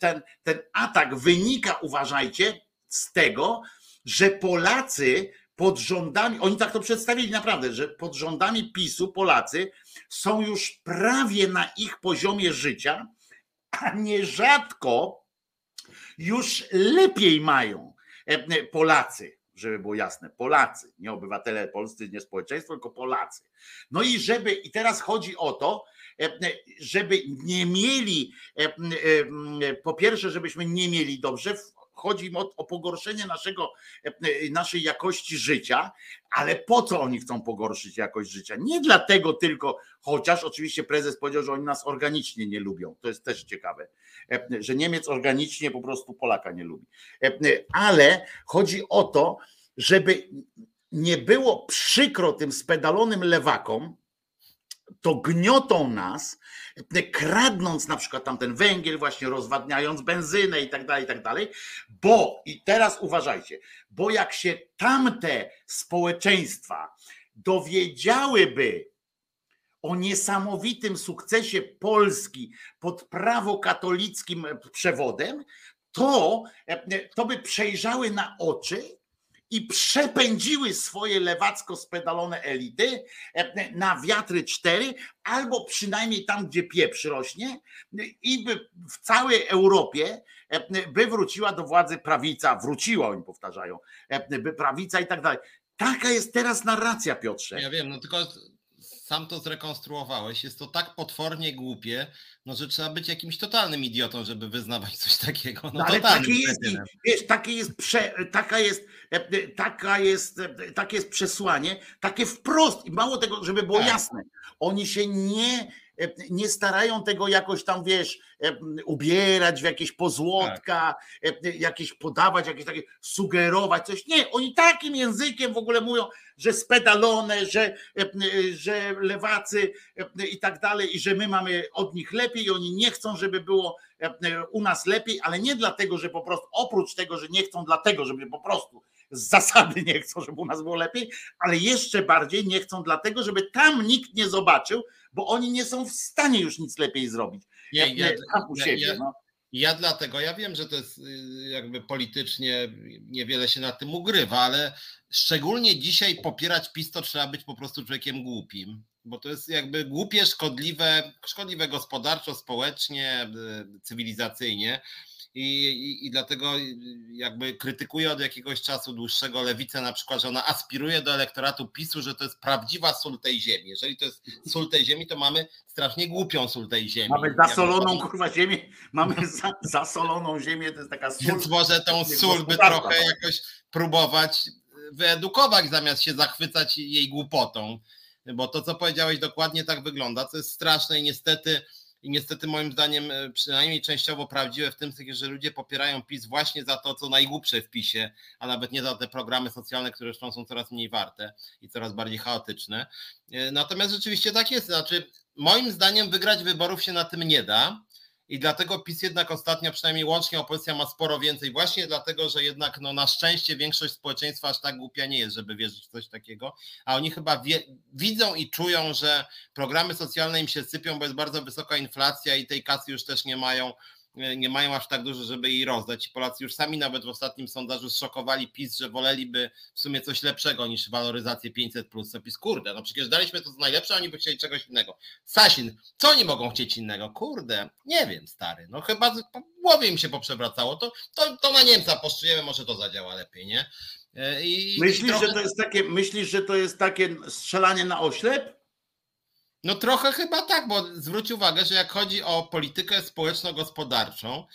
Ten, ten atak wynika, uważajcie, z tego, że Polacy pod rządami, oni tak to przedstawili naprawdę, że pod rządami PiSu Polacy są już prawie na ich poziomie życia, a nierzadko już lepiej mają Polacy. Żeby było jasne, Polacy, nie obywatele polscy, nie społeczeństwo, tylko Polacy. No i żeby, i teraz chodzi o to, żeby nie mieli, po pierwsze, żebyśmy nie mieli dobrze, chodzi im o, o pogorszenie naszego, naszej jakości życia, ale po co oni chcą pogorszyć jakość życia? Nie dlatego tylko, chociaż oczywiście prezes powiedział, że oni nas organicznie nie lubią, to jest też ciekawe, że Niemiec organicznie po prostu Polaka nie lubi, ale chodzi o to, żeby nie było przykro tym spedalonym lewakom, to gniotą nas, kradnąc na przykład tamten węgiel, właśnie rozwadniając benzynę i tak dalej, i tak dalej, bo, i teraz uważajcie, bo jak się tamte społeczeństwa dowiedziałyby o niesamowitym sukcesie Polski pod prawokatolickim przewodem, to, to by przejrzały na oczy i przepędziły swoje lewacko-spedalone elity na wiatry cztery, albo przynajmniej tam, gdzie pieprz rośnie, i by w całej Europie by wróciła do władzy prawica, wróciła, oni powtarzają, by prawica i tak dalej. Taka jest teraz narracja, Piotrze. Ja wiem, no tylko sam to zrekonstruowałeś. Jest to tak potwornie głupie, no, że trzeba być jakimś totalnym idiotą, żeby wyznawać coś takiego. No, no, ale taki jest, wiesz, taki jest prze, taka jest, taka jest, takie jest przesłanie, takie wprost. I mało tego, żeby było tak jasne. Oni się nie, nie starają tego jakoś tam, wiesz, ubierać w jakieś pozłotka, tak, jakieś podawać, jakieś takie sugerować coś. Nie, oni takim językiem w ogóle mówią, że spedalone, że, że lewacy i tak dalej, i że my mamy od nich lepiej i oni nie chcą, żeby było u nas lepiej, ale nie dlatego, że po prostu, oprócz tego, że nie chcą dlatego, żeby po prostu z zasady nie chcą, żeby u nas było lepiej, ale jeszcze bardziej nie chcą dlatego, żeby tam nikt nie zobaczył, bo oni nie są w stanie już nic lepiej zrobić. Ja, ja, tam u ja, siebie, ja, no. ja dlatego, ja wiem, że to jest jakby politycznie niewiele się na tym ugrywa, ale szczególnie dzisiaj popierać PiS to trzeba być po prostu człowiekiem głupim, bo to jest jakby głupie, szkodliwe, szkodliwe gospodarczo, społecznie, cywilizacyjnie. I, i, I dlatego jakby krytykuje od jakiegoś czasu dłuższego lewicę na przykład, że ona aspiruje do elektoratu PiSu, że to jest prawdziwa sól tej ziemi. Jeżeli to jest sól tej ziemi, to mamy strasznie głupią sól tej ziemi. Mamy zasoloną ja kurwa ziemię, mamy za, zasoloną ziemię, to jest taka sól. Więc może tą sól by trochę jakoś próbować wyedukować, zamiast się zachwycać jej głupotą. Bo to, co powiedziałeś, dokładnie tak wygląda, co jest straszne i niestety... I niestety moim zdaniem przynajmniej częściowo prawdziwe w tym sensie, że ludzie popierają PiS właśnie za to, co najgłupsze w PiSie, a nawet nie za te programy socjalne, które zresztą są coraz mniej warte i coraz bardziej chaotyczne. Natomiast rzeczywiście tak jest. Znaczy, moim zdaniem wygrać wyborów się na tym nie da i dlatego PiS jednak ostatnio, przynajmniej łącznie opozycja, ma sporo więcej właśnie dlatego, że jednak no, na szczęście większość społeczeństwa aż tak głupia nie jest, żeby wierzyć w coś takiego, a oni chyba wie, widzą i czują, że programy socjalne im się sypią, bo jest bardzo wysoka inflacja i tej kasy już też nie mają, nie mają aż tak dużo, żeby jej rozdać. I Polacy już sami nawet w ostatnim sondażu zszokowali PiS, że woleliby w sumie coś lepszego niż waloryzację pięćset plus. Co PiS, kurde, no przecież daliśmy to co najlepsze, oni by chcieli czegoś innego. Sasin, co oni mogą chcieć innego? Kurde, nie wiem, stary, no chyba po głowie im się poprzewracało, to, to, to na Niemca poszczujemy, może to zadziała lepiej, nie? I, myślisz, i trochę... że to jest takie, myślisz, że to jest takie strzelanie na oślep? No trochę chyba tak, bo zwróć uwagę, że jak chodzi o politykę społeczno-gospodarczą,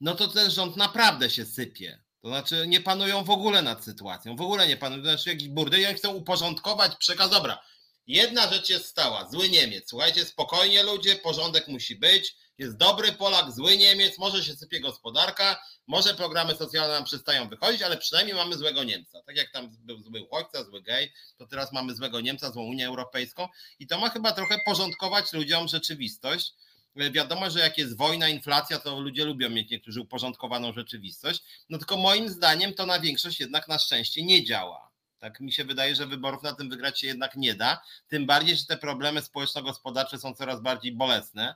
no to ten rząd naprawdę się sypie. To znaczy nie panują w ogóle nad sytuacją, w ogóle nie panują, to znaczy jakiś burdy i oni chcą uporządkować przekaz. Dobra, jedna rzecz jest stała, zły Niemiec, słuchajcie, spokojnie ludzie, porządek musi być, jest dobry Polak, zły Niemiec, może się sypie gospodarka, może programy socjalne nam przestają wychodzić, ale przynajmniej mamy złego Niemca. Tak jak tam był zły uchodźca, zły gej, to teraz mamy złego Niemca, złą Unię Europejską i to ma chyba trochę porządkować ludziom rzeczywistość. Wiadomo, że jak jest wojna, inflacja, to ludzie lubią mieć niektórzy uporządkowaną rzeczywistość, no tylko moim zdaniem to na większość jednak na szczęście nie działa. Tak mi się wydaje, że wyborów na tym wygrać się jednak nie da, tym bardziej, że te problemy społeczno-gospodarcze są coraz bardziej bolesne.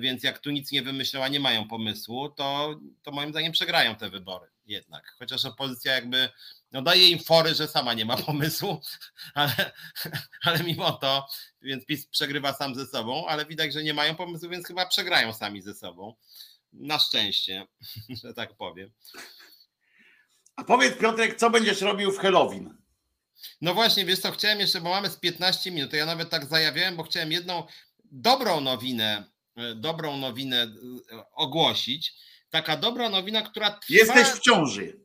Więc jak tu nic nie wymyślą, a nie mają pomysłu, to, to moim zdaniem przegrają te wybory jednak. Chociaż opozycja jakby no daje im fory, że sama nie ma pomysłu, ale, ale mimo to, więc PiS przegrywa sam ze sobą, ale widać, że nie mają pomysłu, więc chyba przegrają sami ze sobą. Na szczęście, że tak powiem. A powiedz, Piotrek, co będziesz robił w Halloween? No właśnie, wiesz co, chciałem jeszcze, bo mamy z piętnaście minut, ja nawet tak zajawiałem, bo chciałem jedną dobrą nowinę dobrą nowinę ogłosić. Taka dobra nowina, która trwa... Jesteś w ciąży.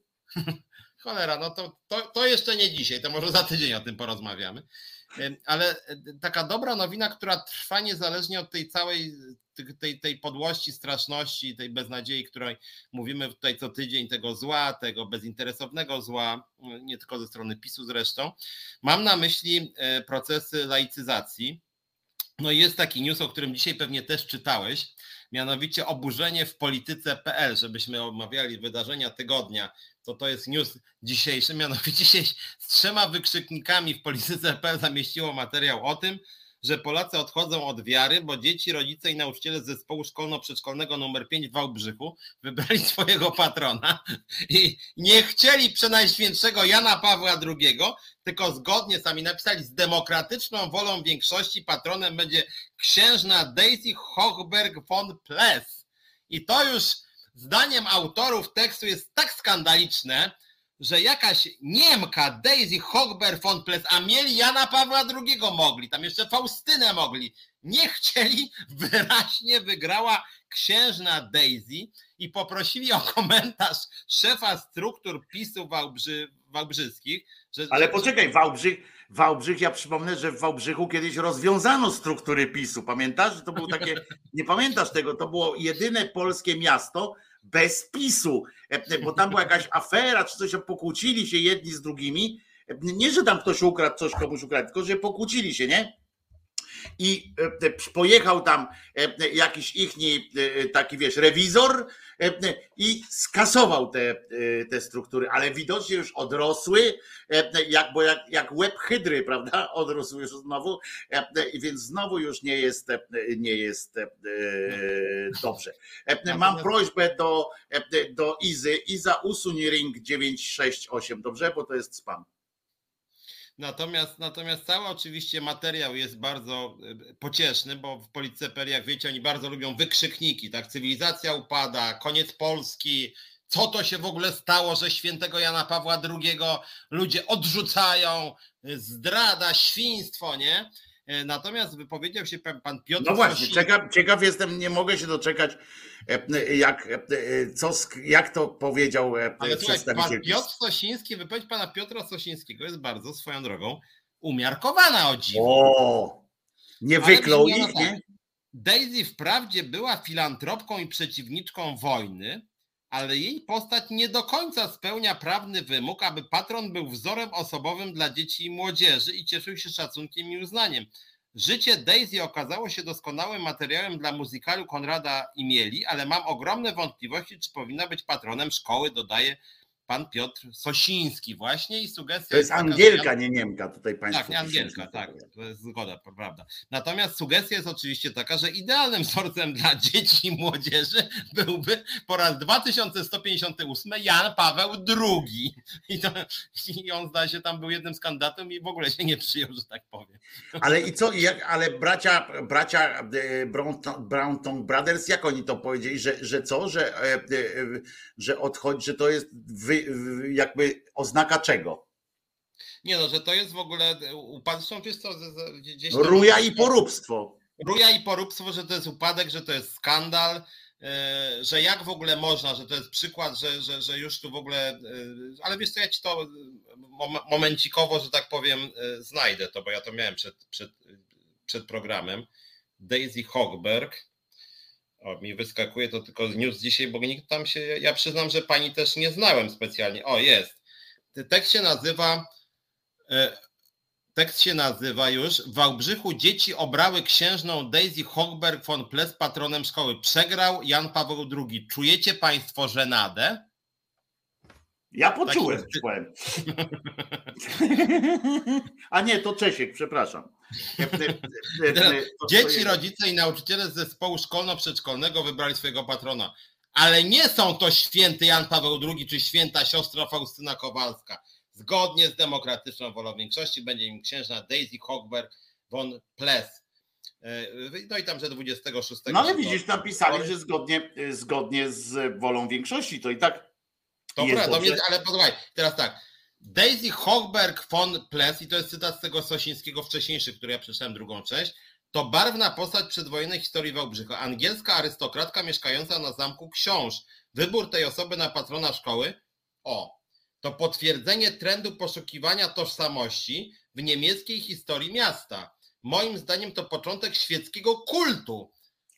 Cholera, no to, to, to jeszcze nie dzisiaj, to może za tydzień o tym porozmawiamy. Ale taka dobra nowina, która trwa niezależnie od tej całej, tej, tej podłości, straszności, tej beznadziei, której mówimy tutaj co tydzień, tego zła, tego bezinteresownego zła, nie tylko ze strony PiSu zresztą. Mam na myśli procesy laicyzacji. No i jest taki news, o którym dzisiaj pewnie też czytałeś, mianowicie oburzenie w polityce kropka pe el, żebyśmy omawiali wydarzenia tygodnia, to to jest news dzisiejszy, mianowicie się z trzema wykrzyknikami w polityce kropka pe el zamieściło materiał o tym, że Polacy odchodzą od wiary, bo dzieci, rodzice i nauczyciele z zespołu szkolno-przedszkolnego numer pięć w Wałbrzychu wybrali swojego patrona i nie chcieli przenajświętszego Jana Pawła drugiego, tylko zgodnie sami napisali, z demokratyczną wolą większości patronem będzie księżna Daisy Hochberg von Pless. I to już zdaniem autorów tekstu jest tak skandaliczne, że jakaś Niemka, Daisy Hochberg von Pless, a mieli Jana Pawła drugiego mogli, tam jeszcze Faustynę mogli, nie chcieli, wyraźnie wygrała księżna Daisy i poprosili o komentarz szefa struktur PiS-u Wałbrzy, wałbrzyskich. Że, Ale że, poczekaj, Wałbrzych, Wałbrzych, ja przypomnę, że w Wałbrzychu kiedyś rozwiązano struktury PiS-u, pamiętasz? To było takie, nie pamiętasz tego, to było jedyne polskie miasto bez PiS-u, bo tam była jakaś afera, czy coś, pokłócili się jedni z drugimi, nie, że tam ktoś ukradł, coś komuś ukradł, tylko że pokłócili się, nie? I pojechał tam jakiś ich taki, wiesz, rewizor i skasował te, te struktury, ale widocznie już odrosły, jak, bo jak, jak łeb hydry, prawda, odrosły już znowu, więc znowu już nie jest, nie jest dobrze. Mam prośbę do, do Izy. Iza, usuń ring dziewięć sześć osiem, dobrze, bo to jest spam. Natomiast, natomiast cały oczywiście materiał jest bardzo pocieszny, bo w Polityce.pl, jak wiecie, oni bardzo lubią wykrzykniki, tak? Cywilizacja upada, koniec Polski, co to się w ogóle stało, że świętego Jana Pawła drugiego ludzie odrzucają, zdrada, świństwo, nie? Natomiast wypowiedział się pan Piotr. No właśnie, ciekaw, ciekaw jestem, nie mogę się doczekać, jak, co, jak to powiedział Ale przedstawiciel. Pan Piotr Sosiński, wypowiedź pana Piotra Sosińskiego jest bardzo, swoją drogą, umiarkowana, o dziwo. O, nie wyklął ich, nie? Daisy wprawdzie była filantropką i przeciwniczką wojny, ale jej postać nie do końca spełnia prawny wymóg, aby patron był wzorem osobowym dla dzieci i młodzieży i cieszył się szacunkiem i uznaniem. Życie Daisy okazało się doskonałym materiałem dla muzykalu Konrada i Mieli, ale mam ogromne wątpliwości, czy powinna być patronem szkoły, dodaje pan Piotr Sosiński właśnie i sugestia... To jest, jest Angielka, taka, nie Niemka, tutaj państwo... Tak, nie Angielka, tak, to jest zgoda, prawda. Natomiast sugestia jest oczywiście taka, że idealnym wzorcem dla dzieci i młodzieży byłby po raz dwa tysiące sto pięćdziesiąty ósmy Jan Paweł drugi. I, to, i on, zdaje się, tam był jednym z kandydatów i w ogóle się nie przyjął, że tak powiem. Ale i co, jak, ale bracia, bracia Brownton, Brownton Brothers, jak oni to powiedzieli, że, że co, że, że odchodzi, że to jest... Wy jakby oznaka czego? Nie no, że to jest w ogóle, są wiesz co, gdzieś tam ruja i poróbstwo. Ruja i poróbstwo, że to jest upadek, że to jest skandal, że jak w ogóle można, że to jest przykład, że, że, że już tu w ogóle, ale wiesz co, ja ci to momencikowo, że tak powiem, znajdę to, bo ja to miałem przed, przed, przed programem. Daisy Hochberg. O, mi wyskakuje to tylko news dzisiaj, bo nikt tam się, ja przyznam, że pani też nie znałem specjalnie. O, jest. Tekst się nazywa, tekst się nazywa już, w Wałbrzychu dzieci obrały księżną Daisy Hochberg von Pless patronem szkoły. Przegrał Jan Paweł drugi. Czujecie państwo żenadę? Ja poczułem. A nie, to Czesiek, przepraszam. Dzieci, rodzice i nauczyciele z zespołu szkolno-przedszkolnego wybrali swojego patrona. Ale nie są to święty Jan Paweł drugi czy święta siostra Faustyna Kowalska. Zgodnie z demokratyczną wolą większości będzie im księżna Daisy Hochberg von Pless. No i tam, że dwudziestego szóstego. No ale widzisz, tam pisali, że zgodnie, zgodnie z wolą większości, to i tak. Dobra, do mnie, ale posłuchaj, teraz tak. Daisy Hochberg von Pless, i to jest cytat z tego Sosińskiego wcześniejszy, który ja przeczytałem drugą część, to barwna postać przedwojennej historii Wałbrzycha. Angielska arystokratka mieszkająca na zamku książ. Wybór tej osoby na patrona szkoły, o, to potwierdzenie trendu poszukiwania tożsamości w niemieckiej historii miasta. Moim zdaniem to początek świeckiego kultu.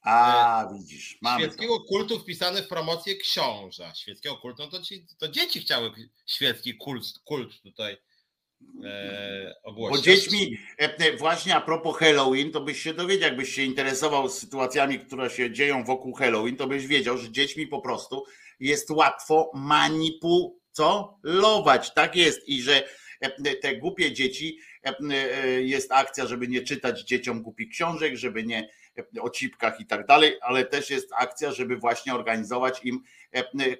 A, widzisz, mamy świeckiego to. Kultu wpisany w promocję książa. Świeckiego kultu, no to, ci, to dzieci chciały świecki kult, kult tutaj e, ogłosić. Bo dziećmi, właśnie a propos Halloween, to byś się dowiedział, jakbyś się interesował sytuacjami, które się dzieją wokół Halloween, to byś wiedział, że dziećmi po prostu jest łatwo manipulować. Tak jest i że te głupie dzieci, jest akcja, żeby nie czytać dzieciom głupich książek, żeby nie o cipkach i tak dalej, ale też jest akcja, żeby właśnie organizować im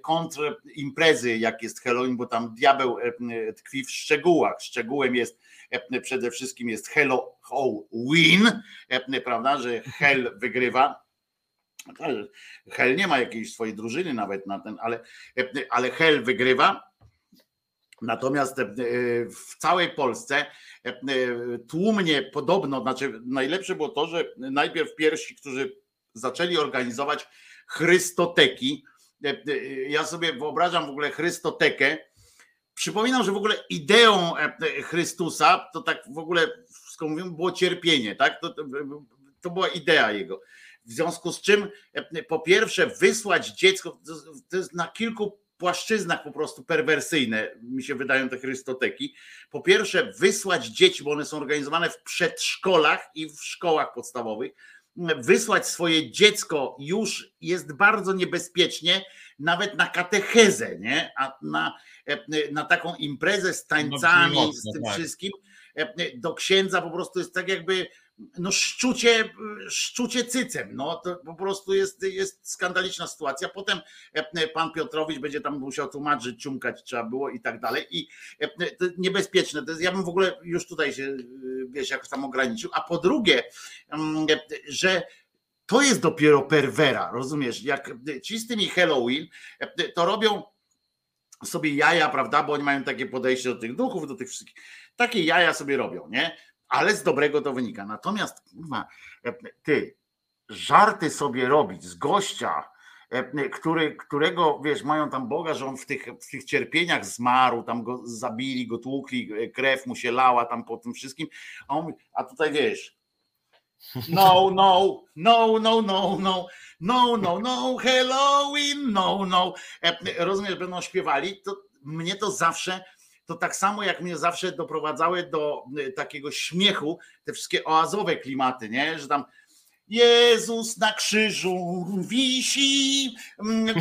kontrimprezy, jak jest Halloween, bo tam diabeł tkwi w szczegółach. Szczegółem jest przede wszystkim jest Halloween, prawda, że Hell wygrywa. Hell nie ma jakiejś swojej drużyny nawet na ten, ale, ale Hell wygrywa. Natomiast w całej Polsce tłumnie podobno, znaczy najlepsze było to, że najpierw pierwsi, którzy zaczęli organizować chrystoteki, ja sobie wyobrażam w ogóle chrystotekę, przypominam, że w ogóle ideą Chrystusa, to tak w ogóle, skąd mówimy, było cierpienie, tak? To, to była idea jego. W związku z czym po pierwsze wysłać dziecko, to jest na kilku płaszczyznach po prostu perwersyjne, mi się wydają te chrystoteki. Po pierwsze wysłać dzieci, bo one są organizowane w przedszkolach i w szkołach podstawowych, wysłać swoje dziecko już jest bardzo niebezpiecznie, nawet na katechezę, nie? A na, na taką imprezę z tańcami, no, z tym tak. wszystkim, do księdza po prostu jest tak jakby no szczucie, szczucie cycem, no to po prostu jest, jest skandaliczna sytuacja. Potem pan Piotrowicz będzie tam musiał tłumaczyć, ciumkać trzeba było i tak dalej. I to niebezpieczne, to jest, ja bym w ogóle już tutaj się, wiesz, jakoś tam ograniczył. A po drugie, że to jest dopiero perwera, rozumiesz, jak ci z tymi Halloween to robią sobie jaja, prawda, bo oni mają takie podejście do tych duchów, do tych wszystkich, takie jaja sobie robią, nie? Ale z dobrego to wynika. Natomiast ty żarty sobie robić z gościa, który, którego wiesz, mają tam Boga, że on w tych, w tych cierpieniach zmarł, tam go zabili, go tłukli, krew mu się lała tam po tym wszystkim, a, on, a tutaj wiesz, no, no, no, no, no, no, no, no, no, Halloween, no, no, rozumiesz, będą śpiewali, to mnie to zawsze... To tak samo jak mnie zawsze doprowadzały do takiego śmiechu te wszystkie oazowe klimaty, nie? Że tam Jezus na krzyżu wisi,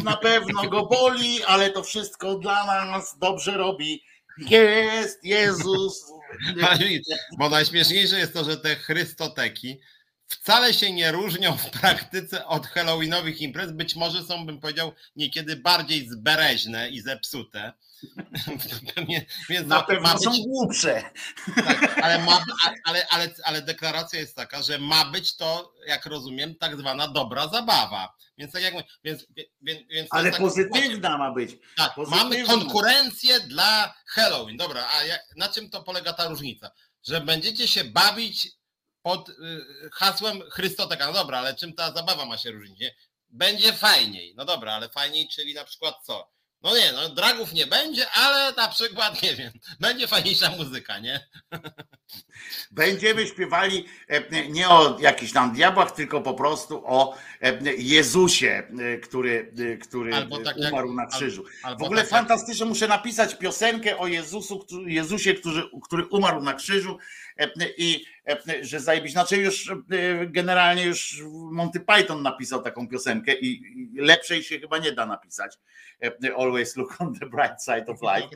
na pewno go boli, ale to wszystko dla nas dobrze robi. Jest Jezus. Bo najśmieszniejsze jest to, że te chrystoteki wcale się nie różnią w praktyce od halloweenowych imprez. Być może są, bym powiedział, niekiedy bardziej zbereźne i zepsute. Więc na pewno ma być... są głupsze. Tak, ale, ma, ale, ale, ale deklaracja jest taka, że ma być to, jak rozumiem, tak zwana dobra zabawa. Więc tak jak więc, więc, więc Ale tak pozytywna tak, ma być. Tak, pozytywna. Mamy konkurencję dla Halloween. Dobra, a jak, na czym to polega ta różnica? Że będziecie się bawić pod hasłem Chrystoteka. No dobra, ale czym ta zabawa ma się różnić? Nie? Będzie fajniej. No dobra, ale fajniej, czyli na przykład co? No nie, no dragów nie będzie, ale na przykład, nie wiem, będzie fajniejsza muzyka, nie? Będziemy śpiewali nie o jakichś tam diabłach, tylko po prostu o Jezusie, który, który tak umarł jak, na krzyżu. Albo w ogóle tak fantastycznie, jak... muszę napisać piosenkę o Jezusu, Jezusie, który, który umarł na krzyżu i że zajebić. Znaczy już generalnie już Monty Python napisał taką piosenkę i lepszej się chyba nie da napisać. Always look on the bright side of life.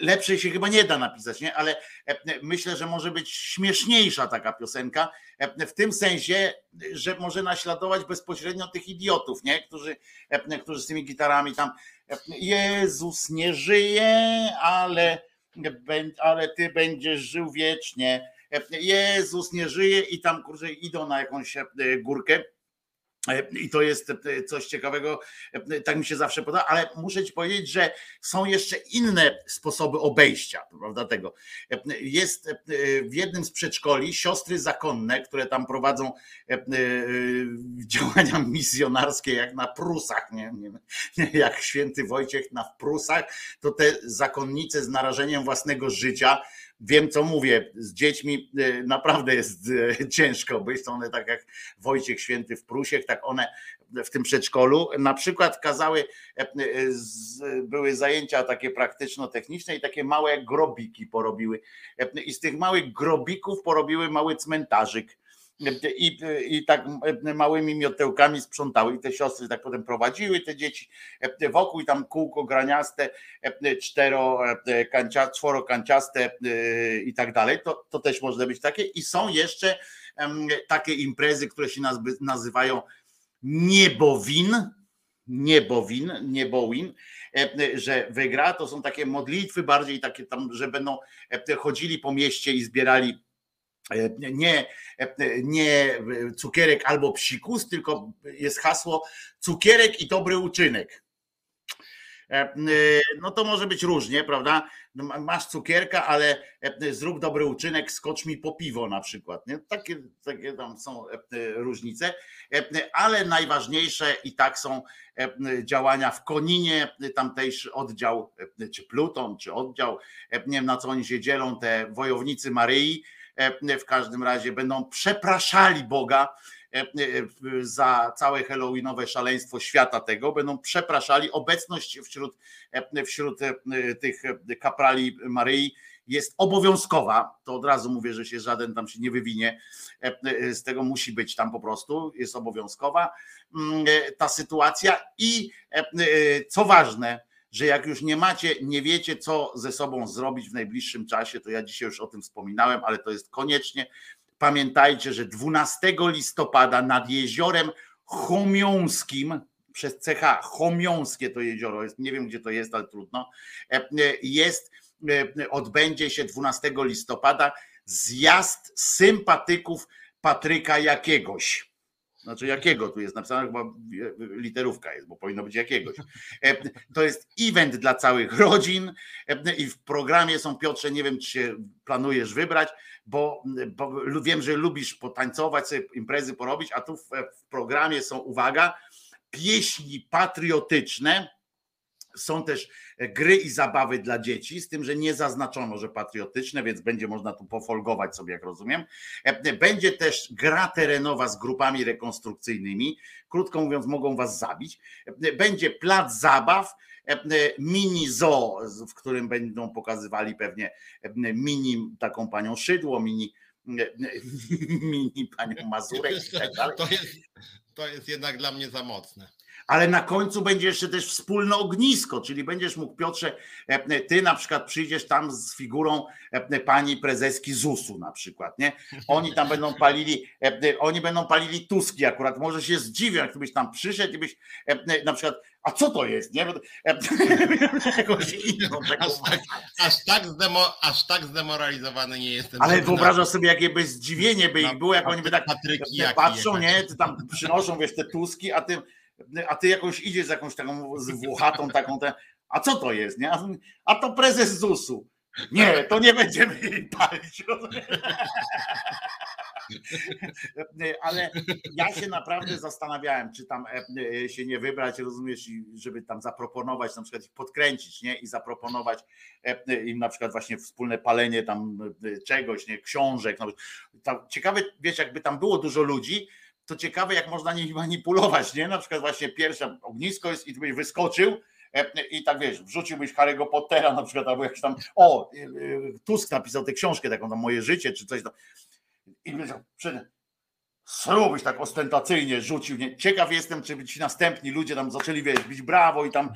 Lepszej się chyba nie da napisać, nie? Ale myślę, że może być śmieszniejsza taka piosenka w tym sensie, że może naśladować bezpośrednio tych idiotów, nie? Którzy, którzy z tymi gitarami tam Jezus nie żyje, ale... ale ty będziesz żył wiecznie, Jezus nie żyje i tam kurczę idą na jakąś górkę i to jest coś ciekawego, tak mi się zawsze podoba, ale muszę ci powiedzieć, że są jeszcze inne sposoby obejścia, prawda, tego. Jest w jednym z przedszkoli siostry zakonne, które tam prowadzą działania misjonarskie jak na Prusach, nie, nie, jak święty Wojciech na Prusach, to te zakonnice z narażeniem własnego życia. Wiem, co mówię, z dziećmi naprawdę jest ciężko być. One tak jak Wojciech Święty w Prusiech, tak one w tym przedszkolu. Na przykład kazały, były zajęcia takie praktyczno-techniczne i takie małe grobiki porobiły. I z tych małych grobików porobiły mały cmentarzyk. I, i tak małymi miotełkami sprzątały i te siostry tak potem prowadziły te dzieci wokół i tam kółko graniaste, cztero, kancia, czworokanciaste i tak dalej, to, to też może być takie i są jeszcze takie imprezy, które się nazywają niebowin, niebowin, niebowin, że wygra, to są takie modlitwy bardziej takie tam, że będą chodzili po mieście i zbierali Nie, nie cukierek albo psikus, tylko jest hasło cukierek i dobry uczynek. No to może być różnie, prawda? Masz cukierka, ale zrób dobry uczynek, skocz mi po piwo na przykład. Nie? Takie, takie tam są różnice, ale najważniejsze i tak są działania w Koninie, tamtejszy oddział, czy pluton, czy oddział, nie wiem na co oni się dzielą, te wojownicy Maryi, w każdym razie będą przepraszali Boga za całe halloweenowe szaleństwo świata tego, będą przepraszali. Obecność wśród, wśród tych kaprali Maryi jest obowiązkowa, to od razu mówię, że się żaden tam się nie wywinie, z tego musi być tam po prostu, jest obowiązkowa ta sytuacja i co ważne, że jak już nie macie, nie wiecie co ze sobą zrobić w najbliższym czasie, to ja dzisiaj już o tym wspominałem, ale to jest koniecznie, pamiętajcie, że dwunastego listopada nad jeziorem Chomiońskim, przez C H, Chomiońskie to jezioro jest, nie wiem gdzie to jest, ale trudno, jest, odbędzie się dwunastego listopada zjazd sympatyków Patryka Jakiegoś. Znaczy jakiego tu jest napisane, chyba literówka jest, bo powinno być jakiegoś. To jest event dla całych rodzin i w programie są, Piotrze, nie wiem czy się planujesz wybrać, bo, bo wiem, że lubisz potańcować, sobie imprezy porobić, a tu w, w programie są, uwaga, pieśni patriotyczne, są też gry i zabawy dla dzieci, z tym, że nie zaznaczono, że patriotyczne, więc będzie można tu pofolgować sobie, jak rozumiem. Będzie też gra terenowa z grupami rekonstrukcyjnymi. Krótko mówiąc, mogą was zabić. Będzie plac zabaw, mini zoo, w którym będą pokazywali pewnie mini taką panią Szydło, mini, mini panią Mazurek i tak dalej. To jest, to jest jednak dla mnie za mocne. Ale na końcu będzie jeszcze też wspólne ognisko, czyli będziesz mógł, Piotrze, ty na przykład przyjdziesz tam z figurą pani prezeski zusu na przykład, nie? Oni tam będą palili, oni będą palili Tuski akurat, może się zdziwię, jak byś tam przyszedł i byś na przykład, a co to jest, nie? Jakoś inną, aż, tak, aż, tak zdemo, aż tak zdemoralizowany nie jestem. Ale wyobrażasz sobie, jakie by zdziwienie by ich było, jak oni by tak patrzą, nie? Ty tam przynoszą, wiesz, te Tuski, a ty a ty jakoś idziesz z jakąś taką z włochatą taką, te, a co to jest, nie? A to prezes zusu. Nie, to nie będziemy jej palić. Ale ja się naprawdę zastanawiałem, czy tam się nie wybrać, rozumiesz, żeby tam zaproponować, na przykład ich podkręcić, nie? I zaproponować im na przykład właśnie wspólne palenie tam czegoś, nie? Książek. Ciekawe, wiesz, jakby tam było dużo ludzi, to ciekawe, jak można nimi manipulować, nie? Na przykład właśnie pierwsze ognisko jest i ty byś wyskoczył i tak wiesz, wrzuciłbyś Harry'ego Pottera na przykład, albo jakiś tam, o, Tusk napisał tę książkę taką tam, Moje życie, czy coś tam. I byś byś tak ostentacyjnie rzucił, nie? Ciekaw jestem, czy ci następni ludzie tam zaczęli, wiesz, bić brawo i tam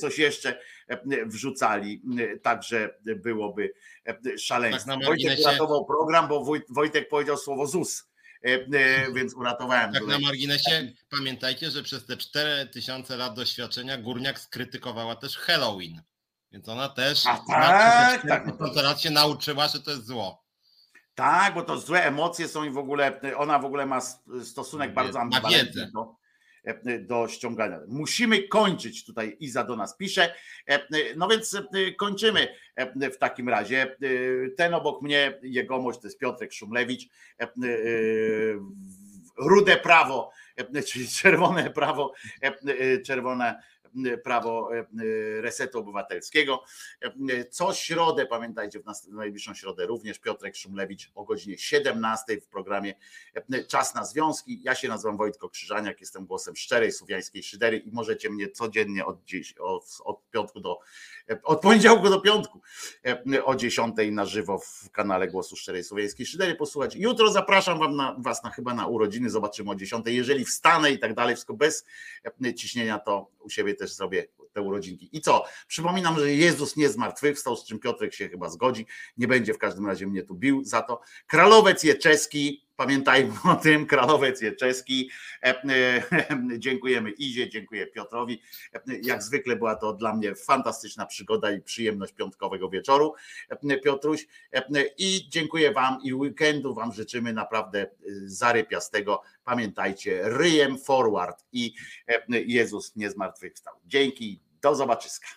coś jeszcze wrzucali, także byłoby szaleństwo. Tak Wojtek uratował program, bo Wojtek powiedział słowo ZUS. Więc uratowałem. Tak tutaj. Na marginesie pamiętajcie, że przez te cztery tysiące lat doświadczenia Górniak skrytykowała też Halloween. Więc ona też A tak, na tak, no to... lat się nauczyła, że to jest zło. Tak, bo to złe emocje są i w ogóle ona w ogóle ma stosunek na bardzo ambiwalentny do, do ściągania. Musimy kończyć, tutaj Iza do nas pisze. No więc kończymy w takim razie. Ten obok mnie, jegomość, to jest Piotr Szumlewicz. Rude prawo, czyli czerwone prawo, czerwone prawo Resetu Obywatelskiego. Co środę, pamiętajcie, w najbliższą środę również Piotrek Szumlewicz o godzinie siedemnastej w programie Czas na Związki. Ja się nazywam Wojtek Krzyżaniak, jestem głosem szczerej słowiańskiej szydery i możecie mnie codziennie od, dziś, od, od, piątku do, od poniedziałku do piątku o dziesiątej na żywo w kanale Głosu Szczerej Słowiańskiej Szydery posłuchać. Jutro zapraszam wam na, was na, chyba na urodziny, zobaczymy o dziesiątej. Jeżeli wstanę i tak dalej, wszystko bez ciśnienia, to u siebie też zrobię te urodzinki. I co? Przypominam, że Jezus nie zmartwychwstał, z czym Piotrek się chyba zgodzi. Nie będzie w każdym razie mnie tu bił za to. Kralowiec Jeczeski, pamiętajmy o tym, Kralowiec Jeczeski. Dziękujemy Izie, dziękuję Piotrowi. Jak zwykle była to dla mnie fantastyczna przygoda i przyjemność piątkowego wieczoru, Piotruś. I dziękuję wam i weekendu wam życzymy naprawdę zarypiastego. Pamiętajcie, ryjem forward i Jezus nie zmartwychwstał. Dzięki. Do zobaczyska.